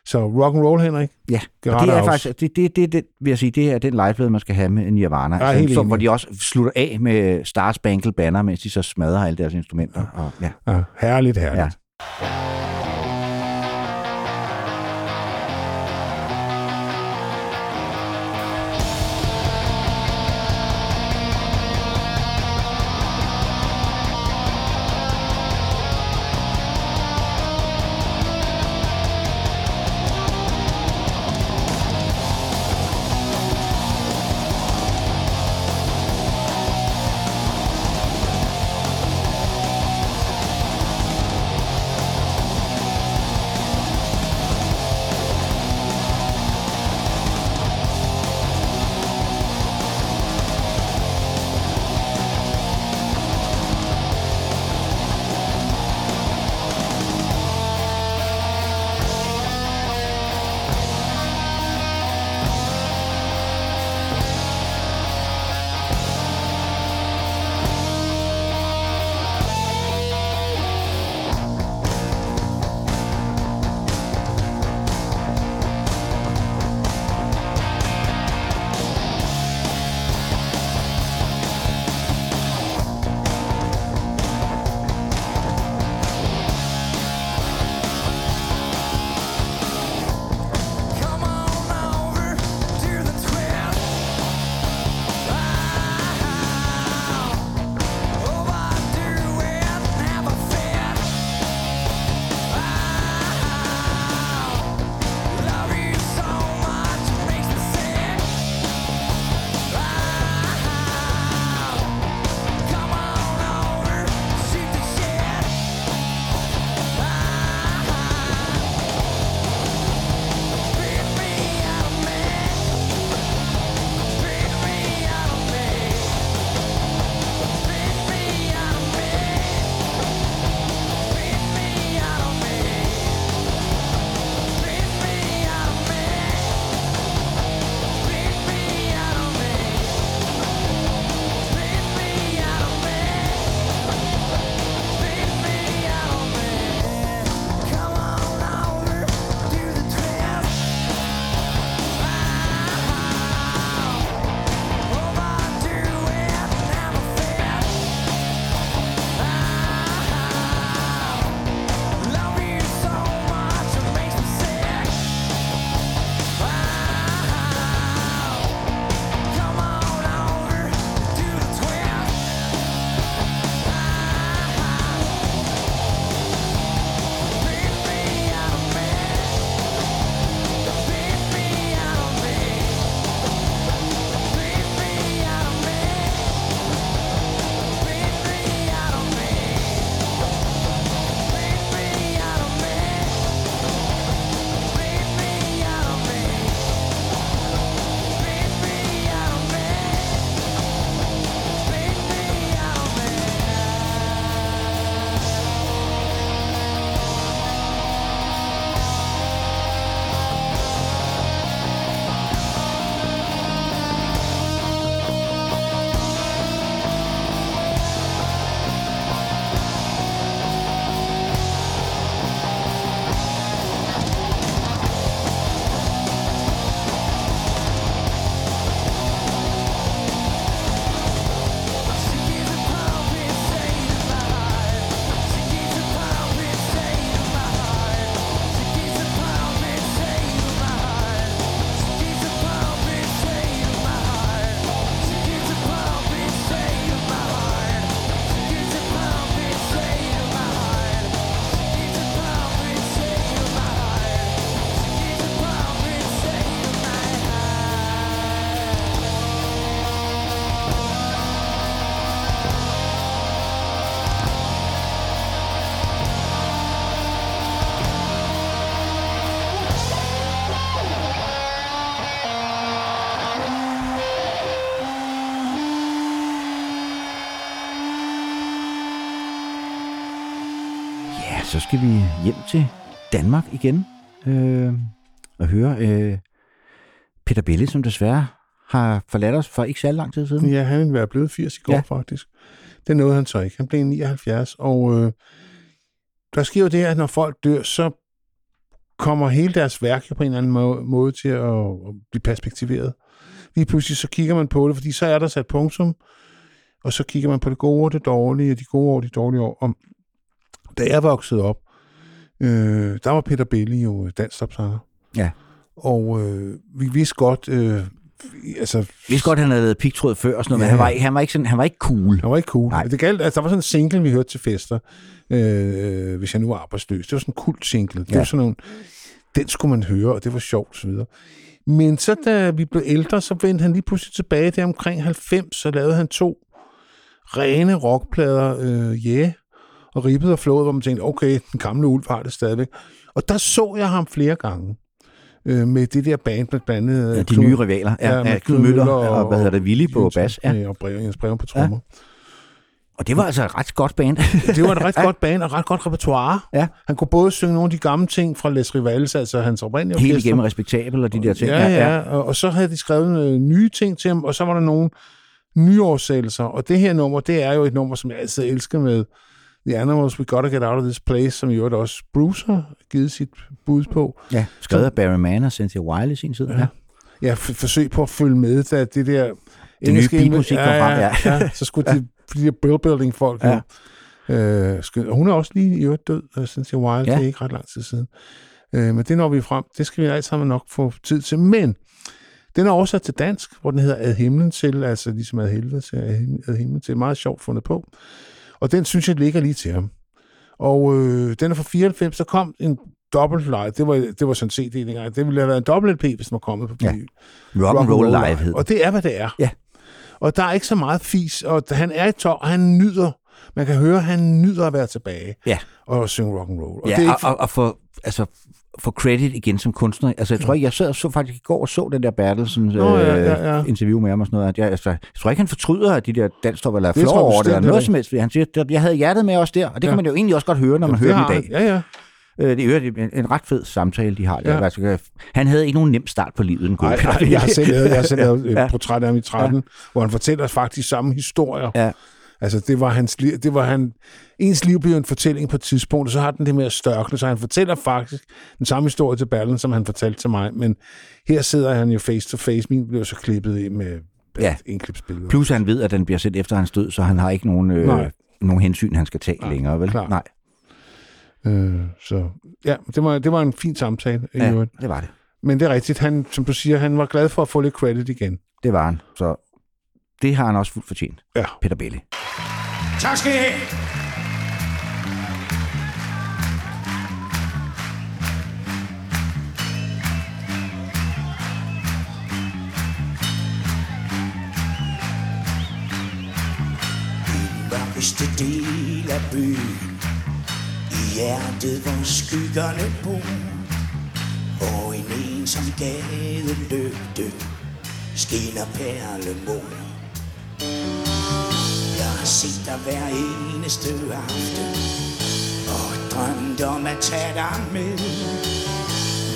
Så rock'n'roll, Henrik. Ja, og det er faktisk, det vil jeg sige, det er den liveplade, man skal have med Nirvana. Ja, altså, hvor de også slutter af med Star Spangled Banner, mens de så smadrer alle deres instrumenter. Ja. Og, ja. Herligt. Ja. så skal vi hjem til Danmark igen og høre Peter Belli, som desværre har forladt os for ikke så lang tid siden. Ja, han ville være blevet 80 i går faktisk. Det nåede han så ikke. Han blev 79, og der sker jo det, at når folk dør, så kommer hele deres værk på en eller anden måde til at blive perspektiveret. Lige pludselig så kigger man på det, fordi så er der sat punktum, og så kigger man på det gode og det dårlige, og de gode år og de dårlige år. Og da jeg voksede op, der var Peter Belli jo dansktopsanger. Ja. Og vi vidste godt... vi vidste godt, han havde lavet pigtråd før og sådan noget, men han var ikke cool. Han var ikke cool. Nej. Det galt, altså, der var sådan en single, vi hørte til fester, hvis jeg nu var arbejdsløs. Det var sådan en kult single. Det var sådan nogle, den skulle man høre, og det var sjovt og så videre. Men så da vi blev ældre, så vendte han lige pludselig tilbage der omkring 90, så lavede han 2 rene rockplader, og Ribbet og Flået, hvor man tænkte, okay, den gamle ulv har det stadigvæk. Og der så jeg ham flere gange med det der band, blandt andet... Ja, de nye rivaler. Ja, Knud Møller og hvad hedder det, Willy på bas. Ja, og Jens Breum på trommer. Ja. Og det var altså et ret godt band. Det var et ret godt band, og et ret godt repertoire. Ja. Han kunne både synge nogle af de gamle ting fra Les Rivales, altså hans oprindelige orkester. Helt igennem respektabel og de der ting. Ja. Og så havde de skrevet nye ting til ham, og så var der nogle nyoversættelser. Og det her nummer, det er jo et nummer, som jeg altid elsker med The Animals, We Gotta Get Out of This Place, som i øvrigt også Bruce har givet sit bud på. Ja, skrevet af Barry Mann og Cynthia Wilde i sin tid. Ja, forsøg på at følge med, da det der... Det nye beatmusik kom frem, så skulle de der Brill-building-folk... Ja. Hun er også lige i øvrigt død, og Cynthia Wilde, det er ikke ret lang tid siden. Men det når vi frem. Det skal vi alt sammen nok få tid til. Men den er oversat til dansk, hvor den hedder Ad Himlen til, altså ligesom Ad Helvede til, Ad Himlen til. Meget sjovt fundet på. Og den, synes jeg, ligger lige til ham. Og den er fra 94, så kom en dobbelt live. Det var sådan set det dengang. Det ville have været en dobbelt LP, hvis den var kommet på byen. Rock'n'Roll Live. Og det er, hvad det er. Ja. Og der er ikke så meget fis, og han er i tår, og han nyder. Man kan høre, han nyder at være tilbage og synge rock'n'roll. Og, for credit igen som kunstner. Altså, jeg tror ikke, jeg sad og så faktisk i går og så den der Bertelsens interview med ham og sådan noget. Jeg tror ikke, han fortryder, at de der danstopper eller flår over det, eller noget som helst. Han siger, at jeg havde hjertet med også der, og det kan man jo egentlig også godt høre, når man hører den i dag. Ja. Det er en ret fed samtale, de har. Ja. Altså, han havde ikke nogen nem start på livet. Nej, jeg har selv lavet et portræt af ham i 13, hvor han fortæller faktisk samme historier. Ja. Altså, ens liv bliver en fortælling på et tidspunkt, og så har den det med at størkne, så han fortæller faktisk den samme historie til Berlin, som han fortalte til mig, men her sidder han jo face to face, min bliver så klippet ind med indklipsbilleder. Plus han ved, at den bliver set efter hans død, så han har ikke nogen hensyn, han skal tage længere, vel? Klar. Nej. Så ja, det var en fin samtale. Ja, det var det. Men det er rigtigt, han, som du siger, han var glad for at få lidt credit igen. Det var han, så det har han også fuldt fortjent, Peter Belli. Tak skal I have. I den mørkeste del af byen, i hjertet hvor skyggerne bor, hvor en ensom gadelygte skinner perlemor. Jeg har set dig hver eneste aften og drømt om at tage dig med,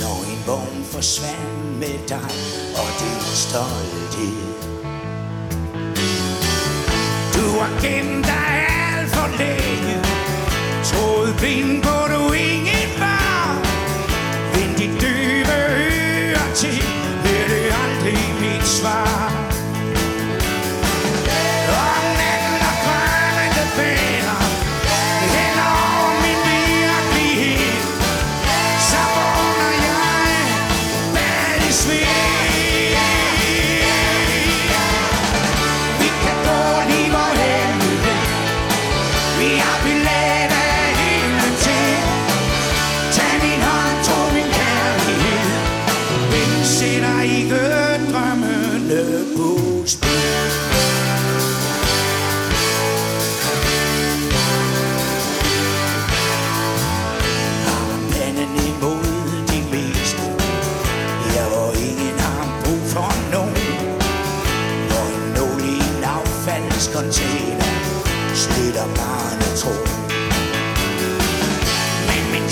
når en vogn forsvandt med dig og din stolthed. Du har gemt dig alt for længe, troede blind på du ingen var. Vend dit dybe ører til, vil du aldrig mit svar. Container, slidt og barnetro.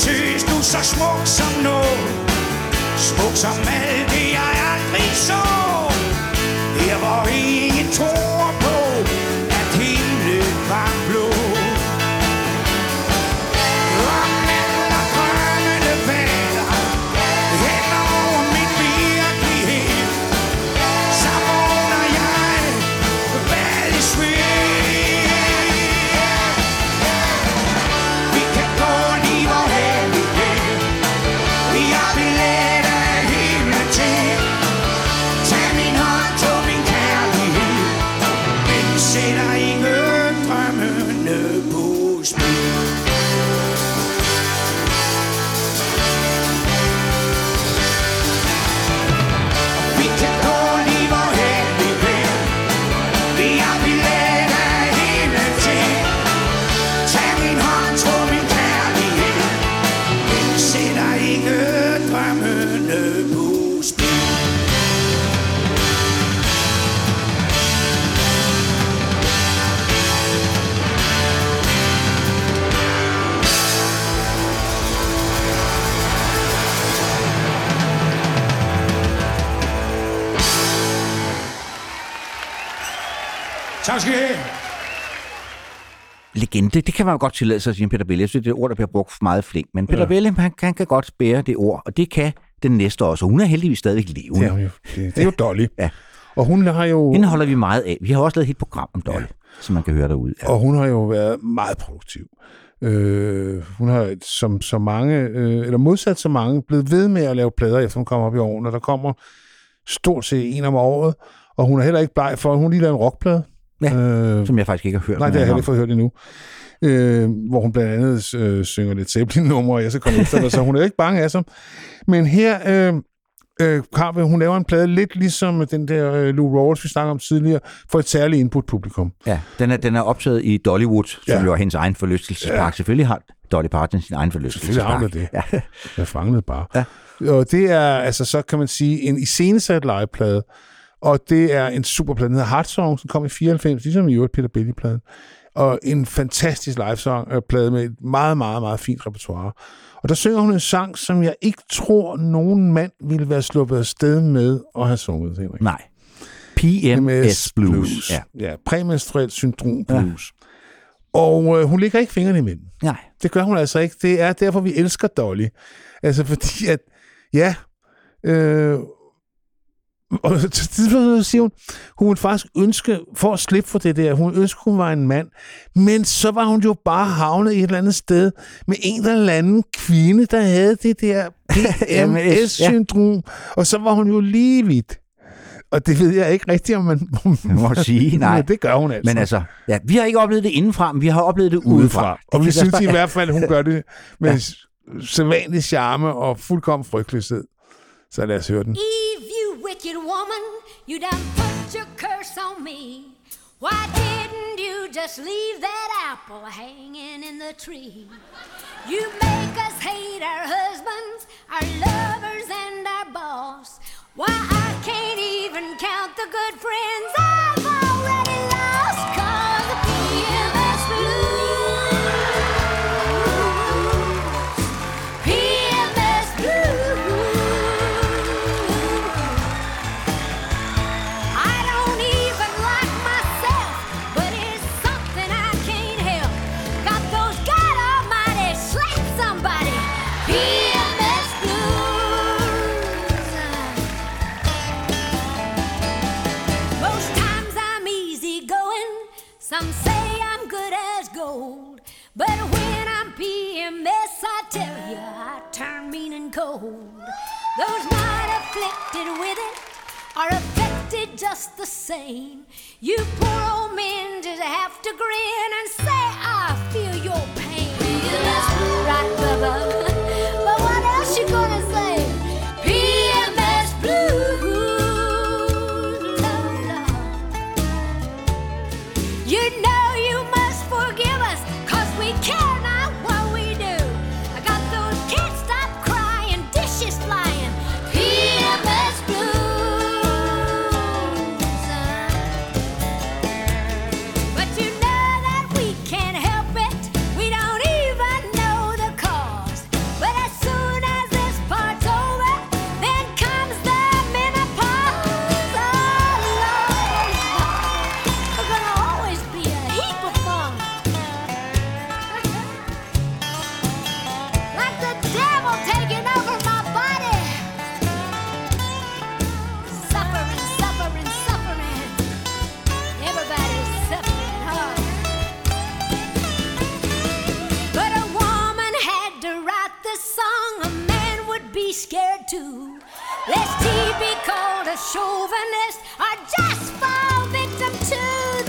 Synes du så smuk som noget, smuk som alt det jeg aldrig så. Her hvor ingen tror på, at himlen var blå. Om natten og drømmende vader hen over mit virkelighed, så vågner jeg, hvad det sviger. Vi kan gå lige hvorhen vi vil, vi har billetter af himlen til. Tag min hånd, tog min kærlighed, men sætter ingen drømmene på spil. Legende, det kan man jo godt tillade sig at sige Peter Belli. Jeg synes, det er et ord, der bliver brugt meget flink. Men Peter Belli, han kan godt bære det ord, og det kan den næste også. Og hun er heldigvis stadigvæk levende. Ja, det er jo Dolly. Ja. Og hun har jo... Hende holder vi meget af. Vi har også lavet et helt program om Dolly, som man kan høre derude. Ja. Og hun har jo været meget produktiv. Hun har som så mange, eller modsat så mange, blevet ved med at lave plader, efter hun kommer op i årene. Og der kommer stort set en om året, og hun er heller ikke bleg for, at hun lige lavede en rockplade. Ja, som jeg faktisk ikke har hørt. Nej, det har jeg heller ikke fået hørt endnu. Hvor hun blandt andet synger lidt Zeppelin-numre, og jeg så kommer efter dig, så hun er ikke bange af sig. Men her, Carve, hun laver en plade lidt ligesom den der Lou Rawls, vi snakkede om tidligere, for et særligt input-publikum. Ja, den er optaget i Dollywood, som jo er hendes egen forlystelsespark. Ja. Selvfølgelig har Dolly Parton sin egen forlystelsespark. Selvfølgelig har det. Jeg fangede bare. Ja. Og det er, altså så kan man sige, en iscenesat legeplade. Og det er en superplade, den hedder Heartsong, som kom i 94, ligesom i øvrigt Peter Belli-pladen. Og en fantastisk livesong-plade med et meget, meget, meget fint repertoire. Og der synger hun en sang, som jeg ikke tror, nogen mand ville være sluppet af sted med at have sunget, Henrik. Nej. PMS Blues. Ja, præmenstruelt syndrom blues. Ja. Og hun ligger ikke fingrene imellem. Nej. Det gør hun altså ikke. Det er derfor, vi elsker Dolly. Altså fordi, at ja... Og så siger hun ville faktisk ønske, for at slippe for det der, hun ønskede, hun var en mand, men så var hun jo bare havnet i et eller andet sted med en eller anden kvinde, der havde det der PMS-syndrom, og så var hun jo lige vidt. Og det ved jeg ikke rigtigt, om man må sige. Nej, det gør hun altså. Men altså, ja, vi har ikke oplevet det indenfra, men vi har oplevet det udefra. Og vi synes i hvert fald, hun gør det med sædvanlig charme og fuldkommen frygtelighed. Så lad os høre den. Wicked woman, you done put your curse on me. Why didn't you just leave that apple hanging in the tree? You make us hate our husbands, our lovers, and our boss. Why, I can't even count the good friends I've already lost. 'Cause the PMS blues, PMS blues. Some say I'm good as gold, but when I'm PMS, I tell you, I turn mean and cold. Those not afflicted with it are affected just the same. You poor old men just have to grin and say, I feel your pain. PMS blue, right, Bubba? But what else you gonna say? PMS blue. You know you must forgive us, 'cause we care not what we do. I got those can't stop crying, dishes flying, PMS blues. But you know that we can't help do. Lest he be called a chauvinist, I just fall victim to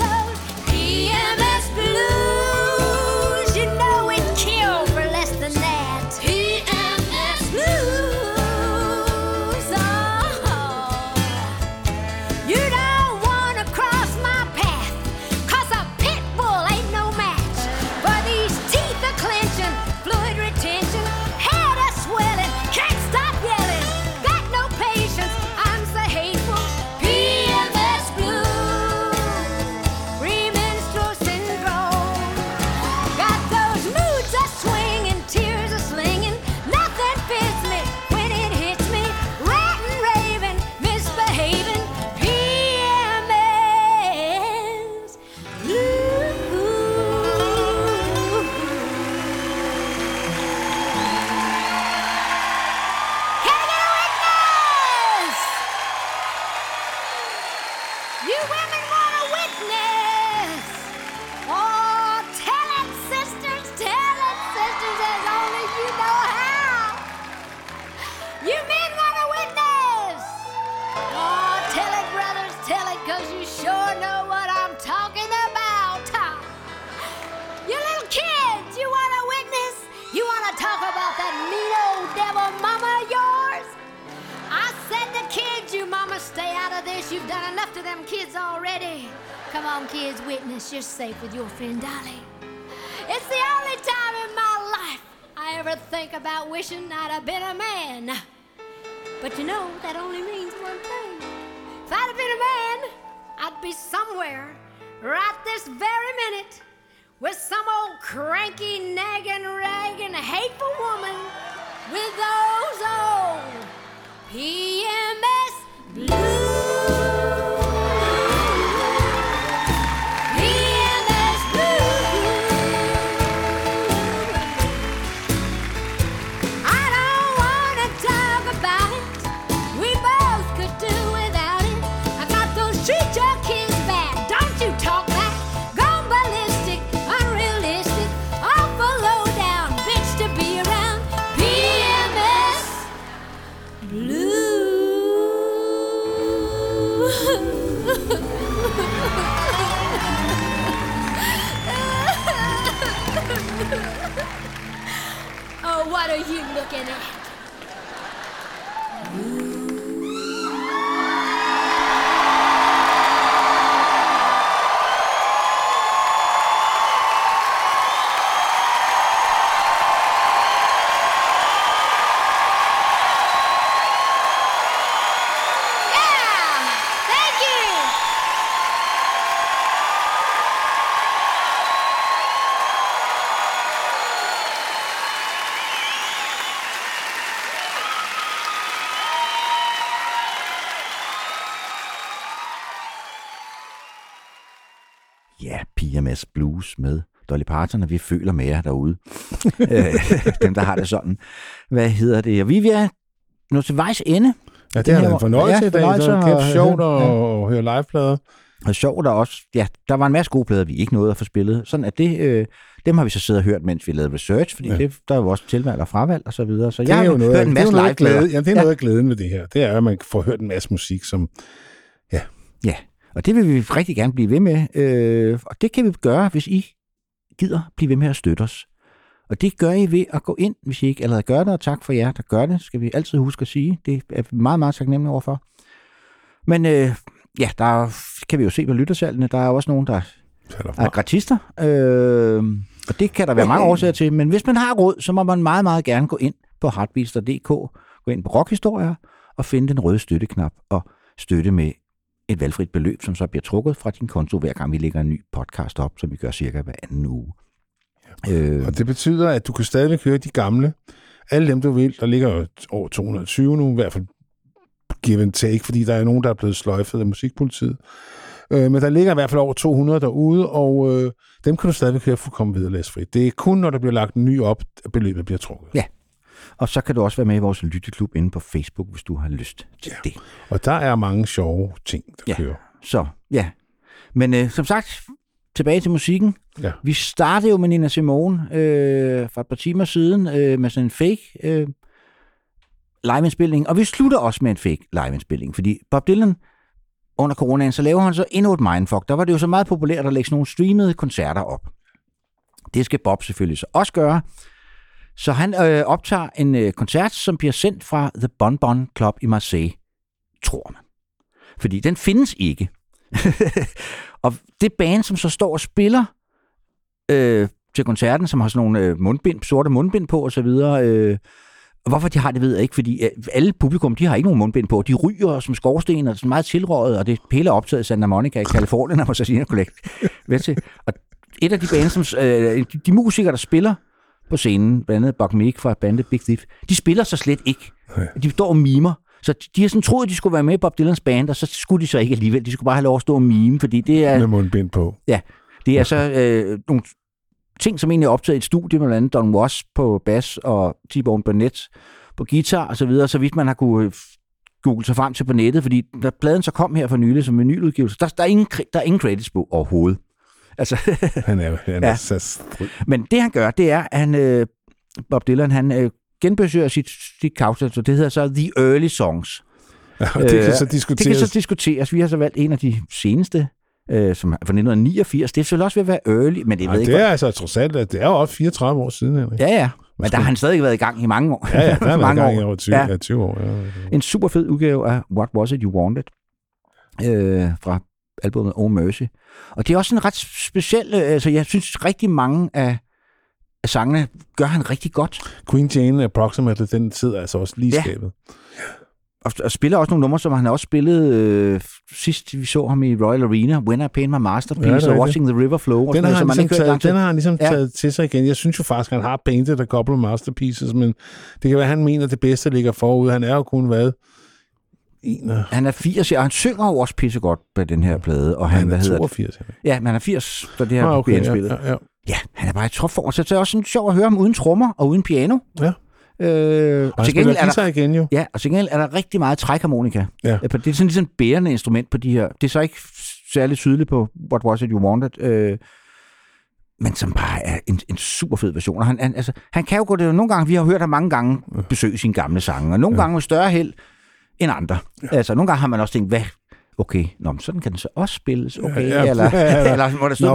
those PMS blues. You know it killed for less than that. PMS blues. Oh, you don't want to cross my path, cause a pit bull ain't no match for these teeth are clenching, fluid retention, head a swelling, can't stop yelling. You've done enough to them kids already. Come on, kids, witness. You're safe with your friend Dolly. It's the only time in my life I ever think about wishing I'd have been a man. But you know, that only means one thing. If I'd have been a man, I'd be somewhere right this very minute with some old cranky, nagging, ragging, hateful woman with those old PMS blues. What are you looking at? Blues med Dolly Parton, og vi føler med jer derude. Dem, der har det sådan. Hvad hedder det? Og vi er nu til vejs ende. Ja, det er en fornøjelse i dag. Det er kæft sjovt at høre liveplader. Og sjovt også. Ja, der var en masse gode plader, vi ikke nåede at få spillet. Sådan at det, dem har vi så siddet og hørt, mens vi lavede research, fordi det, der er jo også tilvalg og fravalg og så videre. Så det er jo noget af glæden ved det her. Det er, at man får hørt en masse musik, som... Ja. Ja. Og det vil vi rigtig gerne blive ved med, og det kan vi gøre, hvis I gider blive ved med at støtte os. Og det gør I ved at gå ind, hvis I ikke allerede gør det, og tak for jer, der gør det, skal vi altid huske at sige. Det er vi meget, meget taknemmelige overfor. Men ja, der kan vi jo se på lyttersalgene, der er også nogen, der er gratister, og det kan der være mange årsager til, men hvis man har råd, så må man meget, meget gerne gå ind på heartbeats.dk, gå ind på Rockhistorier og finde den røde støtteknap og støtte med et valgfrit beløb, som så bliver trukket fra din konto, hver gang vi lægger en ny podcast op, som vi gør cirka hver anden uge. Ja. Og det betyder, at du kan stadig høre de gamle, alle dem du vil, der ligger over 220 nu, i hvert fald give and take, fordi der er nogen, der er blevet sløjfet af musikpolitiet. Men der ligger i hvert fald over 200 derude, og dem kan du stadig høre fuldkommen vederlagsfrit. Det er kun, når der bliver lagt en ny op, at beløbet bliver trukket. Ja. Og så kan du også være med i vores lytteklub inde på Facebook, hvis du har lyst til det. Og der er mange sjove ting, der kører. Så, Men som sagt, tilbage til musikken. Ja. Vi startede jo med Nina Simone for et par timer siden med sådan en fake liveindspilning, og vi slutter også med en fake liveindspilning, fordi Bob Dylan under coronaen, så laver han så endnu et mindfuck. Der var det jo så meget populært at lægge sådan nogle streamede koncerter op. Det skal Bob selvfølgelig så også gøre. Så han optager en koncert, som bliver sendt fra The Bon Bon Club i Marseille, tror man. Fordi den findes ikke. Og det band, som så står og spiller til koncerten, som har sådan nogle mundbind, sorte mundbind på osv., og hvorfor de har det, ved jeg ikke, fordi alle publikum, de har ikke nogen mundbind på. De ryger som skorsten, og sådan meget tilrøget, og det hele er optaget i Santa Monica i Kalifornien, og så siger Collect. Og et af de baner, som de musikere, der spiller på scenen, blandt andet Buck Meek fra bandet Big Thief, de spiller så slet ikke. De står og mimer. Så de har sådan troet, de skulle være med i Bob Dylans band, og så skulle de så ikke alligevel. De skulle bare have lov at stå og mime, fordi det er... Med mundbind på. Ja, det er så nogle... ting, som egentlig er optaget i et studie, blandt andet Don Woss på bas og T-Bone Burnett på guitar og så videre, så vidt man har kunne google sig frem til på nettet, fordi da pladen så kom her for nylig som en vinyludgivelse, der er ingen credits på overhovedet. Altså, han er så strid. Men det han gør, det er, at han, Bob Dylan, han genbesøger sit couch, så det hedder så The Early Songs. Ja, og det kan så diskuteres. Vi har så valgt en af de seneste, som fra 1989. Det er selvfølgelig også ved at være early, men det ved ikke. Det er altså trods alt, at det er jo også 34 år siden. Henrik. Ja, ja. Men der har han stadig været i gang i mange år. Ja, der har været i gang i over 20 år. Ja. En super fed udgave af What Was It You Wanted fra albumet Oh Mercy. Og det er også en ret speciel, altså jeg synes rigtig mange af sangene gør han rigtig godt. Queen Jane Approximately, den tid er altså også lige skabet. Og spiller også nogle numre, som han også spillede sidst, vi så ham i Royal Arena, When I Paint My Masterpiece, og Watching the River Flow. Den har han ligesom taget til sig igen. Jeg synes jo faktisk, at han har painted a couple masterpieces, men det kan være, han mener, det bedste ligger forud. Han er jo kun været 81. Han er 80, og han synger jo også pissegodt på den her plade. Og han er 82. Ja, men han er 80, da det her bliver indspillet. Ja, han er bare i topform. Så det er også sådan sjovt at høre ham uden trommer og uden piano. Ja. Og til gengæld er der, igen, jo. Ja, og til gengæld er der rigtig meget trækharmonika. Ja. Det er sådan ligesom et bærende instrument på de her. Det er så ikke særlig tydeligt på What Was It You Wanted, men som bare er en super fed version. Og han kan jo gå det nogle gange, vi har hørt ham mange gange besøge sine gamle sange, og nogle gange med større held end andre. Ja. Altså nogle gange har man også tænkt, hvad? Okay, nå, men sådan kan den så også spilles. Okay, ja, eller må der stå,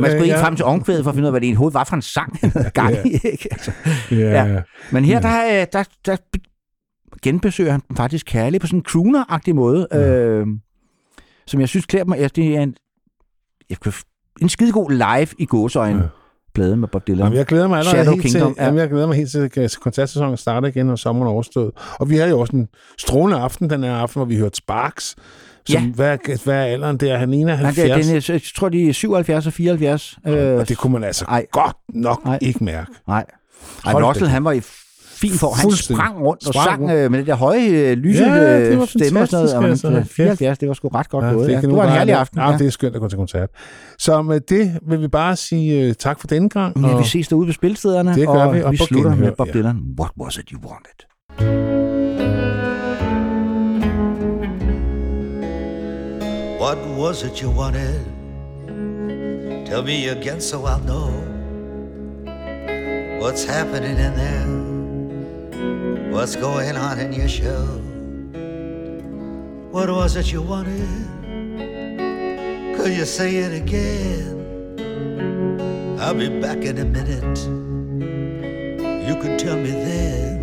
man skulle helt frem til omkvædet for at finde ud af, hvad det i hovedet var for en sang. Men her, der genbesøger han faktisk kærligt på sådan en crooner-agtig måde, som jeg synes klæder mig. Det er en skidegod live i gåseøjne. Ja. Plade med Bob Dylan. Jamen, jeg glæder mig allerede helt til, at koncertsæsonen starter igen, og sommeren er overstået. Og vi havde jo også en strålende aften den her aften, hvor vi hørte Sparks. Som, ja. Hvad er alderen der? Han ligner 70. Ja, jeg tror, de er 77 og 74. Og det kunne man altså godt nok ikke mærke. Nej. Russell, han var i fin form. Han sprang rundt og sang med det der høje, lysende stemme og sådan noget. Altså. 74, det var sgu ret godt gået. Det var en herlig aften. Ja. Det er skønt at gå til koncert. Så med det vil vi bare sige tak for denne gang. Ja, vi ses derude på spilstederne. Det gør vi. Og vi slutter med Bob Dylan. What was it you wanted? What was it you wanted? Tell me again so I'll know what's happening in there. What's going on in your show? What was it you wanted? Could you say it again? I'll be back in a minute. You could tell me then.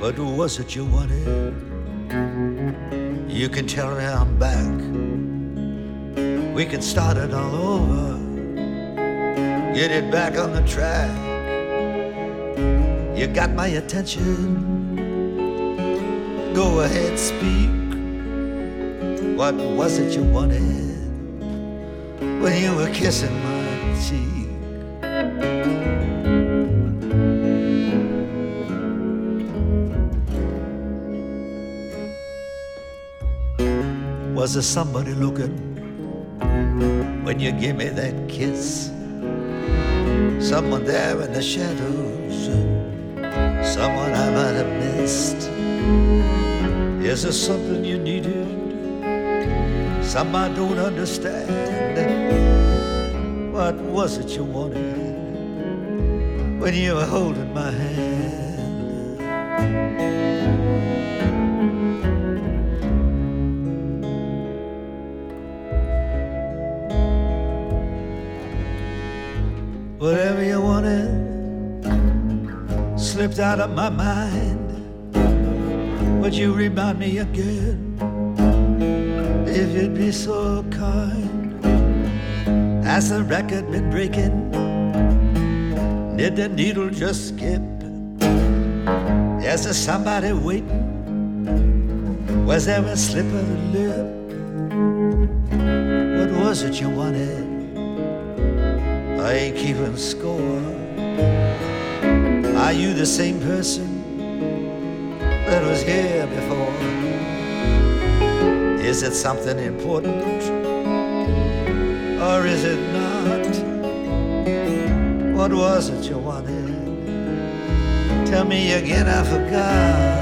What was it you wanted? You can tell me I'm back. We can start it all over, get it back on the track. You got my attention, go ahead, speak. What was it you wanted when you were kissing my cheek? Was there somebody looking when you give me that kiss? Someone there in the shadows, someone I might have missed. Is there something you needed? some I don't understand. What was it you wanted when you were holding my hand? Whatever you wanted slipped out of my mind. Would you remind me again, if you'd be so kind? Has the record been breaking? Did the needle just skip? Is there somebody waiting? Was there a slip of the lip? What was it you wanted? I ain't keeping score. Are you the same person that was here before? Is it something important, or is it not? What was it you wanted? Tell me again, I forgot.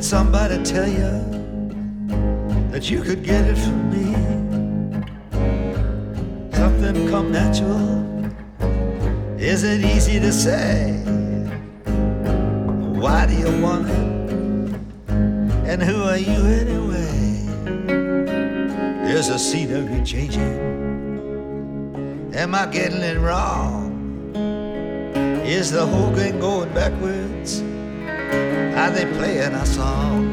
Somebody tell you that you could get it from me? Something come natural? Is it easy to say? Why do you want it? And who are you anyway? Is the scenery changing? Am I getting it wrong? Is the whole thing going backwards? Are they playing our song?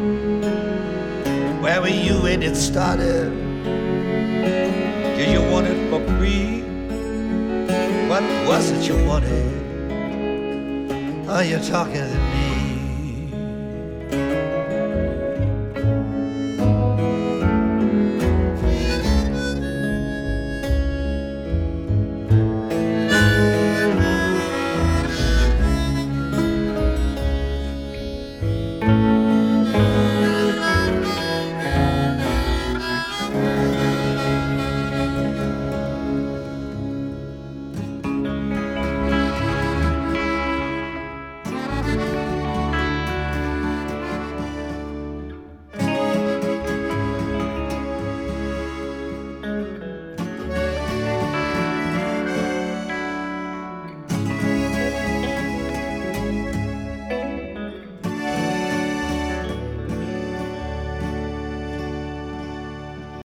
Where were you when it started? Did you want it for free? What was it you wanted? Are you talking to me?